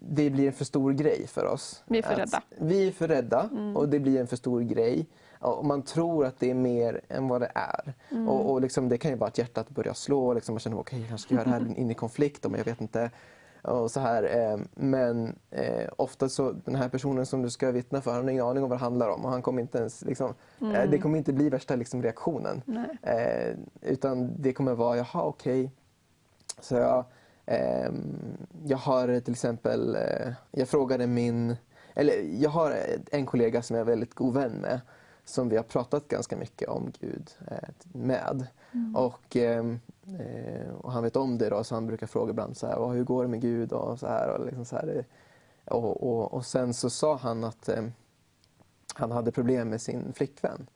det blir en för stor grej för oss. Vi är för rädda. Vi är för rädda och det blir en för stor grej. Och man tror att det är mer än vad det är. Och liksom, det kan ju vara att hjärtat börjar slå. Och liksom man känner, okej, jag ska göra det här in i konflikt. Men jag vet inte. Och så här, men ofta så den här personen som du ska vittna för, han har ingen aning om vad det handlar om, och han kommer inte ens, liksom, det kommer inte bli värsta liksom, reaktionen. Utan det kommer vara, jaha, okej. Så jag har till exempel, jag frågade jag har en kollega som jag är väldigt god vän med, som vi har pratat ganska mycket om Gud med. Och han vet om det då, så han brukar fråga ibland så här, hur går det med Gud och så här och liksom så här. Och sen så sa han att han hade problem med sin flickvän.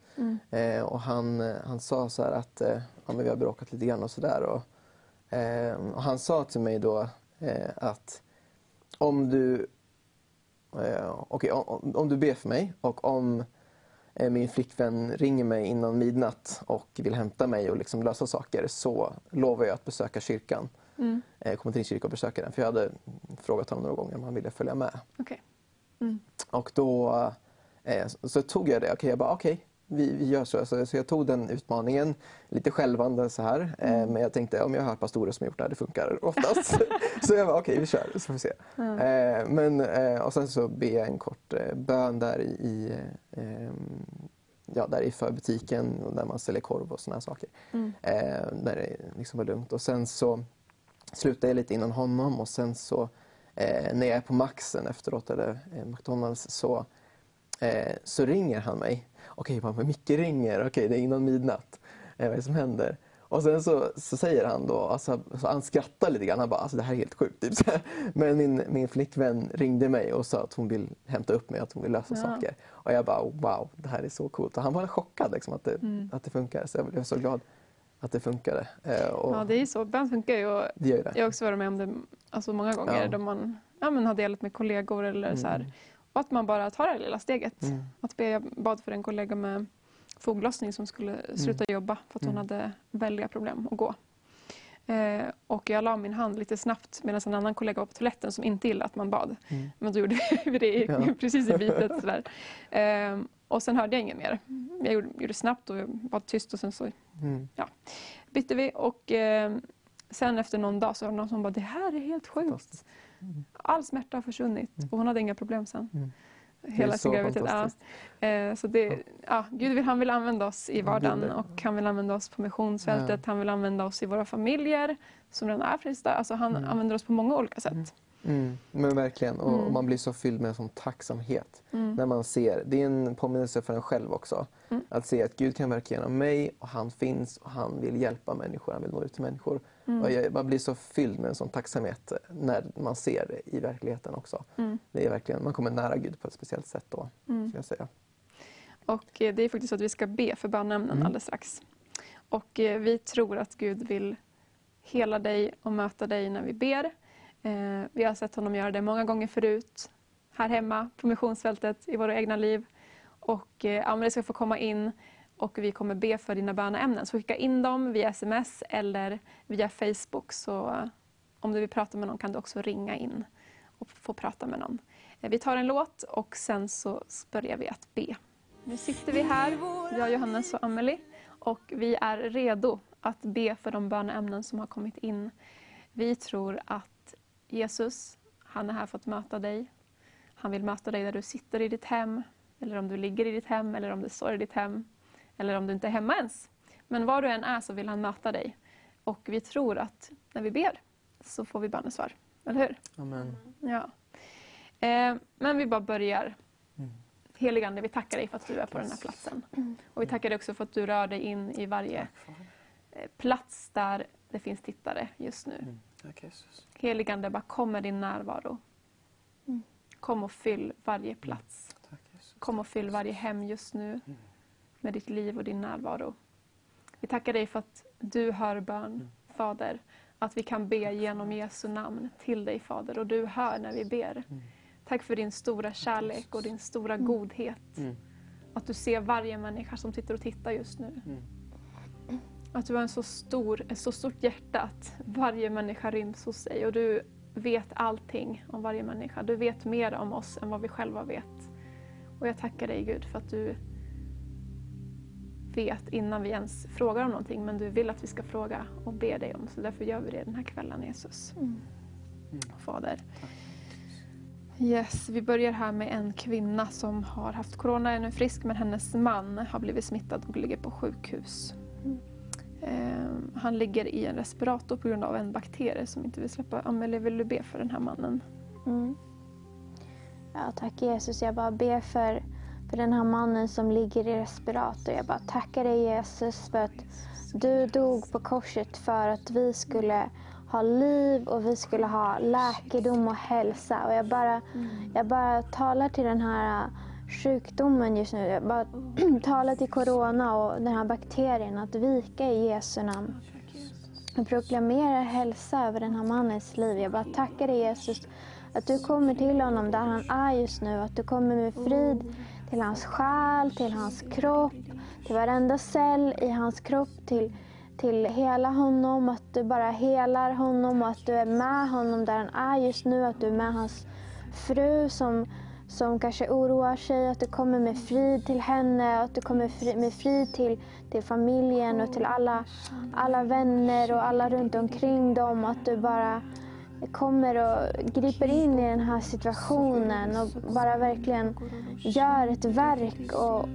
Och han sa så här att vi har bråkat lite grann och så där, och han sa till mig då att om du om du ber för mig och om min flickvän ringer mig innan midnatt och vill hämta mig och liksom lösa saker, så lovar jag att besöka kyrkan. Jag kommer till din kyrka och besöka den. För jag hade frågat honom några gånger om han ville följa med. Okay. Och då så tog jag det. Vi gör så. Så jag tog den utmaningen lite självande så här. Men jag tänkte, om jag hör pastorer som har gjort det här, det funkar oftast. Så jag var okej, vi kör. Så får vi se. Och sen så ber jag en kort bön där i förbutiken, och där man säljer korv och såna här saker. Där det liksom var lugnt. Och sen så slutade jag lite innan honom, och sen så när jag är på Maxen efteråt eller McDonalds så ringer han mig. Okej, men Micke ringer. Okej, det är innan midnatt. Vad är det som händer? Och sen så säger han då, så han skrattar lite grann. Han bara, det här är helt sjukt. Typ. Men min flickvän ringde mig och sa att hon vill hämta upp mig, att hon vill lösa saker. Och jag bara, wow, det här är så coolt. Och han var chockad liksom, att det funkar. Så jag blev så glad att det funkade. Och ja, det är så. Band funkar ju. Och det gör det. Jag har också varit med om det många gånger. Ja. Då man har delat med kollegor eller så här. Och att man bara tar det lilla steget. Att jag bad för en kollega med foglossning som skulle sluta jobba för att hon hade väldiga problem att gå. Och jag la min hand lite snabbt medan en annan kollega var på toaletten som inte gillade att man bad. Men då gjorde vi det precis i bitet. Sådär. Och sen hörde jag ingen mer. Jag gjorde snabbt och jag var tyst och sen så bytte vi. Och sen efter någon dag så var det någon som bara, det här är helt sjukt. All smärta har försvunnit och hon hade inga problem sen. Hela sin graviditet. Så det, Gud, han vill använda oss i vardagen och han vill använda oss på missionsfältet. Han vill använda oss i våra familjer som den är fristad. Alltså han använder oss på många olika sätt. Men verkligen. Och man blir så fylld med en sån tacksamhet när man ser. Det är en påminnelse för en själv också. Att se att Gud kan verka genom mig och han finns och han vill hjälpa människor. Han vill nå ut till människor. Och man blir så fylld med en sån tacksamhet när man ser det i verkligheten också. Det är verkligen, man kommer nära Gud på ett speciellt sätt då, skulle jag säga. Och det är faktiskt så att vi ska be för barnämnen alldeles strax. Och vi tror att Gud vill hela dig och möta dig när vi ber. Vi har sett honom göra det många gånger förut. Här hemma, på missionsfältet, i våra egna liv. Och Amelie ska få komma in. Och vi kommer be för dina böneämnen. Så skicka in dem via sms eller via Facebook. Så om du vill prata med någon kan du också ringa in och få prata med någon. Vi tar en låt och sen så börjar vi att be. Nu sitter vi här, jag, Johannes och Amelie. Och vi är redo att be för de böneämnen som har kommit in. Vi tror att Jesus, han är här för att möta dig. Han vill möta dig där du sitter i ditt hem. Eller om du ligger i ditt hem eller om du står i ditt hem. Eller om du inte är hemma ens. Men var du än är så vill han möta dig. Och vi tror att när vi ber så får vi bönesvar. Eller hur? Amen. Ja. Men vi bara börjar. Helige Ande, vi tackar dig för att du är på den här platsen. Och vi tackar dig också för att du rör dig in i varje plats där det finns tittare just nu. Tack Jesus. Helige Ande, bara kom med din närvaro. Kom och fyll varje plats. Tack Jesus. Kom och fyll varje hem just nu. Med ditt liv och din närvaro. Vi tackar dig för att du hör bön, Fader. Att vi kan be genom Jesu namn till dig, Fader. Och du hör när vi ber. Tack för din stora kärlek och din stora godhet. Att du ser varje människa som sitter och tittar just nu. Att du har ett så stort hjärta att varje människa ryms hos dig. Och du vet allting om varje människa. Du vet mer om oss än vad vi själva vet. Och jag tackar dig, Gud, för att du vet innan vi ens frågar om någonting, men du vill att vi ska fråga och be dig om, så därför gör vi det den här kvällen, Jesus. Fader. Yes, vi börjar här med en kvinna som har haft corona, är nu frisk, men hennes man har blivit smittad och ligger på sjukhus. Han ligger i en respirator på grund av en bakterie som inte vill släppa. Amelie, vill du be för den här mannen? Ja, tack Jesus, jag bara ber för den här mannen som ligger i respirator. Jag bara tackar dig Jesus för att du dog på korset för att vi skulle ha liv och vi skulle ha läkedom och hälsa. Och jag bara talar till den här sjukdomen just nu. Jag bara talar till corona och den här bakterien att vika i Jesu namn. Jag proklamerar hälsa över den här mannens liv. Jag bara tackar dig Jesus att du kommer till honom där han är just nu. Att du kommer med frid till hans själ, till hans kropp, till varenda cell i hans kropp, till hela honom. Att du bara helar honom och att du är med honom där han är just nu. Att du är med hans fru som kanske oroar sig. Att du kommer med frid till henne och att du kommer med frid till familjen och till alla vänner och alla runt omkring dem. Att du bara kommer och griper in i den här situationen och bara verkligen gör ett verk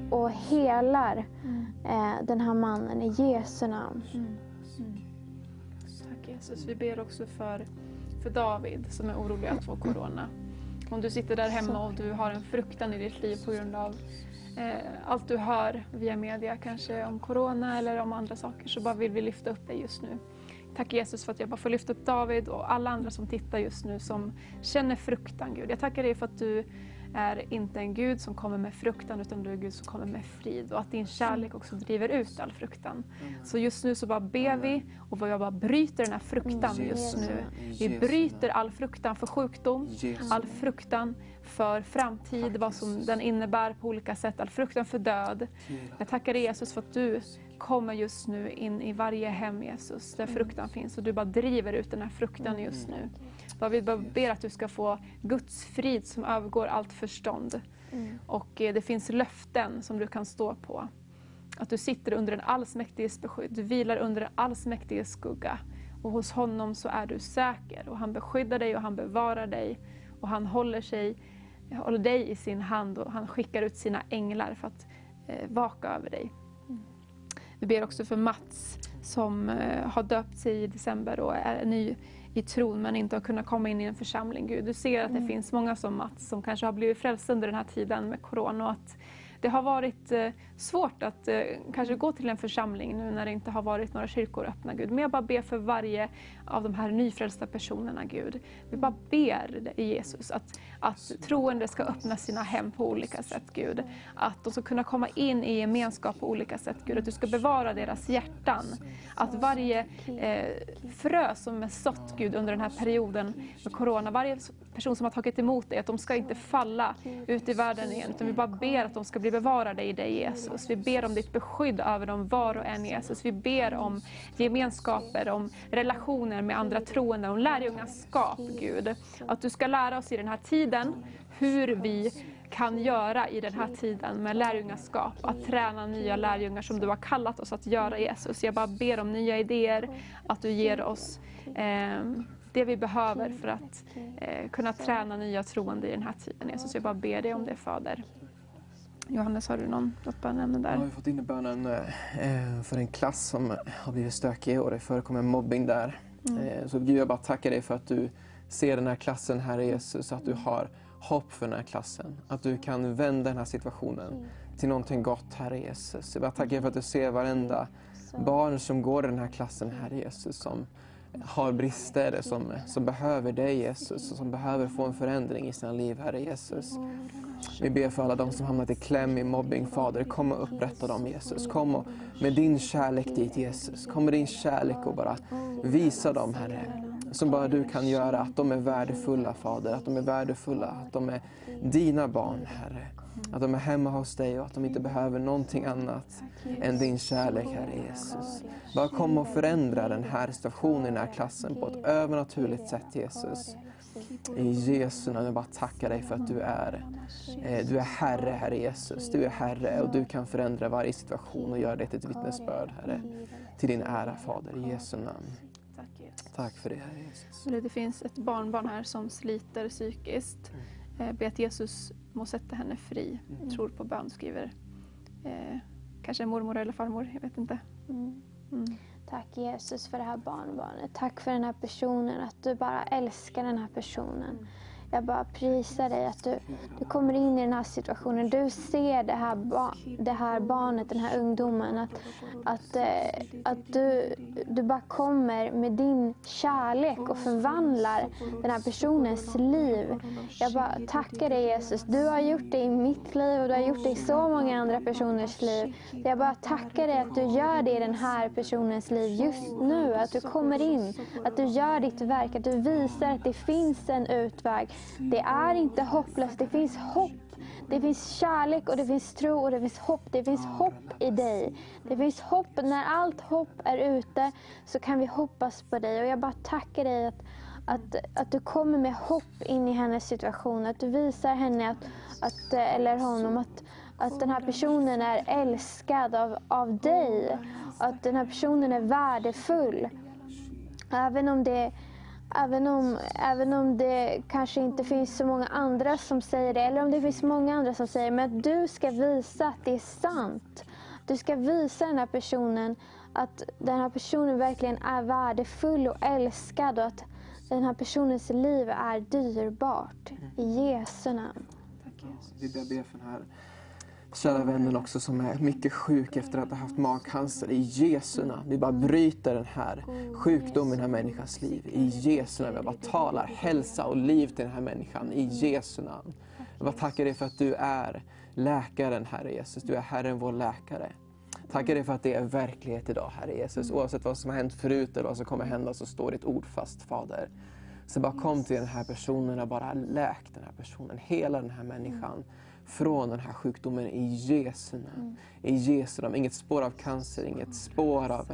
och helar den här mannen i Jesu namn. Tack Jesus, vi ber också för för David som är orolig att få corona. Om du sitter där hemma och du har en fruktan i ditt liv på grund av allt du hör via media, kanske om corona eller om andra saker, så bara vill vi lyfta upp dig just nu. Tack Jesus för att jag bara får lyfta upp David och alla andra som tittar just nu som känner fruktan, Gud. Jag tackar dig för att du är inte en Gud som kommer med fruktan, utan du är Gud som kommer med frid. Och att din kärlek också driver ut all fruktan. Så just nu så bara ber vi, och jag bara bryter den här fruktan just nu. Vi bryter all fruktan för sjukdom, all fruktan för framtid, vad som den innebär på olika sätt, all fruktan för död. Jag tackar dig Jesus för att du kommer just nu in i varje hem, Jesus, där fruktan finns, och du bara driver ut den här fruktan just nu. Vi ber att du ska få Guds frid som övergår allt förstånd. Och det finns löften som du kan stå på. Att du sitter under en allsmäktiges beskydd. Du vilar under en allsmäktiges skugga. Och hos honom så är du säker. Och han beskyddar dig och han bevarar dig. Och han håller dig i sin hand. Och han skickar ut sina änglar för att vaka över dig. Vi ber också för Mats som har döpt sig i december och är ny i tron, men inte har kunnat komma in i en församling. Gud, du ser att det finns många som Mats som kanske har blivit frälsta under den här tiden med corona, och att det har varit svårt att kanske gå till en församling nu när det inte har varit några kyrkor öppna, Gud. Men jag bara ber för varje av de här nyfrälsta personerna, Gud. Vi bara ber i Jesus att troende ska öppna sina hem på olika sätt, Gud. Att de ska kunna komma in i gemenskap på olika sätt, Gud. Att du ska bevara deras hjärtan. Att varje frö som är sått, Gud, under den här perioden med corona, varje person som har tagit emot det, att de ska inte falla ut i världen igen. Utan vi bara ber att de ska bli bevarade i dig, Jesus. Vi ber om ditt beskydd över dem var och en, Jesus. Vi ber om gemenskaper, om relationer med andra troende, om lärjungaskap, Gud. Att du ska lära oss i den här tiden hur vi kan göra i den här tiden med lärjungaskap. Att träna nya lärjungar som du har kallat oss att göra, Jesus. Jag bara ber om nya idéer, att du ger oss det vi behöver för att kunna träna nya troende i den här tiden, Jesus. Jag bara ber dig om det, Fader. Johannes, har du något bönämne där? Ja, vi har fått in bönen för en klass som har blivit stökig och det förekommer mobbing där. Så Gud, jag bara tackar dig för att du ser den här klassen, Herre Jesus. Att du har hopp för den här klassen. Att du kan vända den här situationen till någonting gott, Herre Jesus. Jag bara tackar dig för att du ser varenda barn som går i den här klassen, Herre Jesus. Som har brister, som behöver dig, Jesus. Och som behöver få en förändring i sina liv, Herre Jesus. Vi ber för alla de som hamnat i kläm i mobbing, Fader. Kom och upprätta dem, Jesus. Kom och med din kärlek dit, Jesus. Kom med din kärlek och bara visa dem, Herre. Som bara du kan göra, att de är värdefulla, Fader. Att de är värdefulla, att de är dina barn, Herre. Att de är hemma hos dig och att de inte behöver någonting annat än din kärlek, Herre Jesus. Bara kom och förändra den här situationen i den här klassen på ett övernaturligt sätt, Jesus. I Jesu namn, jag bara tackar dig för att du är Herre, Herre Jesus. Du är Herre och du kan förändra varje situation och göra det till ett vittnesbörd, Herre. Till din ära, Fader, i Jesu namn. Tack för det, Herre Jesus. Det finns ett barnbarn här som sliter psykiskt. Be att Jesus må sätta henne fri. Tror på bön, skriver kanske mormor eller farmor, jag vet inte. Tack Jesus för det här barnbarnet. Tack för den här personen, att du bara älskar den här personen. Jag bara prisar dig att du kommer in i den här situationen. Du ser det här barnet, den här ungdomen. Att du bara kommer med din kärlek och förvandlar den här personens liv. Jag bara tackar dig Jesus. Du har gjort det i mitt liv och du har gjort det i så många andra personers liv. Jag bara tackar dig att du gör det i den här personens liv just nu. Att du kommer in, att du gör ditt verk, att du visar att det finns en utväg. Det är inte hopplöst, det finns hopp. Det finns kärlek och det finns tro och det finns hopp. Det finns hopp i dig. Det finns hopp. När allt hopp är ute så kan vi hoppas på dig. Och jag bara tackar dig att du kommer med hopp in i hennes situation. Att du visar henne eller honom att den här personen är älskad av dig. Att den här personen är värdefull. Även om det kanske inte finns så många andra som säger det, eller om det finns många andra som säger det, men att du ska visa att det är sant. Du ska visa den här personen att den här personen verkligen är värdefull och älskad, och att Den här personens liv är dyrbart i Jesu namn. Vi ber för den här kära vännen också som är mycket sjuk efter att ha haft magcancer. I Jesu namn. Vi bara bryter den här sjukdomen i den här människans liv. I Jesu namn. Vi bara talar hälsa och liv till den här människan. I Jesu namn. Jag bara tackar dig för att du är läkaren, Herre Jesus. Du är Herren vår läkare. Tackar dig för att det är verklighet idag, Herre Jesus. Oavsett vad som har hänt förut eller vad som kommer hända så står ditt ord fast, Fader. Så bara kom till den här personen och bara läk den här personen. Hela den här människan från den här sjukdomen i Jesu namn. I Jesu namn. Inget spår av cancer, inget spår av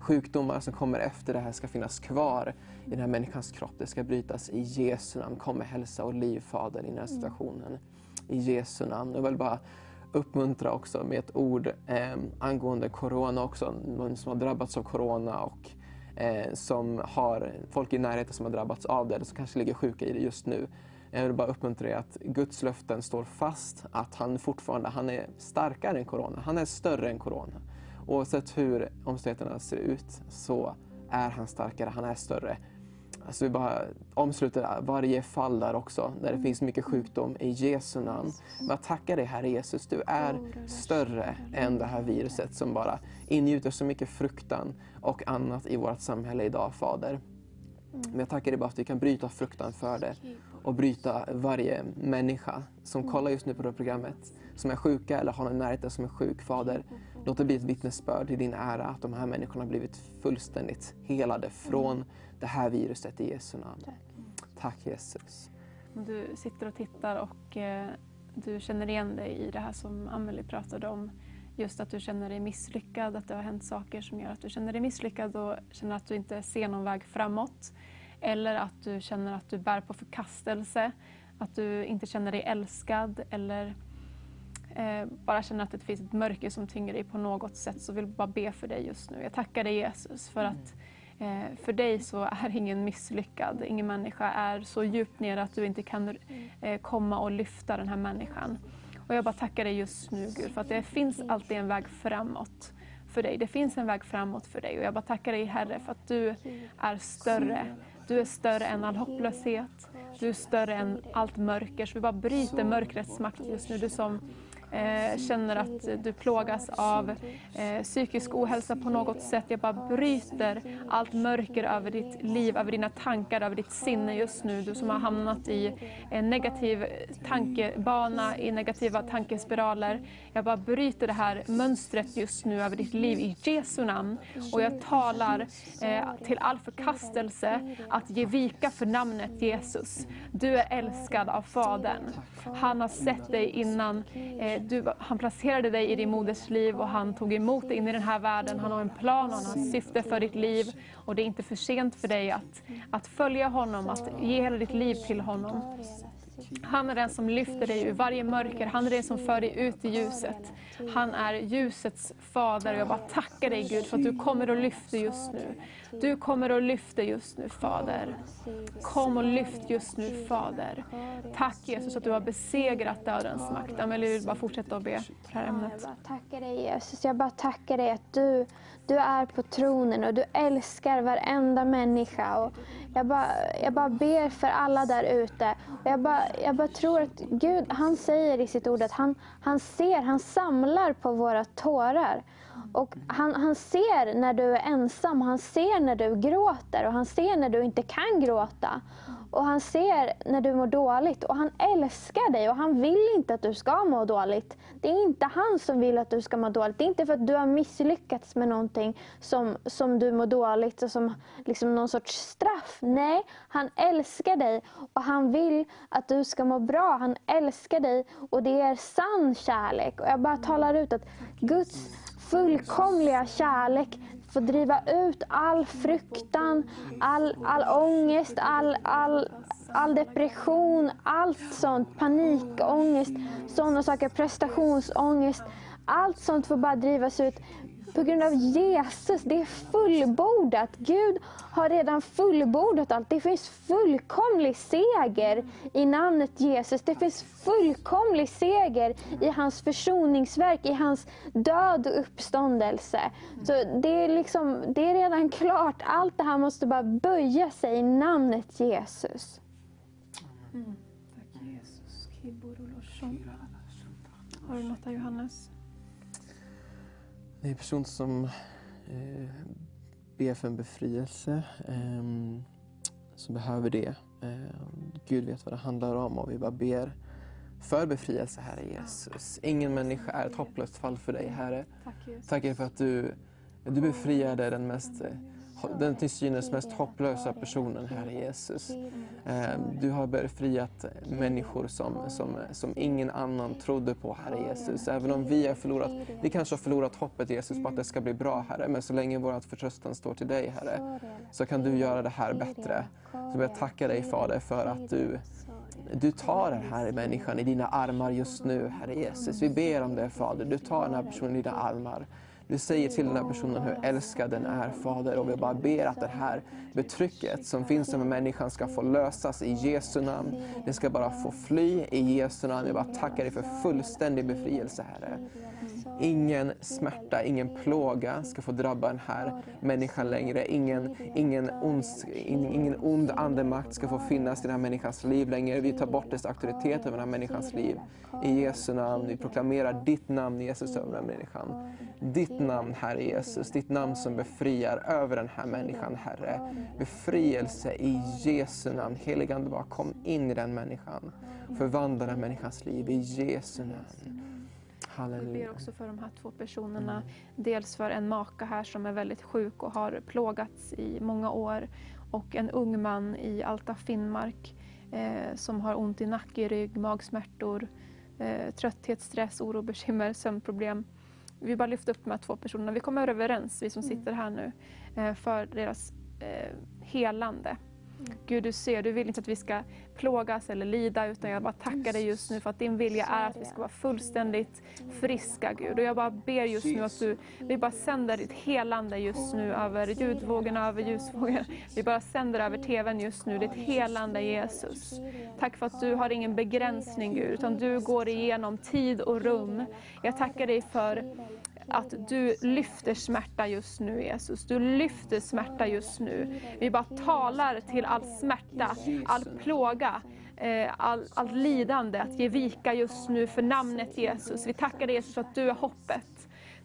sjukdomar som kommer efter det här ska finnas kvar i den här människans kropp. Det ska brytas i Jesu namn. Kom med hälsa och liv, Fader, i den här situationen. I Jesu namn. Jag vill bara uppmuntra också med ett ord angående corona också. Någon som har drabbats av corona och som har folk i närheten som har drabbats av det eller som kanske ligger sjuka i det just nu. Jag vill bara uppmuntra er att Guds löften står fast. Att han fortfarande är starkare än corona. Han är större än corona. Oavsett hur omständigheterna ser ut så är han starkare. Han är större. Alltså vi bara omsluter varje fall där också. När det finns mycket sjukdom i Jesu namn. Men tackar dig, Herre Jesus. Du är större än det här viruset som bara ingjuter så mycket fruktan och annat i vårt samhälle idag, Fader. Men jag tackar dig bara att vi kan bryta fruktan för det. Och bryta varje människa som kollar just nu på det här programmet. Som är sjuka eller har en närheten som är sjuk, Fader. Låt det bli ett vittnesbörd i din ära att de här människorna har blivit fullständigt helade från det här viruset i Jesu namn. Tack Jesus. Du sitter och tittar och du känner igen dig i det här som Amelie pratade om. Just att du känner dig misslyckad, att det har hänt saker som gör att du känner dig misslyckad och känner att du inte ser någon väg framåt. Eller att du känner att du bär på förkastelse, att du inte känner dig älskad eller bara känner att det finns ett mörker som tynger dig på något sätt, så vill jag bara be för dig just nu. Jag tackar dig Jesus för att för dig så är ingen misslyckad, ingen människa är så djupt nere att du inte kan komma och lyfta den här människan. Och jag bara tackar dig just nu, Gud, för att det finns alltid en väg framåt för dig. Det finns en väg framåt för dig och jag bara tackar dig, Herre, för att du är större. Du är större än all hopplöshet. Du är större än allt mörker. Så vi bara bryter mörkrets makt just nu. Du som känner att du plågas av psykisk ohälsa på något sätt. Jag bara bryter allt mörker över ditt liv, över dina tankar, över ditt sinne just nu. Du som har hamnat i en negativ tankebana, i negativa tankespiraler. Jag bara bryter det här mönstret just nu över ditt liv i Jesu namn. Och jag talar till all förkastelse att ge vika för namnet Jesus. Du är älskad av Fadern. Han har sett dig innan. Han placerade dig i din moders liv och han tog emot dig in i den här världen. Han har en plan och han har syfte för ditt liv. Och det är inte för sent för dig att följa honom, att ge hela ditt liv till honom. Han är den som lyfter dig ur varje mörker. Han är den som för dig ut i ljuset. Han är ljusets fader. Och jag bara tackar dig, Gud, för att du kommer och lyfter just nu. Du kommer och lyfter just nu, Fader. Kom och lyft just nu, Fader. Tack Jesus att du har besegrat dödens makt. Amelie, bara fortsätt att be för det här ämnet. Jag bara tackar dig, Jesus. Jag bara tackar dig att du är på tronen och du älskar varenda människa. Och jag bara ber för alla där ute. Och jag bara tror att Gud, han säger i sitt ord att han samlar på våra tårar. Och han ser när du är ensam, han ser när du gråter och han ser när du inte kan gråta. Och han ser när du mår dåligt och han älskar dig och han vill inte att du ska må dåligt. Det är inte han som vill att du ska må dåligt. Det är inte för att du har misslyckats med någonting som du mår dåligt och som liksom någon sorts straff. Nej, han älskar dig och han vill att du ska må bra. Han älskar dig och det är sann kärlek. Och jag bara talar ut att Guds fullkomliga kärlek får driva ut all fruktan, all ångest, all depression, allt sånt, panikångest, sådana saker, prestationsångest, allt sånt får bara drivas ut. på grund av Jesus. Det är fullbordat. Gud har redan fullbordat allt. Det finns fullkomlig seger i namnet Jesus. Det finns fullkomlig seger i hans försoningsverk, i hans död och uppståndelse. Så det är liksom, det är redan klart. Allt det här måste bara böja sig i namnet Jesus. Mm. Tack Jesus. Har du något där, Johannes? Det är en person som ber för en befrielse, som behöver det. Gud vet vad det handlar om, och vi bara ber för befrielse, Herre Jesus. Ingen människa är ett hopplöst fall för dig, Herre. Tack för att du befriade den till synes mest hopplösa personen, Herre Jesus. Du har befriat människor som ingen annan trodde på, Herre Jesus. Även om vi kanske har förlorat hoppet, Jesus, på att det ska bli bra, Herre. Men så länge vårt förtröstan står till dig, Herre, så kan du göra det här bättre. Så jag tackar dig, Fader, för att du tar den här människan i dina armar just nu, Herre Jesus. Vi ber om det, Fader. Du tar den här personen i dina armar. Du säger till den här personen hur älskad den är, Fader. Och vi bara ber att det här betrycket som finns med människan ska få lösas i Jesu namn. Det ska bara få fly i Jesu namn. Vi bara tackar dig för fullständig befrielse, Herre. Ingen smärta, ingen plåga ska få drabba den här människan längre. Ingen ond andemakt ska få finnas i den här människans liv längre. Vi tar bort dess auktoritet över den här människans liv. I Jesu namn, vi proklamerar ditt namn, Jesus, över den här människan. Ditt namn, Herre Jesus, ditt namn som befriar över den här människan, Herre. Befrielse i Jesu namn. Helig Ande, bara kom in i den människan. Förvandla den människans liv i Jesu namn. Vi ber också för de här två personerna. Dels för en maka här som är väldigt sjuk och har plågats i många år. Och en ung man i Alta Finnmark som har ont i nacke, rygg, magsmärtor, trötthet, stress, oro, bekymmer, sömnproblem. Vi bara lyfter upp de här två personerna. Vi kommer överens, vi som sitter här nu, för deras helande. Gud, du ser, du vill inte att vi ska plågas eller lida, utan jag bara tackar dig just nu för att din vilja är att vi ska vara fullständigt friska, Gud. Och jag bara ber just nu att vi bara sänder ditt helande just nu över ljudvågorna, över ljusvågorna. Vi bara sänder över tvn just nu, ditt helande, Jesus. Tack för att du har ingen begränsning, Gud, utan du går igenom tid och rum. Jag tackar dig för att du lyfter smärta just nu, Jesus. Du lyfter smärta just nu. Vi bara talar till all smärta, all plåga, all lidande att ge vika just nu för namnet Jesus. Vi tackar dig, Jesus, för att du är hoppet.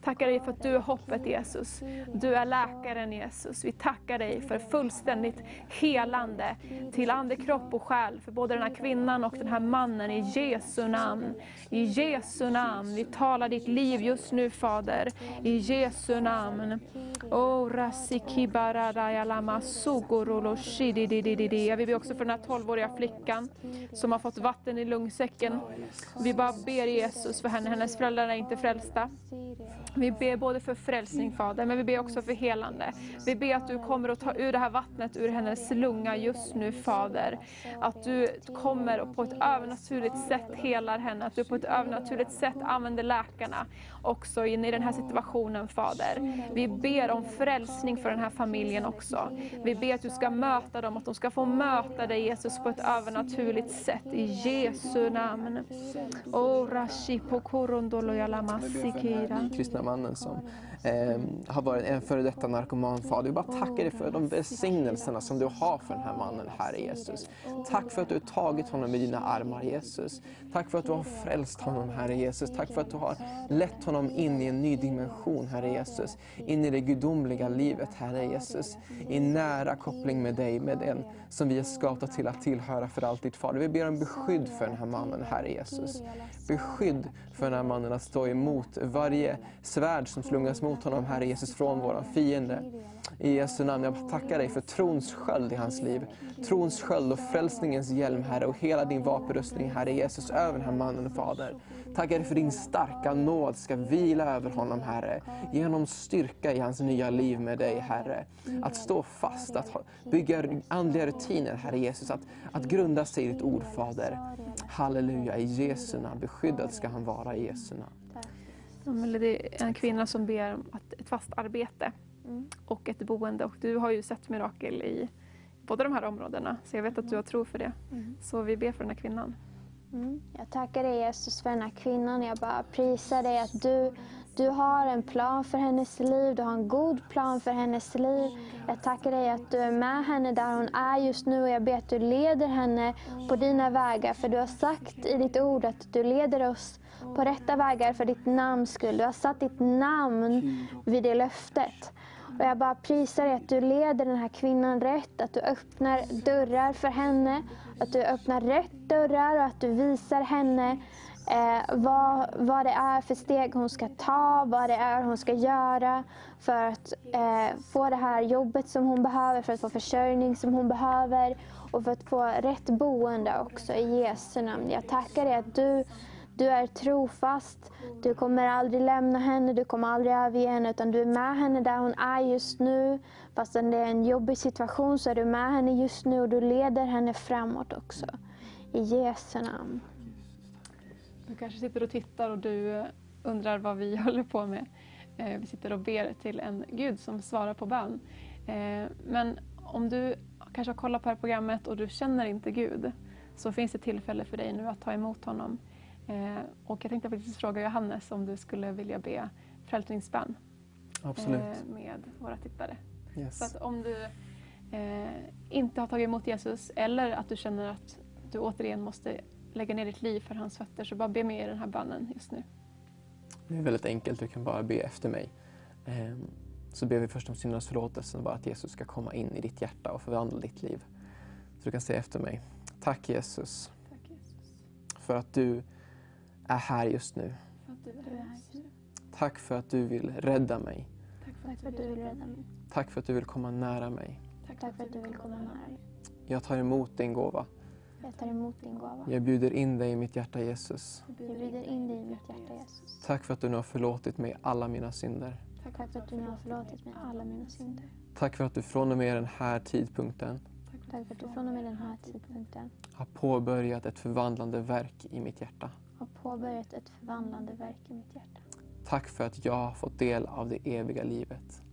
Tackar dig för att du är hoppet, Jesus. Du är läkaren, Jesus. Vi tackar dig för fullständigt helande till ande, kropp och själ. För både den här kvinnan och den här mannen i Jesu namn. I Jesu namn. Vi talar ditt liv just nu, Fader. I Jesu namn. Oh, rasikibaradaya lama sugorolo shidididididi. Vi ber också för den här 12-åriga flickan som har fått vatten i lungsäcken. Vi bara ber, Jesus, för henne. Hennes föräldrar är inte frälsta. Vi ber både för frälsning, Fader, men vi ber också för helande. Vi ber att du kommer att ta ur det här vattnet ur hennes lunga just nu, Fader. Att du kommer och på ett övernaturligt sätt helar henne. Att du på ett övernaturligt sätt använder läkarna också in i den här situationen, Fader. Vi ber om frälsning för den här familjen också. Vi ber att du ska möta dem, att de ska få möta dig, Jesus, på ett övernaturligt sätt. I Jesu namn. Oh, rashi pokorondolo yalamasikira. Kristna mannen som har varit en före detta narkoman, Fader. Vi bara tackar dig för de välsignelserna som du har för den här mannen, Herre Jesus. Tack för att du har tagit honom i dina armar, Jesus. Tack för att du har frälst honom, Herre Jesus. Tack för att du har lett honom in i en ny dimension, Herre Jesus. In i det gudomliga livet, Herre Jesus. I nära koppling med dig, med den som vi är skapade till att tillhöra för alltid, Fader. Vi ber om beskydd för den här mannen, Herre Jesus. Beskydd för den här mannen att stå emot varje svärd som slungas mot honom, Herre Jesus, från våra fiender. I Jesu namn, jag tackar dig för trons sköld i hans liv. Trons sköld och frälsningens hjälm, Herre, och hela din vapenrustning, Herre Jesus, över den här mannen, Fader. Tackar dig för din starka nåd ska vila över honom, Herre. Ge honom styrka i hans nya liv med dig, Herre. Att stå fast, att bygga andliga rutiner, Herre Jesus. Att grunda sig i ditt ord, Fader. Halleluja, i Jesu namn. Beskyddad ska han vara i Jesu namn. Amelie, det är en kvinna som ber om ett fast arbete och ett boende. Och du har ju sett mirakel i båda de här områdena. Så jag vet att du har tro för det. Så vi ber för den här kvinnan. Jag tackar dig Jesus för den här kvinnan. Jag bara prisar dig att du har en plan för hennes liv. Du har en god plan för hennes liv. Jag tackar dig att du är med henne där hon är just nu. Och jag ber att du leder henne på dina vägar. För du har sagt i ditt ord att du leder oss på rätta vägar för ditt namns skull. Du har satt ditt namn vid det löftet. Och jag bara prisar dig att du leder den här kvinnan rätt. Att du öppnar dörrar för henne. Att du öppnar rätt dörrar och att du visar henne vad det är för steg hon ska ta. Vad det är hon ska göra för att få det här jobbet som hon behöver. För att få försörjning som hon behöver. Och för att få rätt boende också i Jesu namn. Jag tackar dig att du är trofast, du kommer aldrig lämna henne, du kommer aldrig överge henne, utan du är med henne där hon är just nu. Fastän det är en jobbig situation så är du med henne just nu och du leder henne framåt också. I Jesu namn. Du kanske sitter och tittar och du undrar vad vi håller på med. Vi sitter och ber till en Gud som svarar på bön. Men om du kanske har kollat på det här programmet och du känner inte Gud, så finns det tillfälle för dig nu att ta emot honom. Och jag tänkte faktiskt fråga Johannes om du skulle vilja be frälsningsbön med våra tittare. Yes. Så att om du inte har tagit emot Jesus eller att du känner att du återigen måste lägga ner ditt liv för hans fötter, så bara be med i den här bönen just nu. Det är väldigt enkelt, du kan bara be efter mig. Så ber vi först om syndernas förlåtelse och bara att Jesus ska komma in i ditt hjärta och förvandla ditt liv. Så du kan säga efter mig. Tack Jesus. Tack Jesus. För att du är här just nu. Tack för att du vill rädda mig. Tack för att du vill komma nära mig. Jag tar emot din gåva. Jag bjuder in dig i mitt hjärta Jesus. Tack för att du nu har förlåtit mig alla mina synder. Tack för att du från och med den här tidpunkten har påbörjat ett förvandlande verk i mitt hjärta. Tack för att jag har fått del av det eviga livet.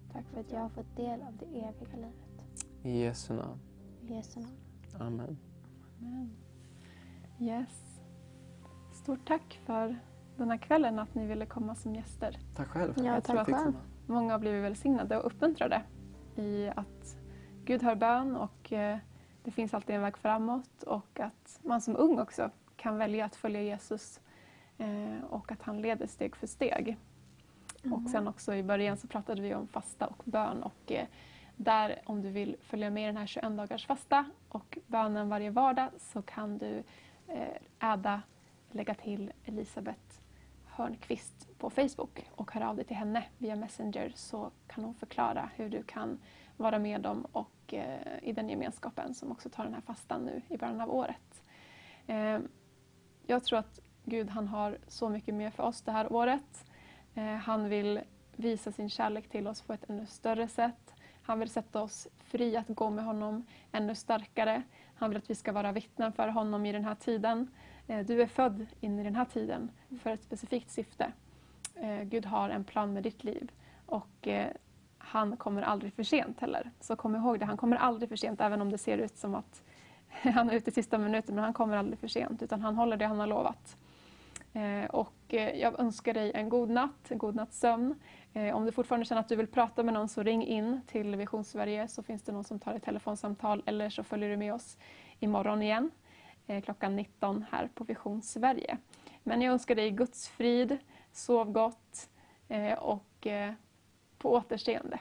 I Jesu namn. Amen. Yes. Stort tack för den här kvällen att ni ville komma som gäster. Tack själv. Jag tror att många har blivit välsignade och uppmuntrade i att Gud hör bön och det finns alltid en väg framåt och att man som ung också kan välja att följa Jesus och att han leder steg för steg. Och sen också i början så pratade vi om fasta och bön. Och där om du vill följa med i den här 21 dagars fasta och bönen varje vardag, så kan du lägga till Elisabeth Hörnqvist på Facebook och höra av dig till henne via Messenger, så kan hon förklara hur du kan vara med dem och i den gemenskapen som också tar den här fastan nu i början av året. Jag tror att Gud, han har så mycket mer för oss det här året. Han vill visa sin kärlek till oss på ett ännu större sätt. Han vill sätta oss fria att gå med honom ännu starkare. Han vill att vi ska vara vittnen för honom i den här tiden. Du är född in i den här tiden för ett specifikt syfte. Gud har en plan med ditt liv och han kommer aldrig för sent heller. Så kom ihåg det, han kommer aldrig för sent, även om det ser ut som att han är ute i sista minuten, men han kommer aldrig för sent, utan han håller det han har lovat. Och jag önskar dig en god natts sömn. Om du fortfarande känner att du vill prata med någon, så ring in till Vision Sverige, så finns det någon som tar ett telefonsamtal, eller så följer du med oss imorgon igen klockan 19 här på Vision Sverige. Men jag önskar dig Guds frid, sov gott och på återseende.